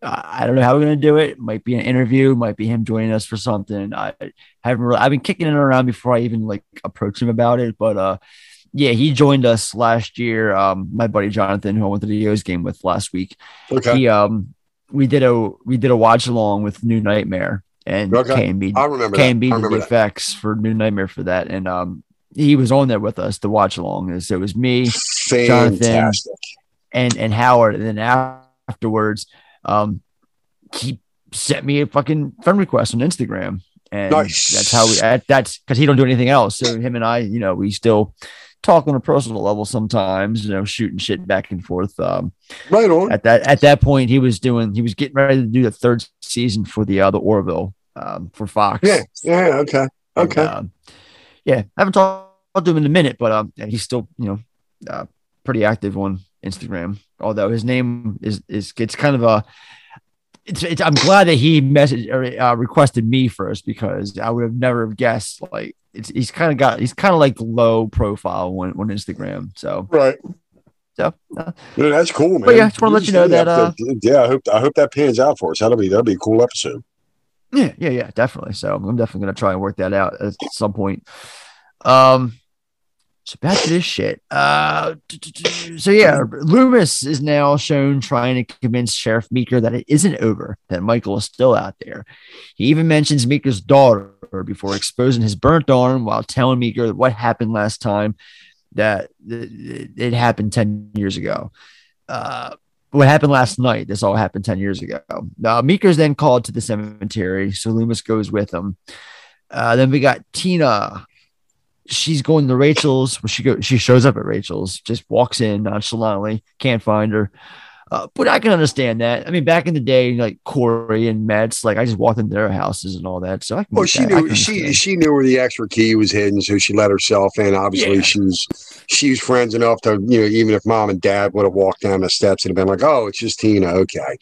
I don't know how we're going to do it. Might be an interview, might be him joining us for something. I haven't really, I've been kicking it around before I even like approached him about it, but yeah, he joined us last year. My buddy Jonathan, who I went to the O's game with last week, he we did a watch along with New Nightmare and KMB did effects for New Nightmare for that, and he was on there with us to watch along. As it was me, Jonathan, and Howard, and then afterwards, he sent me a fucking friend request on Instagram. And that's how we, that's because he don't do anything else. So him and I, you know, we still talk on a personal level sometimes, you know, shooting shit back and forth. Right on. At that point, he was getting ready to do the third season for the Orville for Fox. Yeah. Okay. And, yeah, I haven't talked to him in a minute, but he's still, you know, pretty active on Instagram. Although his name is it's kind of a. I'm glad that he messaged or requested me first, because I would have never guessed. Like, he's kind of like low profile on Instagram. So dude, that's cool, man. But yeah, I just want to let you know that. I hope that pans out for us. That'll be a cool episode. Yeah, definitely. So I'm definitely gonna try and work that out at some point. So back to this shit. So yeah, Loomis is now shown trying to convince Sheriff Meeker that it isn't over, that Michael is still out there. He even mentions Meeker's daughter before exposing his burnt arm while telling Meeker what happened last time, that it happened 10 years ago. What happened last night, this all happened 10 years ago. Meeker's then called to the cemetery, so Loomis goes with him. Then we got Tina. She's going to Rachel's. She shows up at Rachel's, just walks in nonchalantly, can't find her. But I can understand that. I mean, back in the day, like Corey and Mets, like I just walked into their houses and all that. So I can. Well, she knew where the extra key was hidden, so she let herself in. Obviously, she's friends enough to, you know, even if mom and dad would have walked down the steps and been like, "Oh, it's just Tina," okay,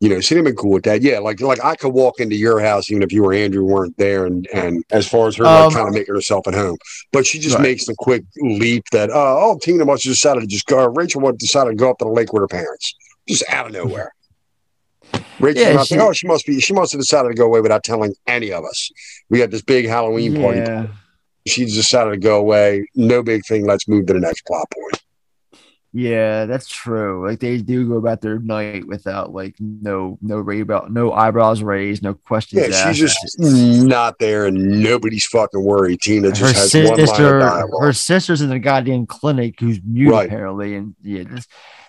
you know, she'd have been cool with that. Yeah, like I could walk into your house even if you or Andrew weren't there, and as far as her kind of making herself at home, but she just makes the quick leap that Tina must have decided to just go. Rachel decided to go up to the lake with her parents. Just out of nowhere. Rachel, she must have decided to go away without telling any of us. We had this big Halloween party. She decided to go away. No big thing. Let's move to the next plot point. Yeah, that's true. Like they do go about their night without like no eyebrows raised, no questions asked. She's just not there, and nobody's fucking worried. Tina just has one line of dialogue. Her sister's in the goddamn clinic, who's mute apparently, and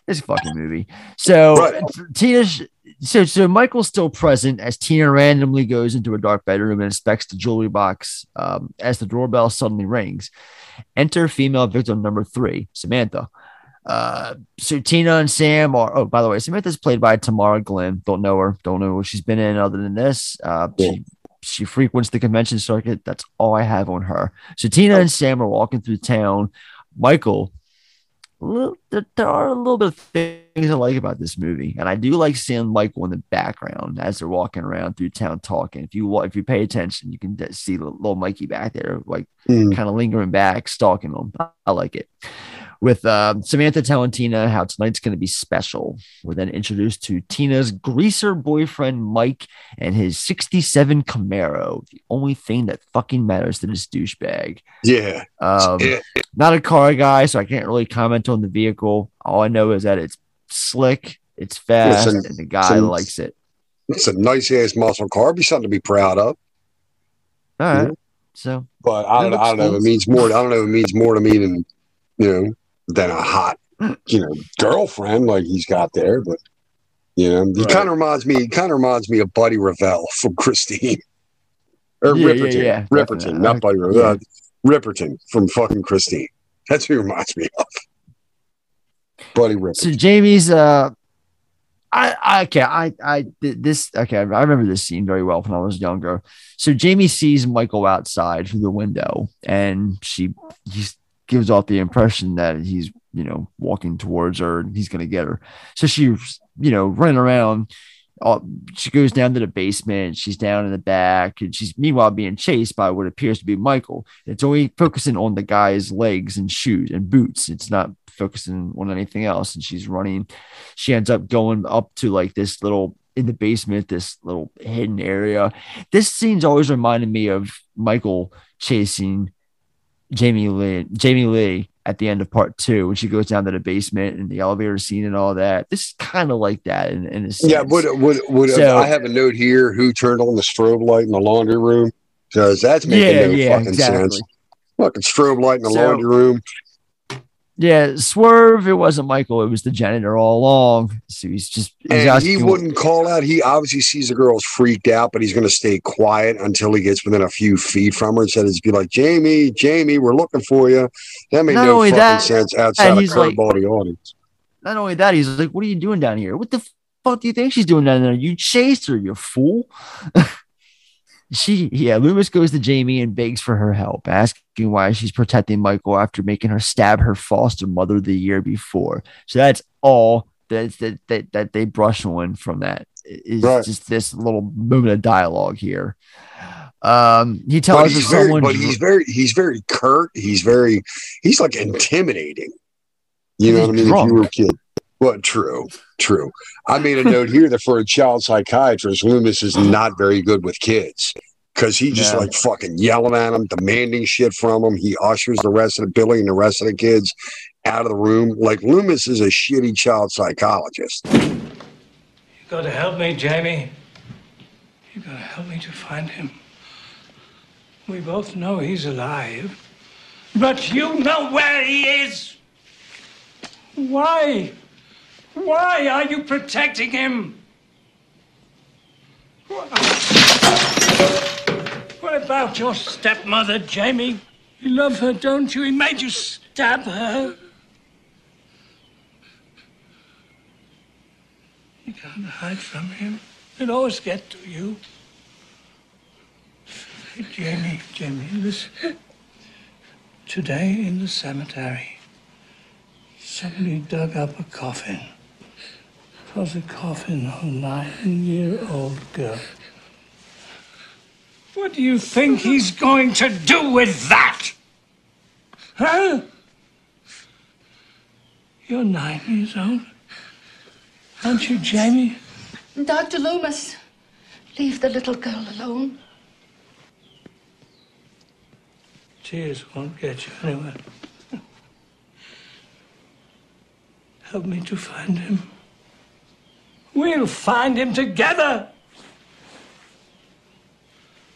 this fucking movie. So Tina. So Michael's still present as Tina randomly goes into a dark bedroom and inspects the jewelry box. As the doorbell suddenly rings, enter female victim number 3, Samantha. So Tina and Sam are. Oh, by the way, Samantha's played by Tamara Glenn. Don't know her. Don't know what she's been in other than this. She frequents the convention circuit. That's all I have on her. So Tina and Sam are walking through town. Michael. There are a little bit of things I like about this movie, and I do like seeing Michael in the background as they're walking around through town talking. If you pay attention, you can see little Mikey back there, like kind of lingering back, stalking them. I like it. With Samantha telling Tina how tonight's going to be special. We're then introduced to Tina's greaser boyfriend Mike and his '67 Camaro, the only thing that fucking matters to this douchebag. Yeah, not a car guy, so I can't really comment on the vehicle. All I know is that it's slick, it's fast, and the guy likes it. It's a nice ass muscle car. It'd be something to be proud of. All right, so but I don't know. It means more. I don't know. It means more to me than, you know, than a hot, you know, girlfriend like he's got there. But, you know, he kind of reminds me of Buddy Revelle from Christine. Or Ripperton, not Buddy Revelle. Ripperton from fucking Christine. That's who he reminds me of. Buddy Ripperton. So Jamie's, I remember this scene very well when I was younger. So Jamie sees Michael outside through the window, and he's gives off the impression that he's, you know, walking towards her and he's going to get her. So she, you know, running around, She goes down to the basement. She's down in the back, and she's meanwhile being chased by what appears to be Michael. It's only focusing on the guy's legs and shoes and boots. It's not focusing on anything else. And she's running. She ends up going up to like this little in the basement, this little hidden area. This scene's always reminded me of Michael chasing Jamie Lee at the end of part two, when she goes down to the basement and the elevator scene and all that. This is kind of like that in a sense. Yeah, would I have a note here, who turned on the strobe light in the laundry room? Because that's making no fucking sense. Fucking strobe light in the laundry room. Yeah, swerve, it wasn't Michael. It was the janitor all along. So he wouldn't call out. He obviously sees the girl's freaked out, but he's going to stay quiet until he gets within a few feet from her. Instead, he's be like, Jamie, we're looking for you. That made no fucking sense outside of curveball to the audience. Not only that, he's like, what are you doing down here? What the fuck do you think she's doing down there? You chased her, you fool. Loomis goes to Jamie and begs for her help, asking why she's protecting Michael after making her stab her foster mother the year before. So that's all that they brush on from that is just this little moment of dialogue here. He tells us someone, but he's very curt. He's like intimidating. You know what I mean? Drunk. If you were a kid. But true. I made a note here that for a child psychiatrist, Loomis is not very good with kids, because he just like fucking yelling at them, demanding shit from them. He ushers the rest of Billy and the rest of the kids out of the room. Like, Loomis is a shitty child psychologist. You gotta help me, Jamie. You gotta help me to find him. We both know he's alive, but you know where he is. Why? Why are you protecting him? What about your stepmother, Jamie? You love her, don't you? He made you stab her. You can't hide from him. He'll always get to you. Hey, Jamie, listen. Today in the cemetery, somebody dug up a coffin. Of the coffin of a 9-year-old girl. What do you think he's going to do with that? Huh? You're 9 years old, aren't you, Jamie? Dr. Loomis, leave the little girl alone. Tears won't get you anywhere. Help me to find him. We'll find him together.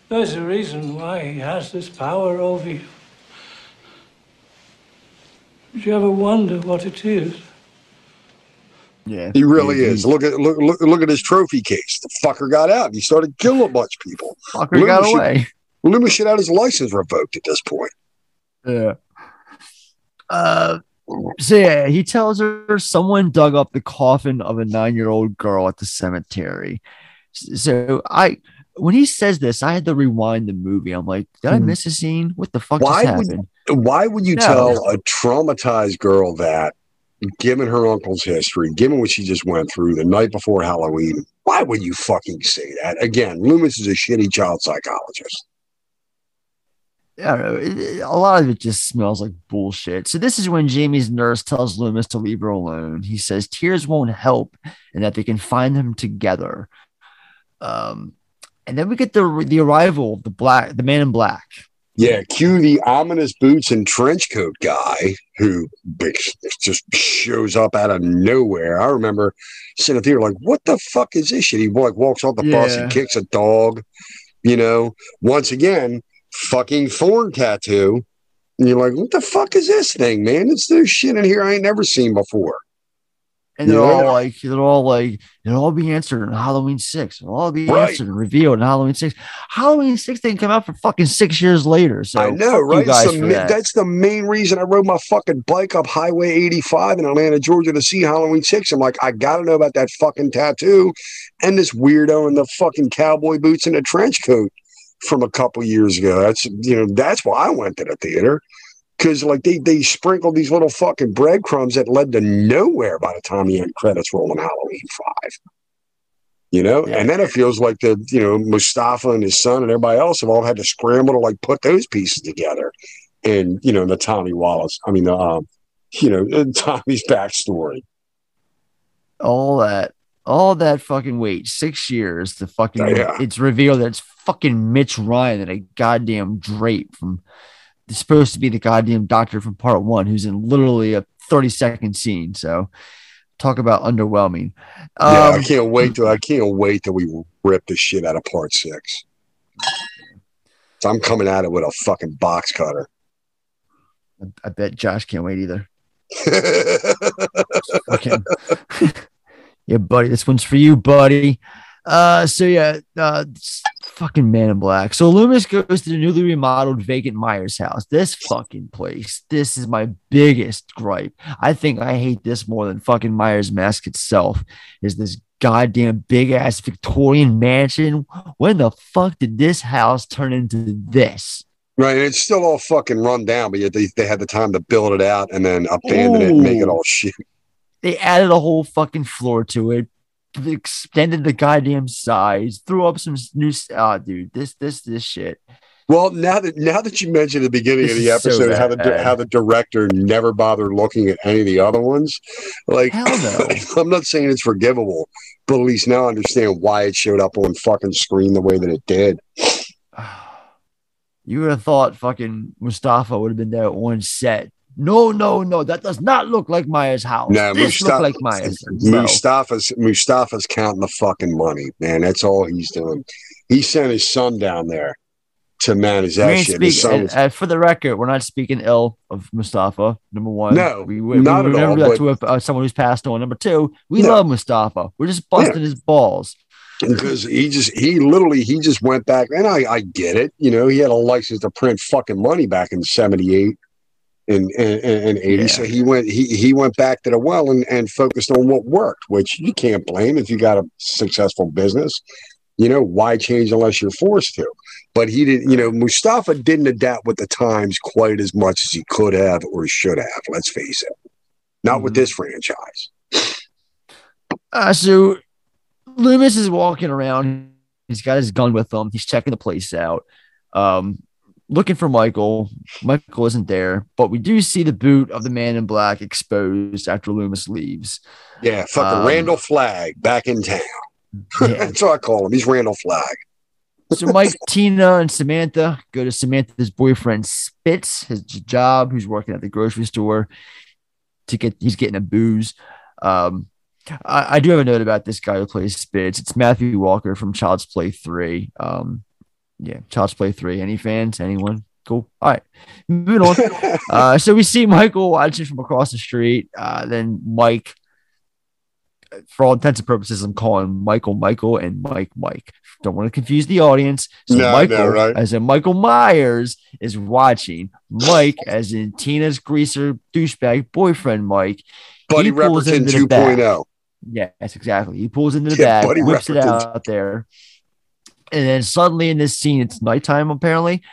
There's a reason why he has this power over you. Did you ever wonder what it is? Yeah, he really is. Look at his trophy case. The fucker got out. He started killing a bunch of people. Fucker got away. Loomis should have his license revoked at this point. Yeah. So yeah, he tells her someone dug up the coffin of a 9-year-old girl at the cemetery. So when he says this, I had to rewind the movie. I'm like, did I miss a scene? What the fuck just happened? Why would you tell a traumatized girl that, given her uncle's history, given what she just went through the night before Halloween, why would you fucking say that? Again, Loomis is a shitty child psychologist. I don't know. A lot of it just smells like bullshit. So this is when Jamie's nurse tells Loomis to leave her alone. He says tears won't help and that they can find them together. And then we get the arrival of the man in black. Yeah, cue the ominous boots and trench coat guy who just shows up out of nowhere. I remember sitting there like, what the fuck is this shit? He like walks off the bus and kicks a dog. You know, once again, fucking Thorn tattoo, and you're like, what the fuck is this thing, man? It's new shit in here I ain't never seen before. And they're all like, it'll all be answered in Halloween 6. It'll all be answered and revealed in Halloween 6. Halloween 6 didn't come out for fucking 6 years later. So I know, right? That's the main reason I rode my fucking bike up Highway 85 in Atlanta, Georgia to see Halloween 6. I'm like, I gotta know about that fucking tattoo and this weirdo in the fucking cowboy boots and a trench coat from a couple years ago. That's why I went to the theater, because like they sprinkled these little fucking breadcrumbs that led to nowhere by the time the end credits roll in Halloween 5. you know? Yeah. And then it feels like the, you know, Moustapha and his son and everybody else have all had to scramble to like put those pieces together. And, you know, the Tommy Wallace, I mean, the, you know, Tommy's backstory. All that fucking wait, 6 years to fucking, it's revealed that it's fucking Mitch Ryan and a goddamn drape from, supposed to be the goddamn doctor from part one, who's in literally a 30-second scene. So talk about underwhelming. Yeah, I can't wait till we rip the shit out of part six. So I'm coming at it with a fucking box cutter. I bet Josh can't wait either. Yeah, buddy, this one's for you, buddy. Fucking Man in Black. So Loomis goes to the newly remodeled vacant Myers house. This fucking place. This is my biggest gripe. I think I hate this more than fucking Myers Mask itself. Is this goddamn big ass Victorian mansion? When the fuck did this house turn into this? Right, and it's still all fucking run down, but yet they had the time to build it out and then abandon it and make it all shit. They added a whole fucking floor to it. Extended the goddamn size, threw up some new dude, this shit. Well, now that you mentioned at the beginning this of the episode, so how the director never bothered looking at any of the other ones, like, hell no. I'm not saying it's forgivable, but at least now I understand why it showed up on fucking screen the way that it did. You would have thought fucking Moustapha would have been there at one set. No, that does not look like Myers' house. No, this looks like Myers. Moustapha's counting the fucking money, man. That's all he's doing. He sent his son down there to manage that shit. For the record, we're not speaking ill of Moustapha, number one. No, we remember all, that to someone who's passed on. Number two, we love Moustapha. We're just busting his balls. Because he literally went back, and I get it. You know, he had a license to print fucking money back in 78. In 80, so he went back to the well and focused on what worked, which you can't blame if you got a successful business. You know, why change unless you're forced to? But he didn't. You know, Moustapha didn't adapt with the times quite as much as he could have or should have. Let's face it, not with this franchise. So Loomis is walking around. He's got his gun with him. He's checking the place out. Looking for Michael. Michael isn't there, but we do see the boot of the Man in Black exposed after Loomis leaves. Yeah, fucking Randall Flagg back in town. Yeah. That's what I call him. He's Randall Flagg. So Mike, Tina, and Samantha go to Samantha's boyfriend Spitz, his job, who's working at the grocery store. He's getting a booze. I do have a note about this guy who plays Spitz. It's Matthew Walker from Child's Play 3. Yeah, Child's Play 3. Any fans? Anyone? Cool. All right. Moving on. So we see Michael watching from across the street. Then Mike, for all intents and purposes, I'm calling Michael and Mike. Don't want to confuse the audience. So no, Michael, right? As in Michael Myers, is watching Mike, as in Tina's greaser douchebag boyfriend Mike. Buddy Repperton 2.0. Yeah, that's exactly. He pulls into the back, Buddy whips Repperton. It out there. And then suddenly in this scene, it's nighttime, apparently.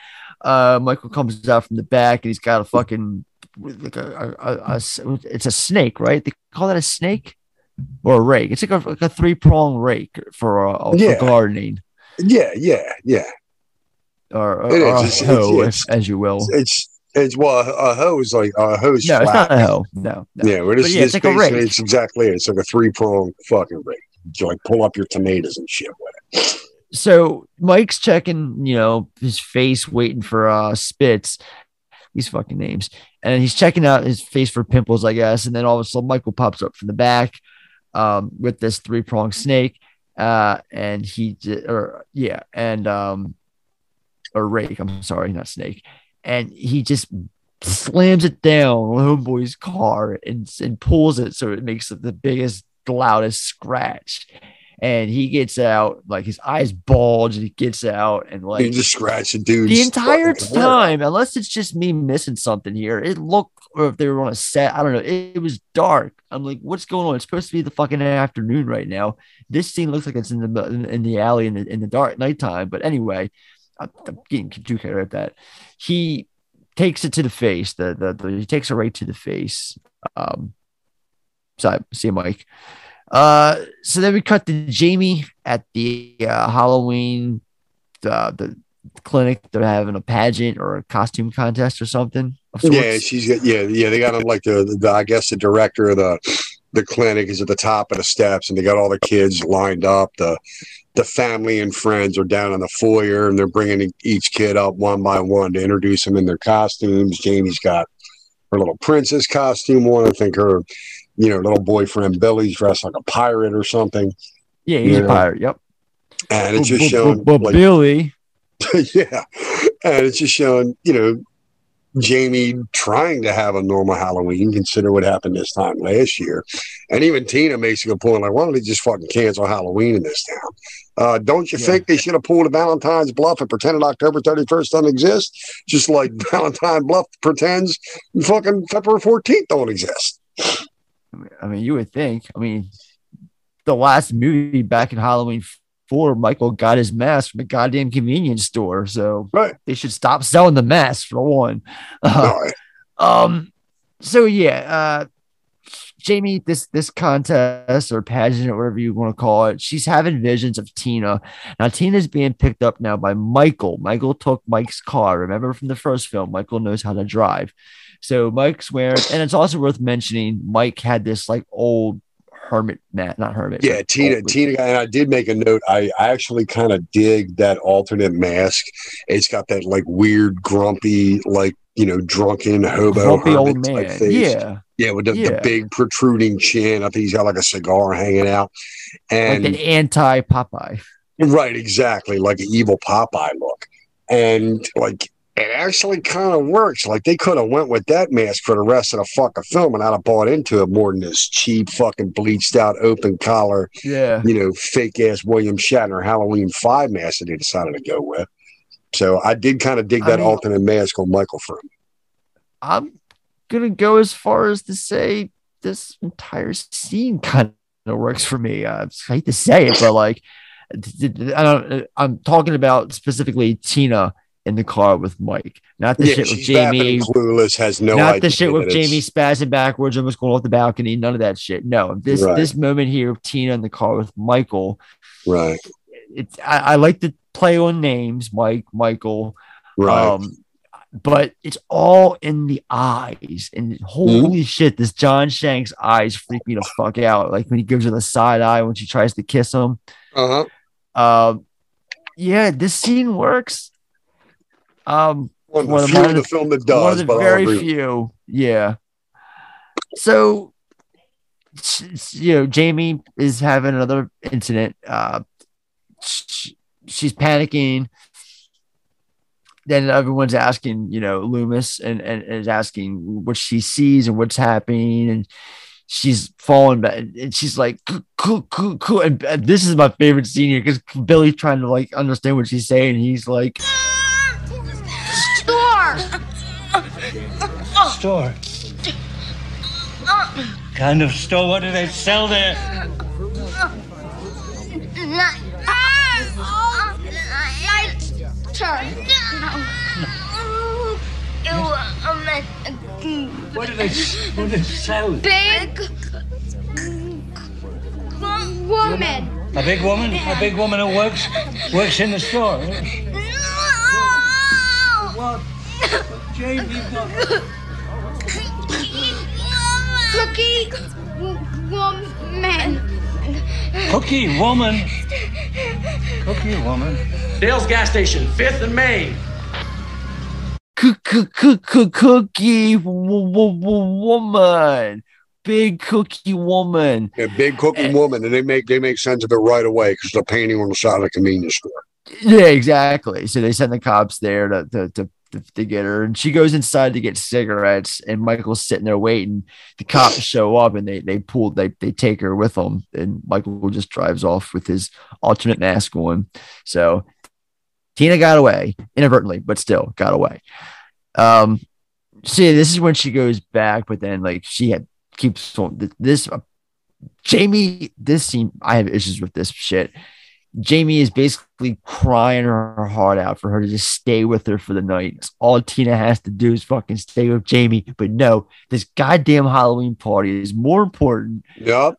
Michael comes out from the back, and he's got a fucking, like it's a snake, right? They call that a snake or a rake. It's like a 3-prong rake for gardening. Yeah. Or a hoe, as you will. It's a hoe is like a hoe's. No, flat. It's not a hoe. No. Yeah, it's like a rake. It's exactly it. It's like a 3-prong fucking rake. You like pull up your tomatoes and shit with it. So Mike's checking, you know, his face, waiting for Spitz, these fucking names, and he's checking out his face for pimples, I guess. And then all of a sudden, Michael pops up from the back with this 3-pronged snake, or rake. I'm sorry, not snake. And he just slams it down on homeboy's car and pulls it, so it makes the biggest, loudest scratch. And he gets out, like his eyes bulge, and he gets out and like he just scratched the dude the entire time. Unless it's just me missing something here, it looked, or if they were on a set, I don't know. It was dark. I'm like, what's going on? It's supposed to be the fucking afternoon right now. This scene looks like it's in the alley in the dark nighttime. But anyway, I'm getting too carried at that. He takes it to the face. He takes it right to the face. Sorry, see Mike. So then we cut to Jamie at the Halloween the clinic. They're having a pageant or a costume contest or something. Yeah, she's got, yeah. They got like the I guess the director of the clinic is at the top of the steps, and they got all the kids lined up. The family and friends are down in the foyer, and they're bringing each kid up one by one to introduce them in their costumes. Jamie's got her little princess costume on. I think her, little boyfriend Billy's dressed like a pirate or something. Yeah, he's a pirate. Yep. And it's just showing, but Billy. Yeah, and it's just showing, Jamie trying to have a normal Halloween, consider what happened this time last year. And even Tina makes a good point, like, why don't they just fucking cancel Halloween in this town? Don't you think they should have pulled a Valentine's bluff and pretended October 31st doesn't exist? Just like Valentine bluff pretends fucking February 14th don't exist. I mean, you would think. I mean, the last movie back in Halloween 4, Michael got his mask from a goddamn convenience store. So they should stop selling the mask for one. Jamie, this contest or pageant or whatever you want to call it, she's having visions of Tina. Now Tina's being picked up now by Michael. Michael took Mike's car. Remember from the first film, Michael knows how to drive. So Mike's wearing, and it's also worth mentioning, Mike had this like old hermit mat, not hermit. Yeah, Tina. And I did make a note. I actually kind of dig that alternate mask. It's got that like weird, grumpy, like drunken hobo, grumpy old man. Face. Yeah, with the big protruding chin. I think he's got like a cigar hanging out, and like an anti Popeye. Right, exactly, like an evil Popeye look, and like. It actually kind of works. Like they could have went with that mask for the rest of the fucking film, and I'd have bought into it more than this cheap fucking bleached out open collar, fake ass William Shatner Halloween 5 mask that they decided to go with. So I did kind of dig that alternate mask on Michael for me. I'm gonna go as far as to say this entire scene kind of works for me. I hate to say it, but like I'm talking about specifically Tina. In the car with Mike, not the shit with Jamie. Clueless has no idea. Not the shit with Jamie spazzing backwards, almost going off the balcony. None of that shit. No, this moment here of Tina in the car with Michael. Right. It's I like to play on names, Mike, Michael. Right. But it's all in the eyes, and holy shit, this John Shank's eyes freak me the fuck out. Like when he gives her the side eye when she tries to kiss him. Yeah, this scene works. One of the film that does, one of the very few. Yeah. So, Jamie is having another incident. She's panicking. Then everyone's asking, Loomis and is asking what she sees and what's happening. And she's falling back and she's like, cool. And this is my favorite scene here because Billy's trying to like understand what she's saying. He's like, store. Kind of store. What do they sell there? What do they sell? Big woman. A big woman? A big woman who works in the store. What? Jamie, Cookie woman. Dale's gas station, 5th and Main. Cookie woman. Big cookie woman. Yeah, big cookie woman. And they make sense of it right away because they're painting on the side of the convenience store. Yeah, exactly. So they send the cops there to get her, and she goes inside to get cigarettes, and Michael's sitting there waiting. The cops show up, and they take her with them, and Michael just drives off with his alternate mask on. So Tina got away inadvertently, but still got away. This is when she goes back, but then like she keeps on this. Jamie, this scene, I have issues with this shit. Jamie is basically crying her heart out for her to just stay with her for the night. That's all Tina has to do is fucking stay with Jamie. But no, this goddamn Halloween party is more important. Yep.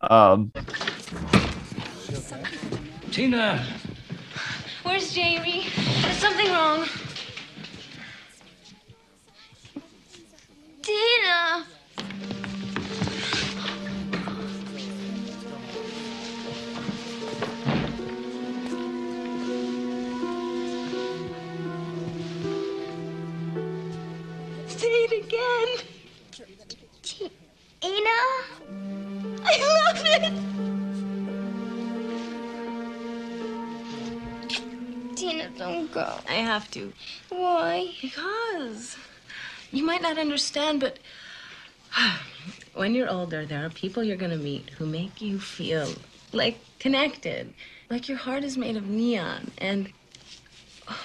Tina! Where's Jamie? Is something wrong? Tina! Say it again. Tina? I love it! Tina, don't go. I have to. Why? Because you might not understand, but when you're older, there are people you're gonna meet who make you feel like connected, like your heart is made of neon, and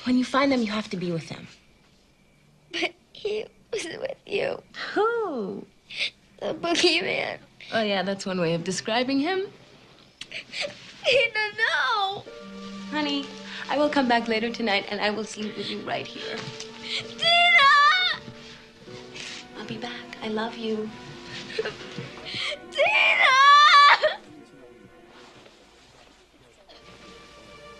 when you find them, you have to be with them. But he was with you. Who? The boogeyman. Oh, yeah, that's one way of describing him. He doesn't know. Honey, I will come back later tonight, and I will sleep with you right here. Tina! I'll be back. I love you. Tina!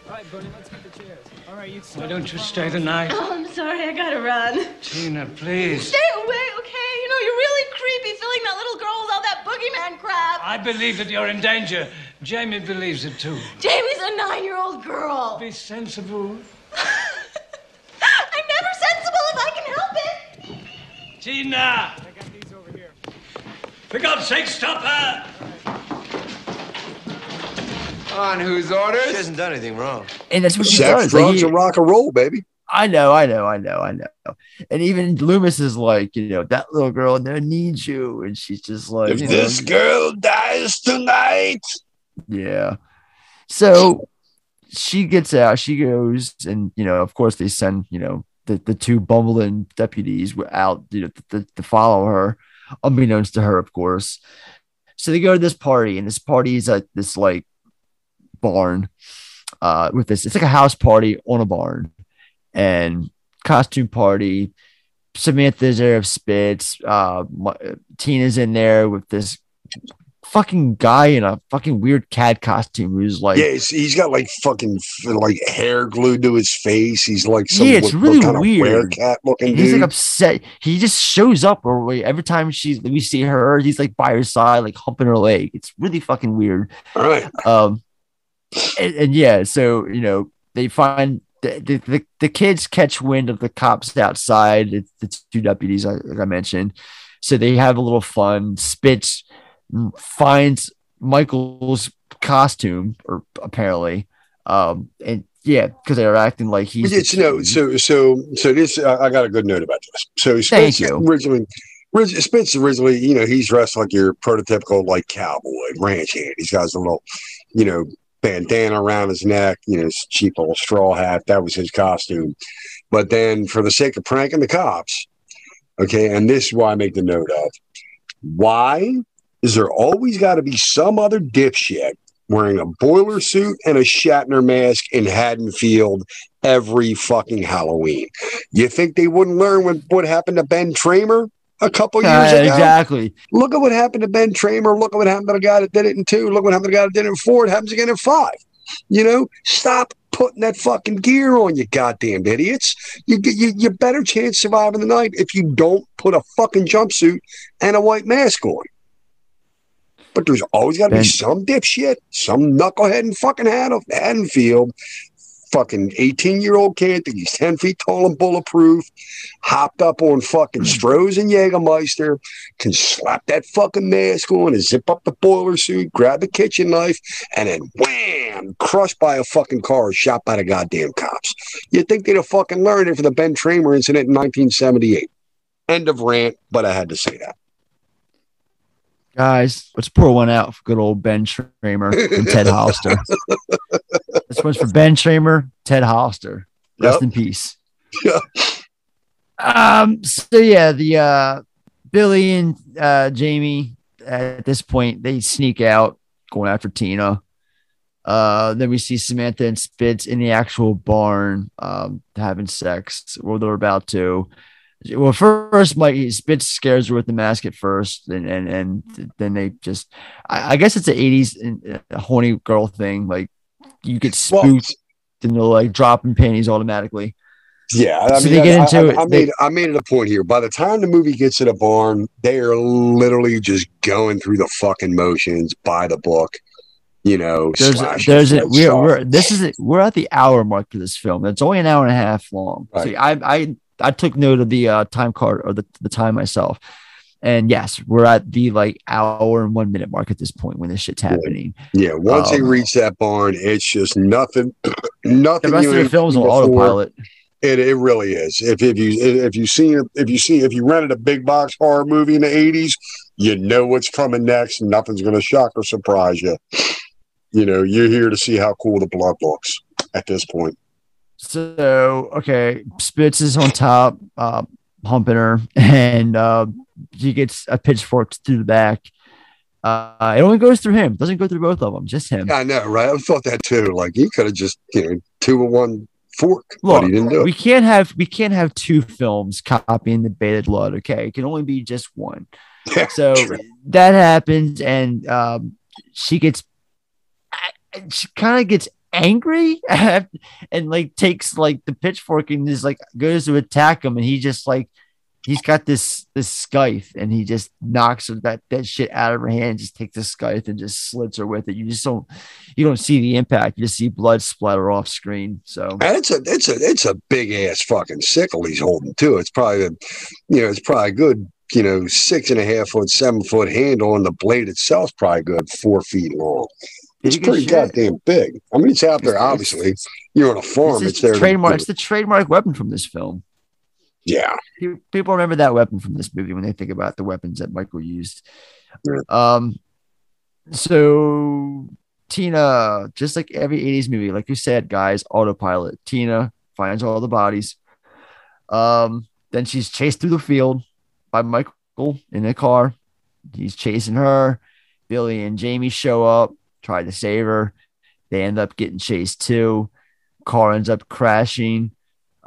All right, Bernie, let's get the chairs. All right, you stop. Why don't you stay the night? Oh, I'm sorry. I gotta run. Tina, please. Stay away, okay? You know, you're really creepy filling that little girl with all that boogeyman crap. I believe that you're in danger. Jamie believes it, too. Jamie's a 9-year-old girl. Be sensible. I'm never sensible if I can help it. Tina! I got these over here. For God's sake, stop her! On whose orders? She hasn't done anything wrong. And that's what she does. Sex, drugs, and rock and roll, baby. I know. And even Loomis is like, you know, that little girl now needs you. And she's just like, if this girl dies tonight. Yeah. So she gets out. She goes. And, you know, of course, they send, you know, the two bumbling deputies were out, you know, to follow her, unbeknownst to her, of course. So they go to this party, and this party is at this like barn with this. It's like a house party on a barn, and costume party. Samantha's there of Spitz. Tina's in there with this fucking guy in a fucking weird cat costume who's like, yeah, he's got like fucking like hair glued to his face. He's like some, yeah, it's really kind weird of cat looking dude. He's like upset. He just shows up every time we see her, he's like by her side, like humping her leg. It's really fucking weird. All right. And yeah, so you know, they find the kids catch wind of the cops outside. It's the two deputies like I mentioned. So they have a little fun. Spitz finds Michael's costume, or apparently, and yeah, because they're acting like he's. It's, you know, so this I got a good note about this. So Spitz originally, you know, he's dressed like your prototypical like cowboy ranch hand. He's got a little, you know, bandana around his neck, you know, his cheap old straw hat. That was his costume. But then, for the sake of pranking the cops, okay, and this is why I make the note of why. Is there always got to be some other dipshit wearing a boiler suit and a Shatner mask in Haddonfield every fucking Halloween? You think they wouldn't learn what happened to Ben Tramer a couple years ago? Exactly. Look at what happened to Ben Tramer. Look at what happened to the guy that did it in 2. Look what happened to the guy that did it in 4. It happens again in 5. You know, stop putting that fucking gear on, you goddamn idiots. You better chance surviving the night if you don't put a fucking jumpsuit and a white mask on. But there's always got to be some dipshit, some knucklehead in fucking Haddonfield, fucking 18-year-old kid that he's 10 feet tall and bulletproof, hopped up on fucking Stroh's and Jägermeister, can slap that fucking mask on and zip up the boiler suit, grab the kitchen knife, and then wham, crushed by a fucking car or shot by the goddamn cops. You'd think they'd have fucking learned it for the Ben Tramer incident in 1978. End of rant, but I had to say that. Guys, let's pour one out for good old Ben Tramer and Ted Hollister. This one's for Ben Tramer, Ted Hollister. Rest in peace. Yep. So yeah, the Billy and Jamie at this point, they sneak out going after Tina. Then we see Samantha and Spitz in the actual barn having sex, or they're about to. Well, first, Spitz scares her with the mask at first, and then they just, I guess it's an 80s horny girl thing. Like you get spooked and they're like dropping panties automatically. Yeah, I mean, so they get into it. I made it a point here. By the time the movie gets to the barn, they are literally just going through the fucking motions by the book. You know, we're at the hour mark for this film. It's only an hour and a half long. Right. See, I took note of the time card or the time myself. And yes, we're at the like hour and 1 minute mark at this point when this shit's happening. Yeah, once they reach that barn, it's just nothing. The rest of the film's on autopilot. It really is. If you rented a big box horror movie in the 80s, you know what's coming next. Nothing's going to shock or surprise you. You know, you're here to see how cool the blood looks at this point. So, okay, Spitz is on top, humping her, and he gets a pitchfork through the back. It only goes through him. Doesn't go through both of them, just him. I know, right? I thought that too. Like, he could have just, you know, two of one fork. Look, we can't have two films copying the beta blood. Okay, it can only be just one. Yeah, so true. That happens, and she kind of gets angry and like takes like the pitchfork and just like goes to attack him, and he just like he's got this scythe, and he just knocks that shit out of her hand, just takes the scythe and just slits her with it. You just don't see the impact. You just see blood splatter off screen. So it's a big ass fucking sickle he's holding too. It's probably a good, you know, 6.5 foot, 7 foot handle, and the blade itself is probably good 4 feet long. It's pretty goddamn big. I mean, it's out there, obviously. You're on a farm. It's there. It's the trademark weapon from this film. Yeah. People remember that weapon from this movie when they think about the weapons that Michael used. Yeah. So Tina, just like every 80s movie, like you said, guys, autopilot. Tina finds all the bodies. Then she's chased through the field by Michael in the car. He's chasing her. Billy and Jamie show up, try to save her. They end up getting chased too. Car ends up crashing.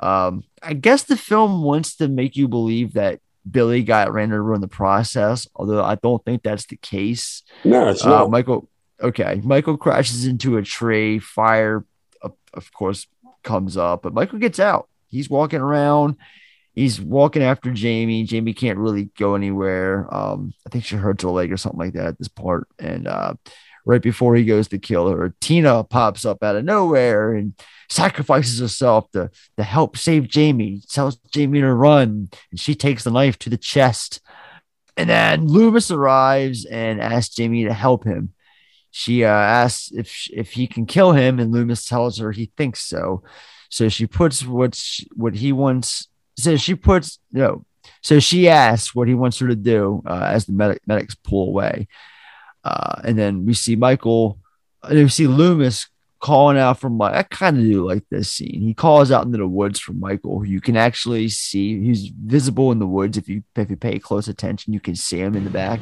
I guess the film wants to make you believe that Billy got ran over in the process, although I don't think that's the case. No, it's not. Michael crashes into a tree. Fire, of course, comes up, but Michael gets out. He's walking around. He's walking after Jamie. Jamie can't really go anywhere. I think she hurts her leg or something like that at this part, and right before he goes to kill her, Tina pops up out of nowhere and sacrifices herself to help save Jamie. Tells Jamie to run, and she takes the knife to the chest. And then Loomis arrives and asks Jamie to help him. She asks if he can kill him, and Loomis tells her he thinks so. So she puts what he wants. So she asks what he wants her to do as the medics pull away. And then we see Loomis calling out for Mike. I kind of do like this scene. He calls out into the woods for Michael. You can actually see he's visible in the woods. If you pay close attention, you can see him in the back.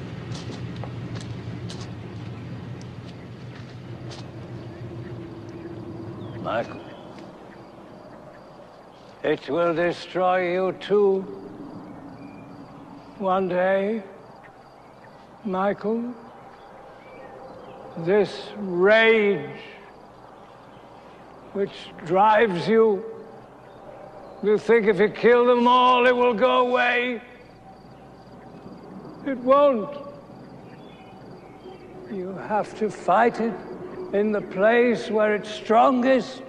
Michael, it will destroy you too. One day, Michael. This rage which drives you. You think if you kill them all, it will go away. It won't. You have to fight it in the place where it's strongest.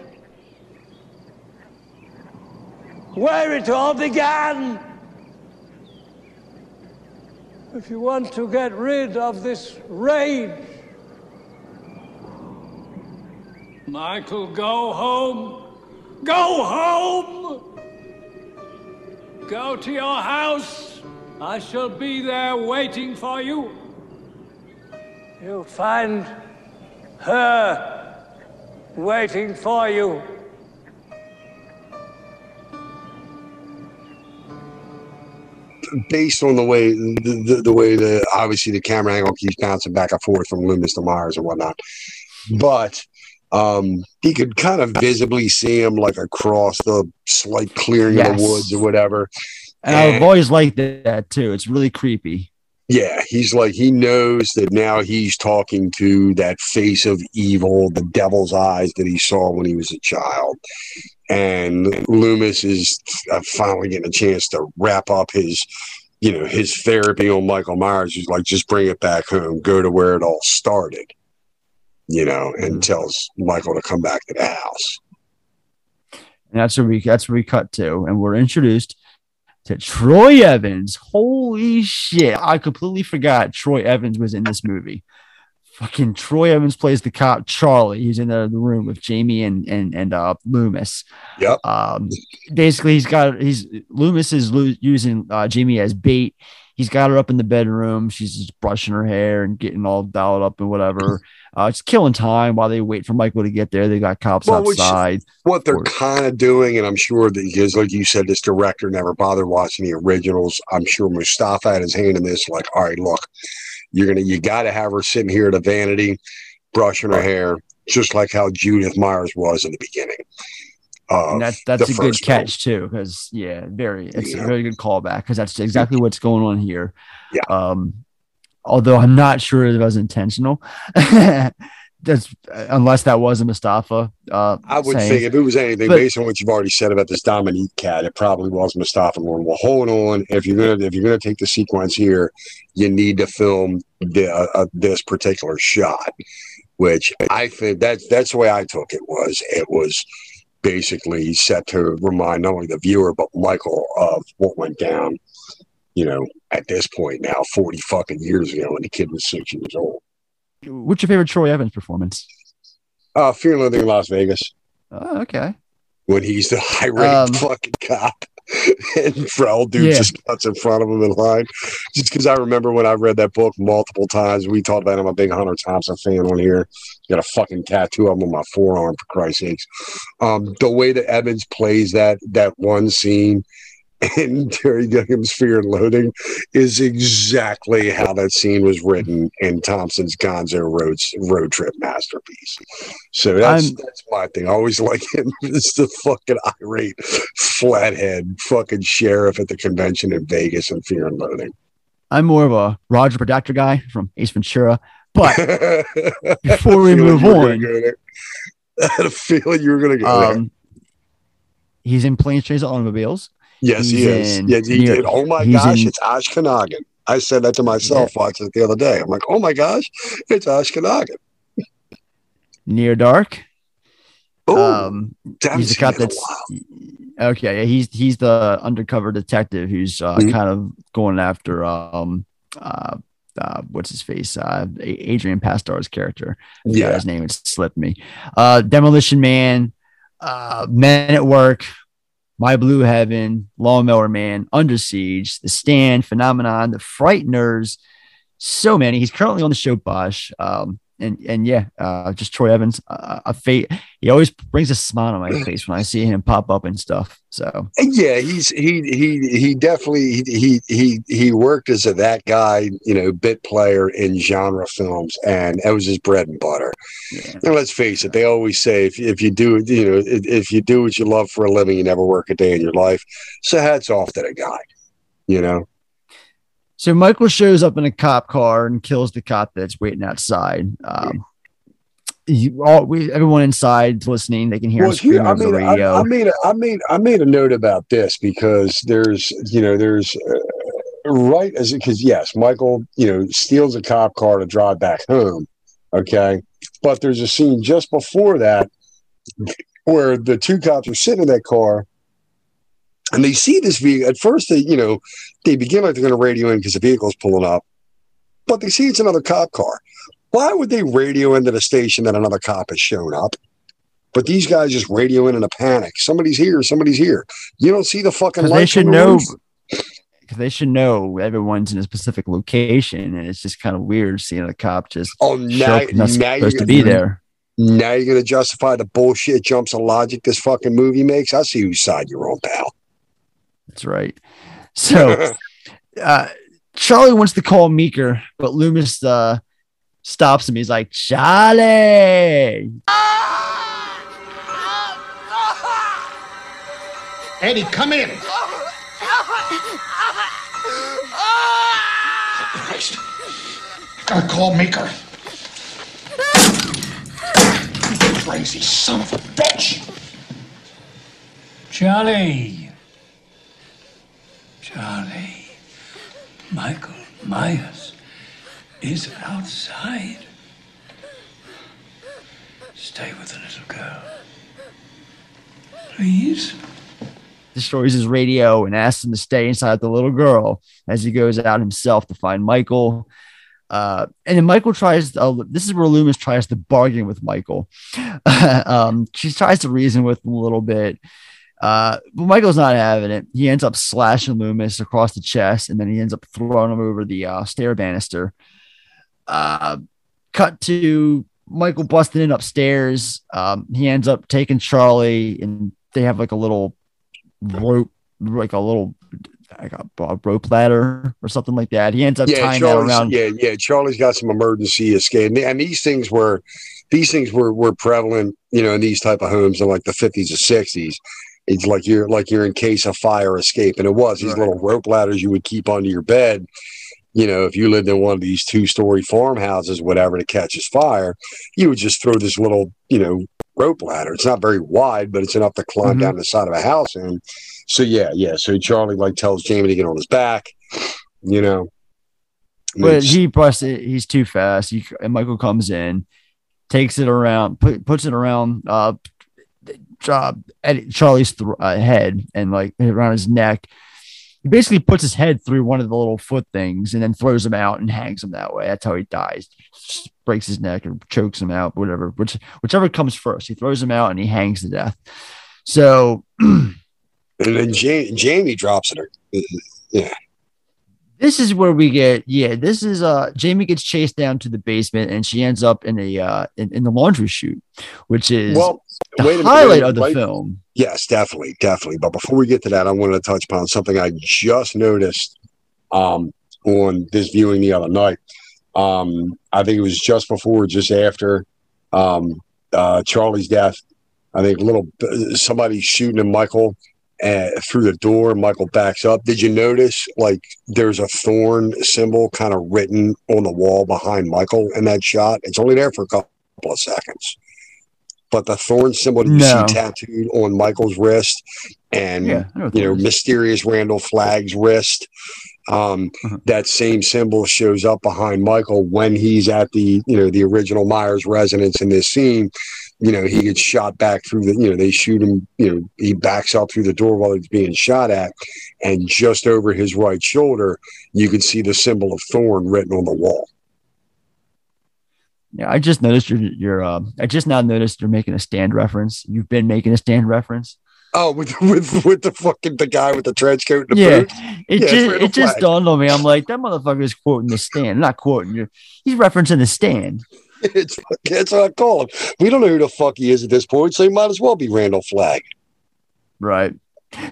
Where it all began. If you want to get rid of this rage, Michael, go home. Go home. Go to your house. I shall be there waiting for you. You'll find her waiting for you. Based on the way the obviously the camera angle keeps bouncing back and forth from Loomis to Myers and whatnot, but. He could kind of visibly see him like across the slight clearing of the woods or whatever. And I've always liked that too. It's really creepy. Yeah, he's like, he knows that now he's talking to that face of evil, the devil's eyes that he saw when he was a child. And Loomis is finally getting a chance to wrap up his, you know, his therapy on Michael Myers. He's like, just bring it back home, go to where it all started, you know, and tells Michael to come back to the house. And that's where we cut to, and we're introduced to Troy Evans. Holy shit. I completely forgot Troy Evans was in this movie. Fucking Troy Evans plays the cop, Charlie. He's in the room with Jamie and Loomis. Yep. Basically, Loomis is using Jamie as bait. He's got her up in the bedroom. She's just brushing her hair and getting all dolled up and whatever. Just killing time while they wait for Michael to get there. They got cops outside. What they're kind of doing, and I'm sure that, because like you said, this director never bothered watching the originals. I'm sure Moustapha had his hand in this. Like, all right, look, you got to have her sitting here at a vanity, brushing her hair, just like how Judith Myers was in the beginning. And that's a good catch too, because it's a very good callback, because that's exactly what's going on here. Yeah. Although I'm not sure it was intentional. Unless that was a Moustapha. I would think if it was anything, based on what you've already said about this Dominique cat, it probably was Moustapha going, well, hold on. If you're gonna take the sequence here, you need to film this particular shot, which I think that's the way I took it. It was basically set to remind not only the viewer but Michael of what went down, you know, at this point now 40 fucking years ago when the kid was 6 years old. What's your favorite Troy Evans performance? Fear and Loathing in Las Vegas. Oh, okay. When he's the irate fucking cop and Frel dude just cuts in front of him in line. Just because I remember when I read that book multiple times, we talked about him. I'm a big Hunter Thompson fan on here. Got a fucking tattoo of him on my forearm, for Christ's sakes. The way that Evans plays that one scene in Terry Gilliam's Fear and Loathing is exactly how that scene was written in Thompson's Gonzo Road Trip masterpiece. So that's my thing. I always like him. It's the fucking irate flathead fucking sheriff at the convention in Vegas in Fear and Loathing. I'm more of a Roger Prodactor guy from Ace Ventura, but before we move on, I had a feeling you were going to go there. He's in Planes, Trains, and Automobiles. Yes, he is. Yes, he did. Oh my gosh, it's Ashkenagan. I said that to myself watching it the other day. I'm like, oh my gosh, it's Ashkenagan. Near Dark. Oh, he's a cop that's okay. Yeah, he's the undercover detective who's kind of going after what's his face? Adrian Pastar's character. Yeah, his name has slipped me. Demolition Man, Men at Work. My Blue Heaven, Lawnmower Man, Under Siege, The Stand, Phenomenon, The Frighteners, so many. He's currently on the show Bosch, just Troy Evans. He always brings a smile on my face when I see him pop up and stuff. So yeah, he definitely worked as that guy, you know, bit player in genre films, and that was his bread and butter. Yeah. And let's face it, they always say if you do what you love for a living, you never work a day in your life. So hats off to the guy, you know. So Michael shows up in a cop car and kills the cop that's waiting outside. Everyone inside listening, they can hear him screaming on the radio. I made a note about this because Michael, you know, steals a cop car to drive back home. Okay. But there's a scene just before that where the two cops are sitting in that car. And they see this vehicle. At first, they begin like they're going to radio in because the vehicle's pulling up. But they see it's another cop car. Why would they radio into the station that another cop has shown up? But these guys just radio in a panic. Somebody's here. Somebody's here. You don't see the fucking light. They should know. Because they should know everyone's in a specific location. And it's just kind of weird seeing a cop just supposed to be there. Now you're going to justify the bullshit jumps of logic this fucking movie makes. I see whose side you're on, pal. That's right. So Charlie wants to call Meeker, but Loomis stops him. He's like, Charlie! Eddie, come in! Christ. I gotta call Maker. You crazy son of a bitch! Charlie, Michael Myers is outside. Stay with the little girl. Please. Destroys his radio and asks him to stay inside the little girl as he goes out himself to find Michael. And then Michael tries, this is where Loomis tries to bargain with Michael. She tries to reason with him a little bit. But Michael's not having it. He ends up slashing Loomis across the chest, and then he ends up throwing him over the stair banister. Cut to Michael busting in upstairs. He ends up taking Charlie, and they have like a little rope, like a rope ladder or something like that. He ends up tying Charlie's, that around. Yeah. Charlie's got some emergency escape, and these things were prevalent, in these type of homes in like the 50s or 60s. It's like you're in case of fire escape, and it was these little rope ladders you would keep under your bed. If you lived in one of these 2-story farmhouses, whatever, that catches fire, you would just throw this little, rope ladder. It's not very wide, but it's enough to climb down the side of a house. And so, so Charlie tells Jamie to get on his back, But he busts it. He's too fast. And Michael comes in, takes it around, puts it around Charlie's head and around his neck. He basically puts his head through one of the little foot things and then throws him out and hangs him that way. That's how he dies. Just breaks his neck or chokes him out, whatever. Whichever comes first. He throws him out and he hangs to death. So, and then Jamie drops it. Yeah. This is where we get. Yeah, this is Jamie gets chased down to the basement and she ends up in a in the laundry chute, which is the highlight of the film. Yes, definitely. But before we get to that, I wanted to touch upon something I just noticed on this viewing the other night. I think it was just before, just after Charlie's death. I think somebody's shooting at Michael through the door. Michael backs up. Did you notice there's a thorn symbol kind of written on the wall behind Michael in that shot? It's only there for a couple of seconds. But the thorn symbol that you see tattooed on Michael's wrist and, mysterious Randall Flagg's wrist, that same symbol shows up behind Michael when he's at the, the original Myers residence in this scene. He gets shot back through the, they shoot him, he backs up through the door while he's being shot at. And just over his right shoulder, you can see the symbol of Thorn written on the wall. Yeah, I just noticed I just now noticed you're making a stand reference. You've been making a stand reference. Oh, with the fucking the guy with the trench coat and the boots. It just dawned on me. I'm like, that motherfucker is quoting the Stand. Not quoting you. He's referencing the Stand. That's what I call him. We don't know who the fuck he is at this point, so he might as well be Randall Flagg. Right.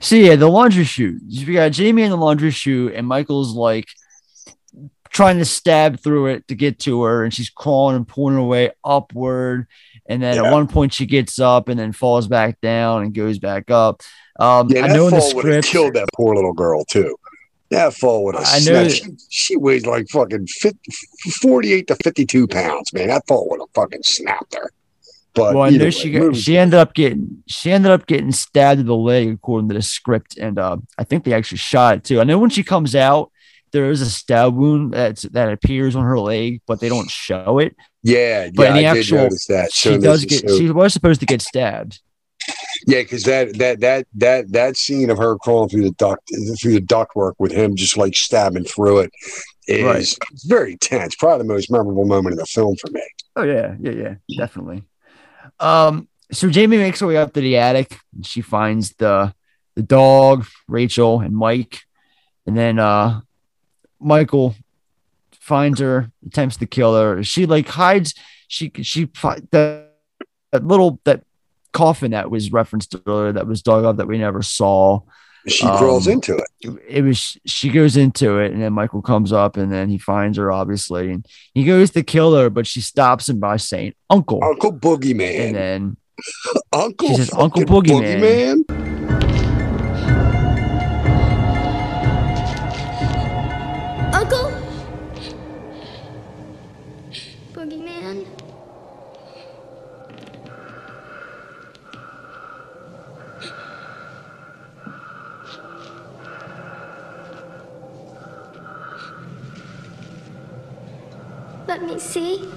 So yeah, the laundry chute. You got Jamie in the laundry chute, and Michael's trying to stab through it to get to her, and she's crawling and pulling her way upward. And then at one point she gets up and then falls back down and goes back up. I know in the script would have killed that poor little girl too. That fall would have. I know she weighs like fucking 48 to 52 pounds, man. That fall would have fucking snapped her. But well, I know she ended up getting stabbed in the leg according to the script, and I think they actually shot it too. I know when she comes out, there is a stab wound that appears on her leg, but they don't show it. Yeah, but in the actual, that. So she does get. So, she was supposed to get stabbed. Yeah, because that scene of her crawling through the ductwork with him just stabbing through it is very tense. Probably the most memorable moment in the film for me. Oh yeah, definitely. So Jamie makes her way up to the attic, and she finds the dog, Rachel, and Mike, and then Michael finds her, attempts to kill her. She hides. She that coffin that was referenced earlier, that was dug up, that we never saw. She crawls into it. She goes into it, and then Michael comes up, and then he finds her, obviously, and he goes to kill her, but she stops him by saying, "Uncle Boogeyman," and then she says, "Uncle Boogeyman." Kaplan. Let me see.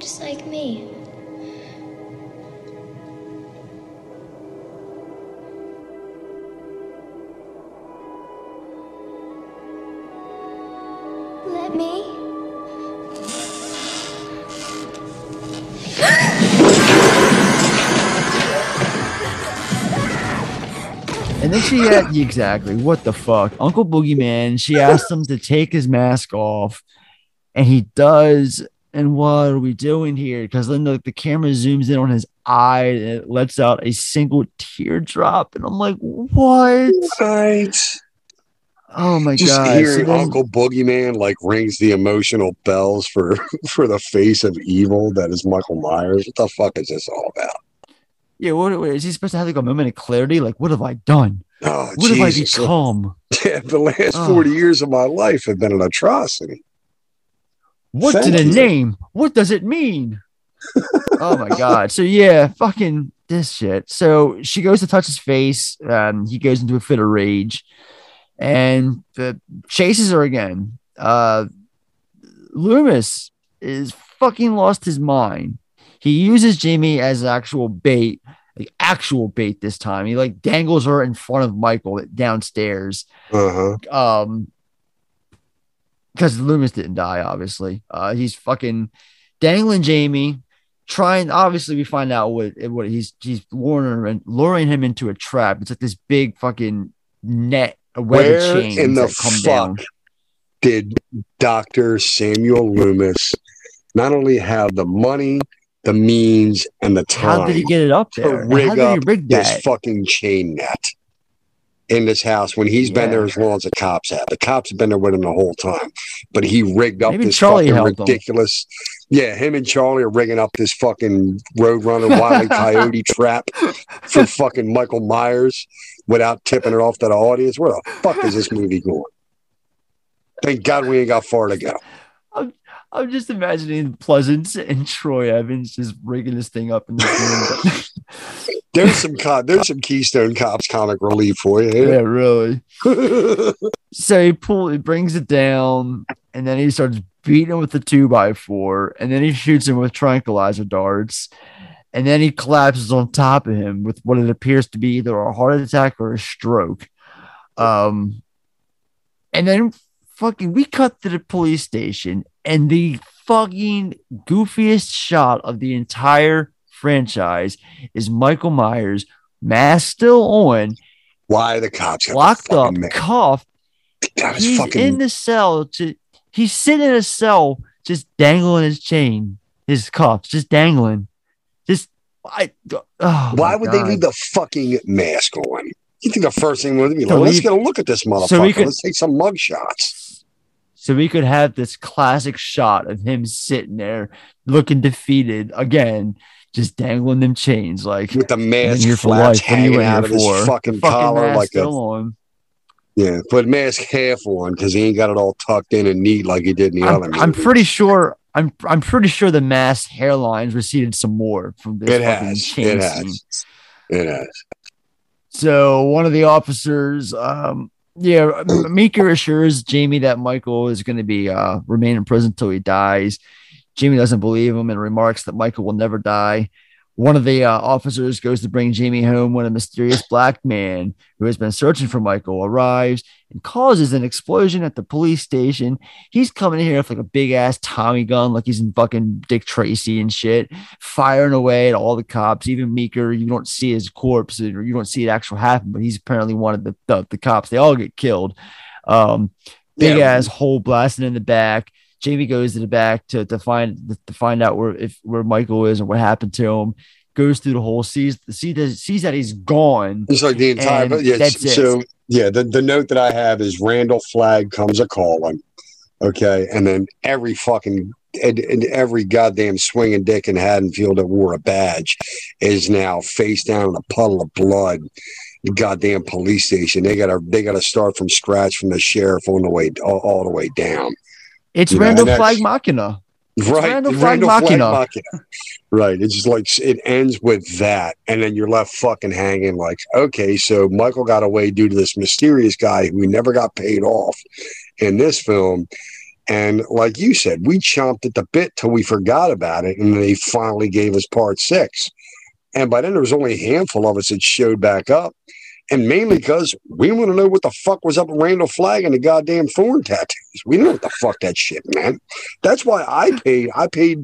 Just like me. Let me. And then she had exactly what the fuck, Uncle Boogeyman. She asked him to take his mask off, and he does. And what are we doing here? Because then the camera zooms in on his eye and it lets out a single teardrop. And I'm like, what? Right. Oh, my God. Just hearing Uncle Boogeyman like rings the emotional bells for the face of evil that is Michael Myers. What the fuck is this all about? Yeah, what is he supposed to have like a moment of clarity? Like, what have I done? Oh, what Jesus. Have I become? Yeah, the last 40 years of my life have been an atrocity. What's in a name? What does it mean? Oh, my God. So, yeah, fucking this shit. So she goes to touch his face. He goes into a fit of rage and chases her again. Loomis is fucking lost his mind. He uses Jamie as actual bait this time. He like dangles her in front of Michael downstairs. Because Loomis didn't die, obviously. He's fucking dangling Jamie, trying. Obviously, we find out what he's luring him into a trap. It's like this big fucking net, a web of chains. Where in the fuck did Dr. Samuel Loomis not only have the money, the means, and the time? How did he get it up there? How did he rig this fucking chain net in this house when he's been there as long as the cops have. The cops have been there with him the whole time. But he rigged up this fucking ridiculous... Yeah, him and Charlie are rigging up this fucking Roadrunner Wile E. Coyote trap for fucking Michael Myers without tipping it off to the audience. Where the fuck is this movie going? Thank God we ain't got far to go. I'm just imagining Pleasance and Troy Evans just rigging this thing up in the room. There's some Keystone Cops comic relief for you. Yeah, really. So he brings it down, and then he starts beating him with the 2x4, and then he shoots him with tranquilizer darts, and then he collapses on top of him with what it appears to be either a heart attack or a stroke. And then fucking we cut to the police station, and the fucking goofiest shot of the entire franchise is Michael Myers, mask still on. Why the cops locked up, cuffed? He's in the cell. He's sitting in a cell, just dangling his chain, his cuffs, just dangling. Why would they leave the fucking mask on? You think the first thing would be like, let's get a look at this motherfucker. Let's take some mug shots. So we could have this classic shot of him sitting there, looking defeated again. Just dangling them chains, like with the mask flaps hanging out of his fucking collar, like a yeah, but mask half on because he ain't got it all tucked in and neat like he did in the other movies. I'm pretty sure the mask hairlines receded some more from this. It has. So one of the officers, Mika assures Jamie that Michael is going to be remain in prison till he dies. Jamie doesn't believe him and remarks that Michael will never die. One of the officers goes to bring Jamie home when a mysterious black man who has been searching for Michael arrives and causes an explosion at the police station. He's coming in here with like a big ass Tommy gun, like he's in fucking Dick Tracy and shit, firing away at all the cops, even Meeker. You don't see his corpse or you don't see it actually happen, but he's apparently one of the cops. They all get killed. Big ass hole blasting in the back. Jamie goes to the back to find out where Michael is and what happened to him. goes through the whole sees that he's gone. It's like the entire. The note that I have is Randall Flagg comes a calling. Okay, and then every fucking. And every goddamn swinging dick in Haddonfield that wore a badge is now face down in a puddle of blood. The goddamn police station. They gotta start from scratch from the sheriff on the way all the way down. It's Randall Flagg Machina. Right. Randall Flagg Machina. Right. It's just like it ends with that. And then you're left fucking hanging like, okay, so Michael got away due to this mysterious guy who never got paid off in this film. And like you said, we chomped at the bit till we forgot about it, and they finally gave us part 6. And by then, there was only a handful of us that showed back up, and mainly because we want to know what the fuck was up with Randall Flagg and the goddamn Thorn tattoos. We know what the fuck that shit, man. That's why I paid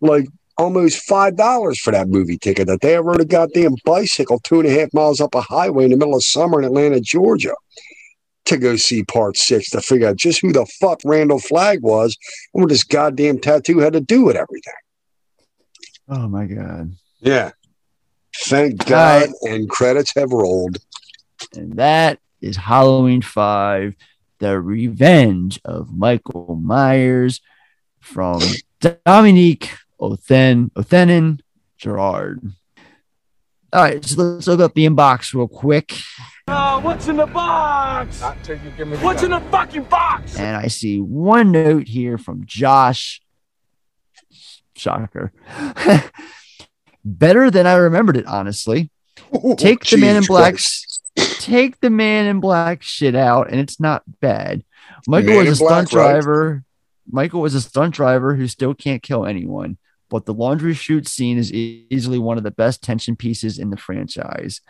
like almost $5 for that movie ticket that day. I rode a goddamn bicycle 2.5 miles up a highway in the middle of summer in Atlanta, Georgia, to go see part 6 to figure out just who the fuck Randall Flagg was and what this goddamn tattoo had to do with everything. Oh my God. Yeah. Thank God. And credits have rolled. And that is Halloween 5, The Revenge of Michael Myers from Dominique Othenin-Girard. All right, so let's look up the inbox real quick. Oh, what's in the box? What's in the fucking box? And I see one note here from Josh. Shocker. Better than I remembered it, honestly. Take the Man in Black shit out, and it's not bad. Michael was a stunt driver who still can't kill anyone. But the laundry chute scene is easily one of the best tension pieces in the franchise.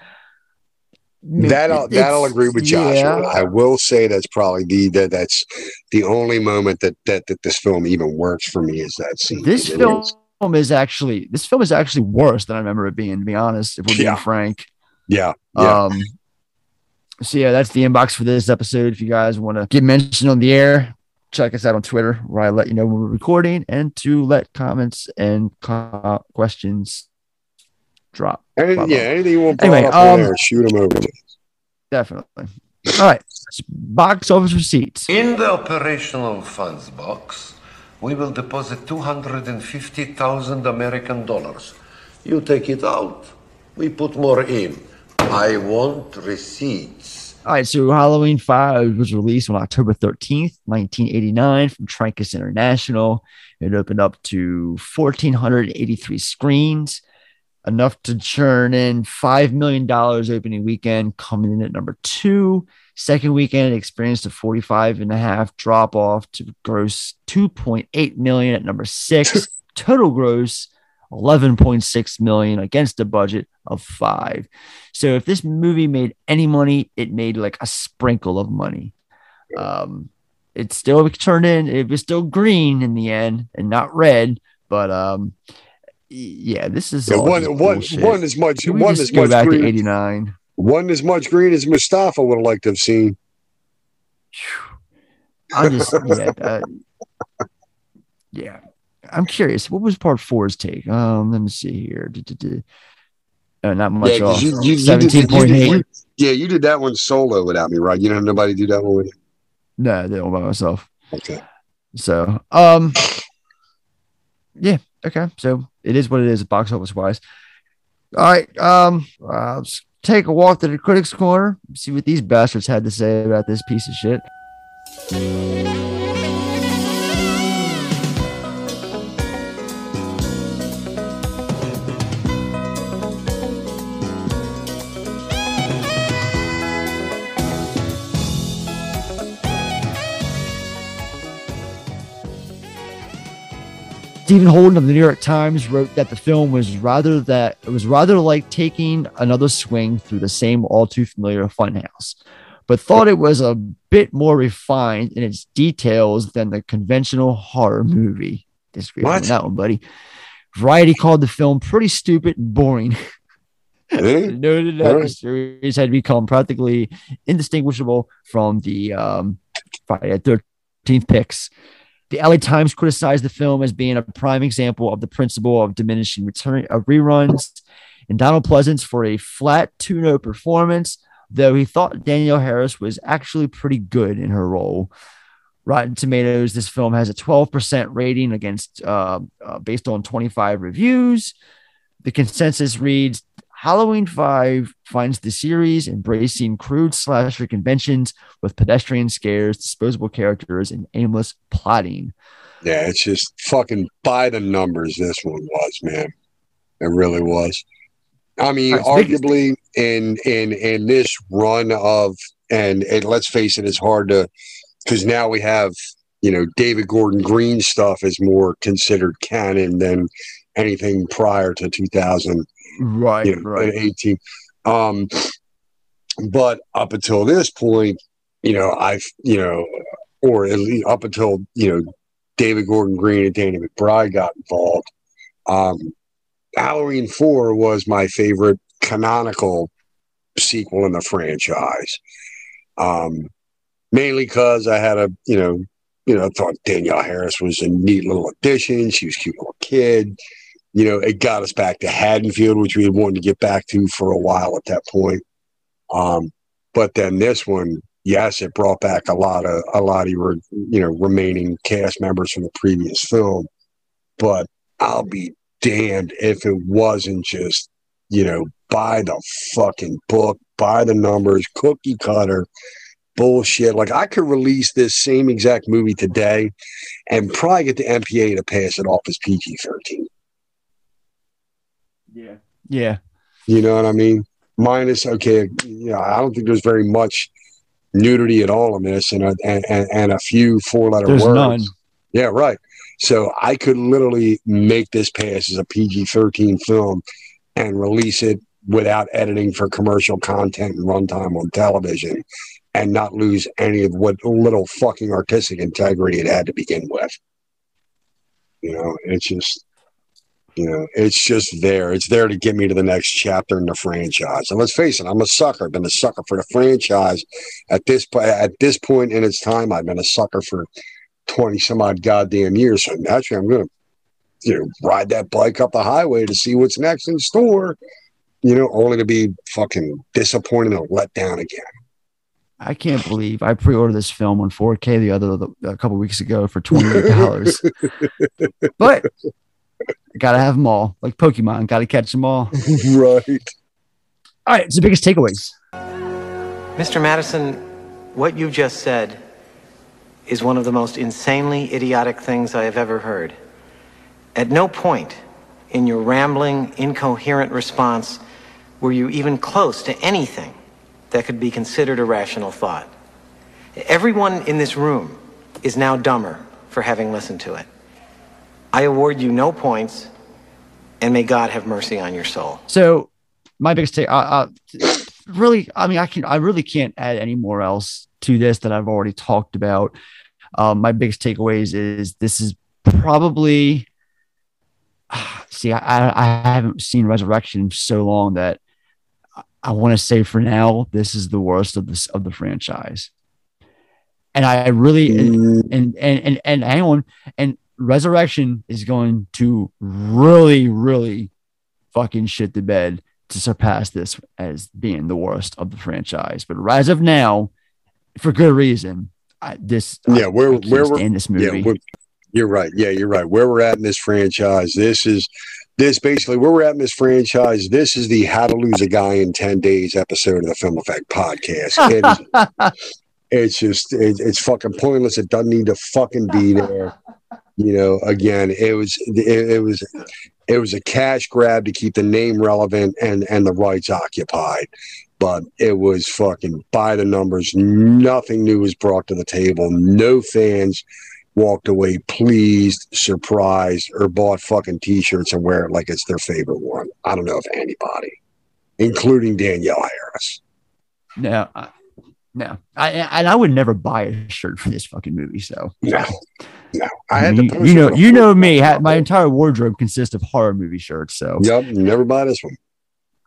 That'll agree with Joshua. Yeah. I will say that's probably that's the only moment that this film even works for me is that scene. This film is actually worse than I remember it being, to be honest, if we're being frank. Yeah. So yeah, that's the inbox for this episode. If you guys want to get mentioned on the air, check us out on Twitter, where I let you know when we're recording, and to let comments and questions drop. Anything you want to put up there, shoot them over. Definitely. All right. Box office receipts. In the operational funds box, we will deposit $250,000 American. You take it out. We put more in. I want receipts. All right, so Halloween 5 was released on October 13th, 1989 from Trancas International. It opened up to 1,483 screens, enough to churn in $5 million opening weekend, coming in at number 2. Second weekend, it experienced a 45.5% drop off to gross $2.8 million at number 6. Total gross $11.6 million against a budget of $5 million. So if this movie made any money, it made like a sprinkle of money. It still turned in. It was still green in the end and not red. But this is one as much green. 89. One as much green as Moustapha would have liked to have seen. I'm curious. What was part 4's take? Let me see here. Not much off. 17.8. Yeah, you did that one solo without me, right? You didn't have nobody do that one with you? No, I did it all by myself. Okay. So, okay. So it is what it is, box office wise. All right. Let's take a walk to the critics' corner. See what these bastards had to say about this piece of shit. Stephen Holden of the New York Times wrote that the film was rather like taking another swing through the same all too familiar funhouse, but thought it was a bit more refined in its details than the conventional horror movie. Disagree on that one, buddy. Variety called the film pretty stupid and boring. Noted that the series had become practically indistinguishable from the Friday the 13th picks. The LA Times criticized the film as being a prime example of the principle of diminishing return of reruns, and Donald Pleasance for a flat 2-note performance, though he thought Danielle Harris was actually pretty good in her role. Rotten Tomatoes, this film has a 12% rating against based on 25 reviews. The consensus reads, Halloween 5 finds the series embracing crude slasher conventions with pedestrian scares, disposable characters, and aimless plotting. Yeah, it's just fucking by the numbers this one was, man. It really was. I mean, arguably in this run of, and let's face it, it's hard to, because now we have, you know, David Gordon Green stuff is more considered canon than anything prior to 2000, right? You know, right. 18. But up until this point, you know, or at least up until, you know, David Gordon Green and Danny McBride got involved, Halloween 4 was my favorite canonical sequel in the franchise. Mainly because I had I thought Danielle Harris was a neat little addition. She was a cute little kid. You know, it got us back to Haddonfield, which we had wanted to get back to for a while at that point. But then this one, yes, it brought back a lot of remaining cast members from the previous film. But I'll be damned if it wasn't just, you know, by the fucking book, by the numbers, cookie cutter bullshit. Like, I could release this same exact movie today and probably get the MPAA to pass it off as PG-13. Yeah. Yeah. You know what I mean? Minus, okay, you know, I don't think there's very much nudity at all in this and a few four-letter words. There's none. Yeah, right. So I could literally make this pass as a PG-13 film and release it without editing for commercial content and runtime on television and not lose any of what little fucking artistic integrity it had to begin with. You know, it's just there. It's there to get me to the next chapter in the franchise. And let's face it, I'm a sucker. I've been a sucker for the franchise. At this point in its time, I've been a sucker for 20 some odd goddamn years. So naturally, I'm going to, you know, ride that bike up the highway to see what's next in store, you know, only to be fucking disappointed and let down again. I can't believe I pre-ordered this film on 4K a couple weeks ago for $28. But gotta have them all, like Pokemon. Gotta catch them all. Right. All right. It's the biggest takeaways. Mr. Madison, what you just said is one of the most insanely idiotic things I have ever heard. At no point in your rambling, incoherent response were you even close to anything that could be considered a rational thought. Everyone in this room is now dumber for having listened to it. I award you no points, and may God have mercy on your soul. So, my biggest take, I really can't add any more else to this that I've already talked about. My biggest takeaways is this is probably, I haven't seen Resurrection in so long that I want to say for now, this is the worst of the franchise. And I really, and hang on, and Resurrection is going to really, really fucking shit the bed to surpass this as being the worst of the franchise. But as of now, for good reason, I can't stand this movie. Yeah, you're right. Yeah, you're right. Where we're at in this franchise, this is the How to Lose a Guy in 10 Days episode of the Film Effect Podcast. It's fucking pointless. It doesn't need to fucking be there. You know, again, it was a cash grab to keep the name relevant and the rights occupied. But it was fucking by the numbers. Nothing new was brought to the table. No fans walked away pleased, surprised, or bought fucking T-shirts and wear it like it's their favorite one. I don't know if anybody, including Danielle Harris. No. I would never buy a shirt for this fucking movie. So no. I had to. You know me. My entire wardrobe consists of horror movie shirts. So yep, never buy this one.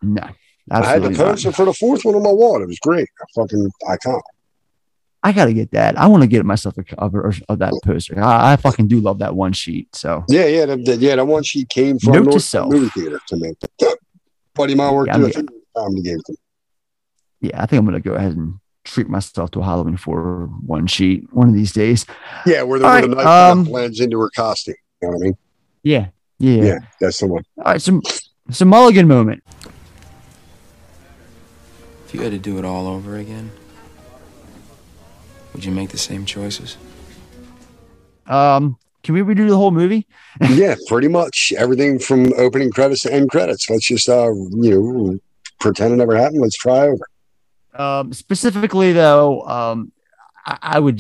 No, I had the poster for the fourth one on my wall. It was great. I fucking iconic. I got to get that. I want to get myself a cover of that poster. I fucking do love that one sheet. So that one sheet came from the movie theater to me. Buddy, my work. Yeah, I think I'm gonna go ahead and treat myself to a Halloween for one sheet one of these days. Yeah, where the knife blends into her costume. You know what I mean? Yeah, that's the one. All right, so Mulligan moment. If you had to do it all over again, would you make the same choices? Can we redo the whole movie? Yeah, pretty much everything from opening credits to end credits. Let's just pretend it never happened. Let's try over. Specifically though, I would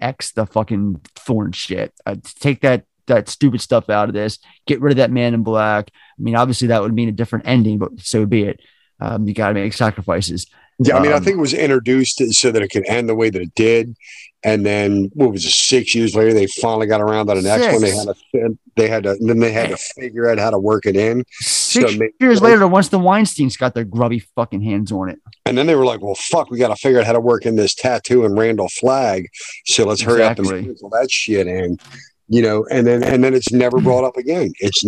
X the fucking Thorn shit. I'd take that stupid stuff out of this. Get rid of that Man in Black. I mean, obviously that would mean a different ending, but so be it. You got to make sacrifices. Yeah, I mean, I think it was introduced so that it could end the way that it did, and then what was it? 6 years later, they finally got around to the next one. They had to figure out how to work it in. Six years later, once the Weinsteins got their grubby fucking hands on it, and then they were like, "Well, fuck, we got to figure out how to work in this tattoo and Randall Flagg." So let's hurry up and pencil that shit in. You know, and then it's never brought up again. It's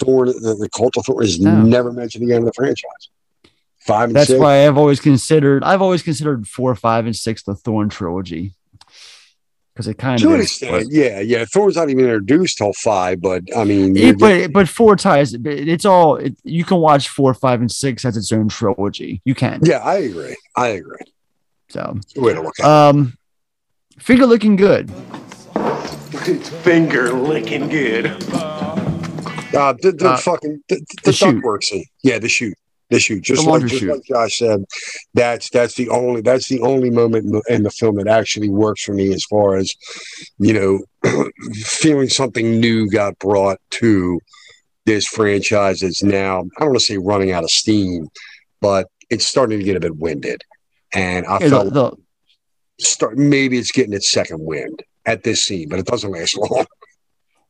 Thorn. The cult of Thorn is never mentioned again in the franchise. 5 and 6. That's why I've always considered 4, 5, and 6 the Thorn trilogy, because it kind of, to an extent, yeah. Thorn's not even introduced till 5, but I mean, but 4 ties. It's all you can watch 4, 5, and 6 as its own trilogy. You can. Yeah, I agree. So wait a look. Finger licking good. It's finger licking good. The duck works in. Yeah, the shoot. The shoot, just like Josh said, that's the only moment in the film that actually works for me as far as, feeling something new got brought to this franchise that's now, I don't want to say running out of steam, but it's starting to get a bit winded, and I felt maybe it's getting its second wind at this scene, but it doesn't last long.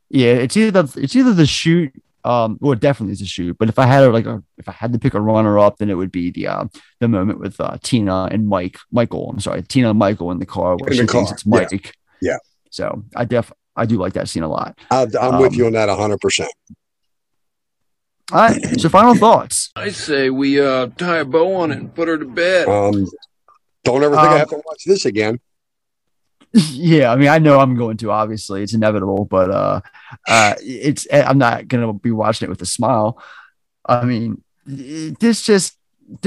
Yeah, it's either the shoot. Well, definitely is a shoot, but if I had to pick a runner up, then it would be the moment with Tina and Michael. I'm sorry, Tina and Michael in the car where she thinks it's Mike. Yeah. So I do like that scene a lot. I'm with you on that 100%. All right. So final thoughts. I say we tie a bow on it and put her to bed. Don't ever think I have to watch this again. Yeah, I mean, I know I'm going to. Obviously, it's inevitable, but I'm not going to be watching it with a smile. I mean, there's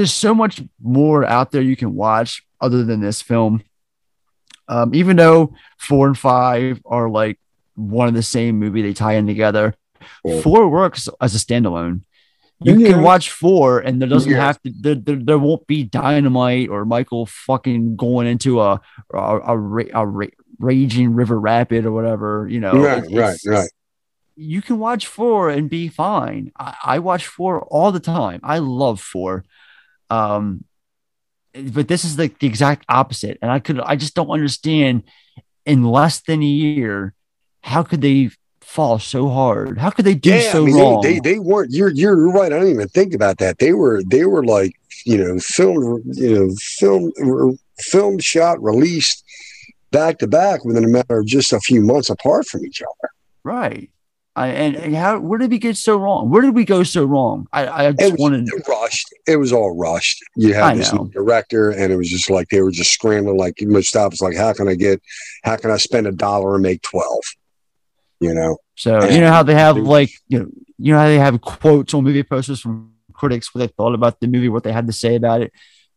so much more out there you can watch other than this film. Even though 4 and 5 are like one of the same movie, they tie in together. Yeah. 4 works as a standalone. You can watch 4, and there doesn't have to. There won't be dynamite or Michael fucking going into a raging river rapid or whatever. Right. You can watch 4 and be fine. I watch 4 all the time. I love 4, but this is like the exact opposite. And I just don't understand. In less than a year, how could they fall so hard? How could they do wrong? They weren't. You're right. I didn't even think about that. They were like film shot, released back to back within a matter of just a few months apart from each other. Right. Where did we get so wrong? Where did we go so wrong? Rushed. It was all rushed. You had this new director, and it was just like they were just scrambling. Like Moustapha's like, how can I spend $1 and make 12? So you know how they have how they have quotes on movie posters from critics, what they thought about the movie, what they had to say about it.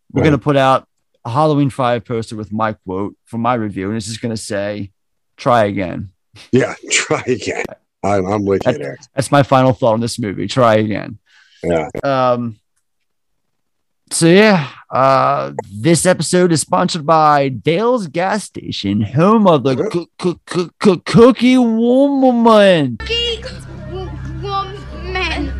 We're going to put out a Halloween 5 poster with my quote from my review, and it's just going to say, "Try again." Yeah, try again. I'm with you there. That's my final thought on this movie. Try again. Yeah. This episode is sponsored by Dale's Gas Station, home of the Cookie Woman. Cookie Woman.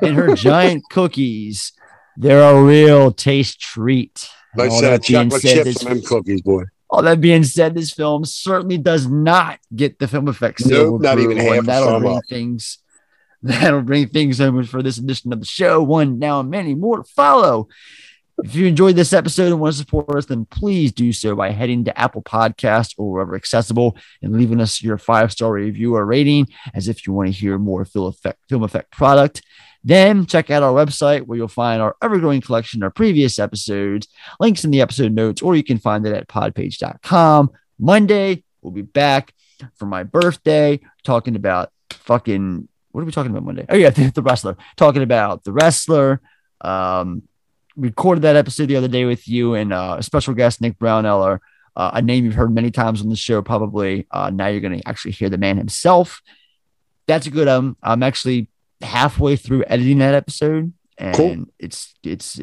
And her giant cookies. They're a real taste treat. Like chocolate chips and cookies, boy. All that being said, this film certainly does not get the film effects. Nope, not even half. That'll bring things home for this edition of the show. One now and many more to follow. If you enjoyed this episode and want to support us, then please do so by heading to Apple Podcasts or wherever accessible and leaving us your 5-star review or rating, as if you want to hear more Film Effect product. Then check out our website where you'll find our ever-growing collection of previous episodes, links in the episode notes, or you can find it at podpage.com. Monday, we'll be back for my birthday talking about fucking... What are we talking about Monday? Oh, yeah, the wrestler. Talking about the wrestler. Recorded that episode the other day with you and a special guest, Nick Browneller, a name you've heard many times on the show probably. Now you're going to actually hear the man himself. That's a good one. I'm actually... halfway through editing that episode, and cool. It's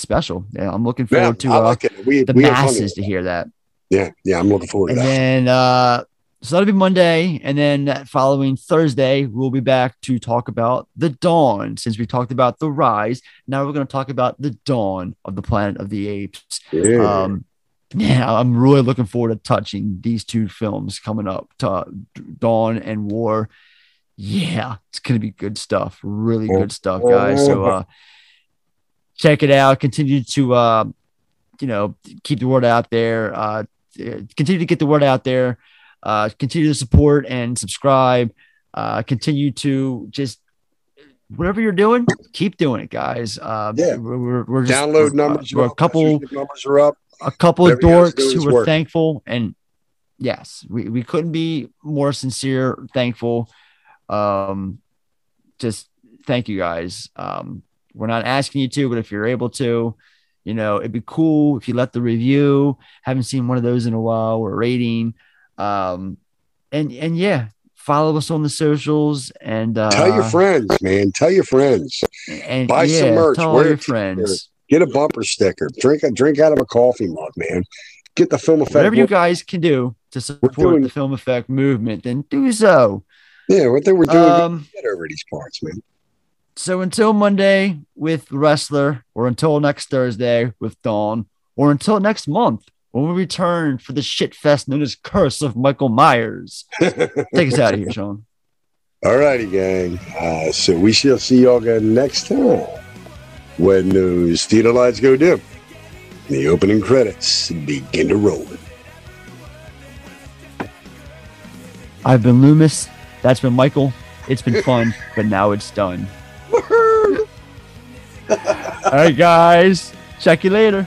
special. Yeah, I'm looking forward to like the masses to hear that. Yeah, I'm looking forward to that. And so that'll be Monday, and then that following Thursday we'll be back to talk about the dawn. Since we talked about the rise, now we're going to talk about the dawn of the Planet of the Apes. Yeah. I'm really looking forward to touching these two films coming up, Dawn and War. Yeah, it's going to be good stuff. Really good stuff, guys. So check it out. Continue to, keep the word out there. Continue to get the word out there. Continue to support and subscribe. Continue to just whatever you're doing, keep doing it, guys. We're just, download numbers. We're a couple of dorks who are thankful. And yes, we couldn't be more sincere, thankful. Just thank you guys. We're not asking you to, but if you're able to, it'd be cool if you left the review. Haven't seen one of those in a while, or rating. And yeah, follow us on the socials and tell your friends, man. Tell your friends. And buy some merch. Wear your friends. Get a bumper sticker. Drink out of a coffee mug, man. Get the Film Effect. Whatever you guys can do to support the Film Effect movement, then do so. Yeah, what they were doing over these parts, man. So until Monday with Wrestler, or until next Thursday with Dawn, or until next month when we return for the shit fest known as Curse of Michael Myers. Take us out of here, Sean. All righty, gang. So we shall see y'all again next time when those theater lights go dim and the opening credits begin to roll. I've been Loomis. That's been Michael. It's been fun, but now it's done. All right, guys. Check you later.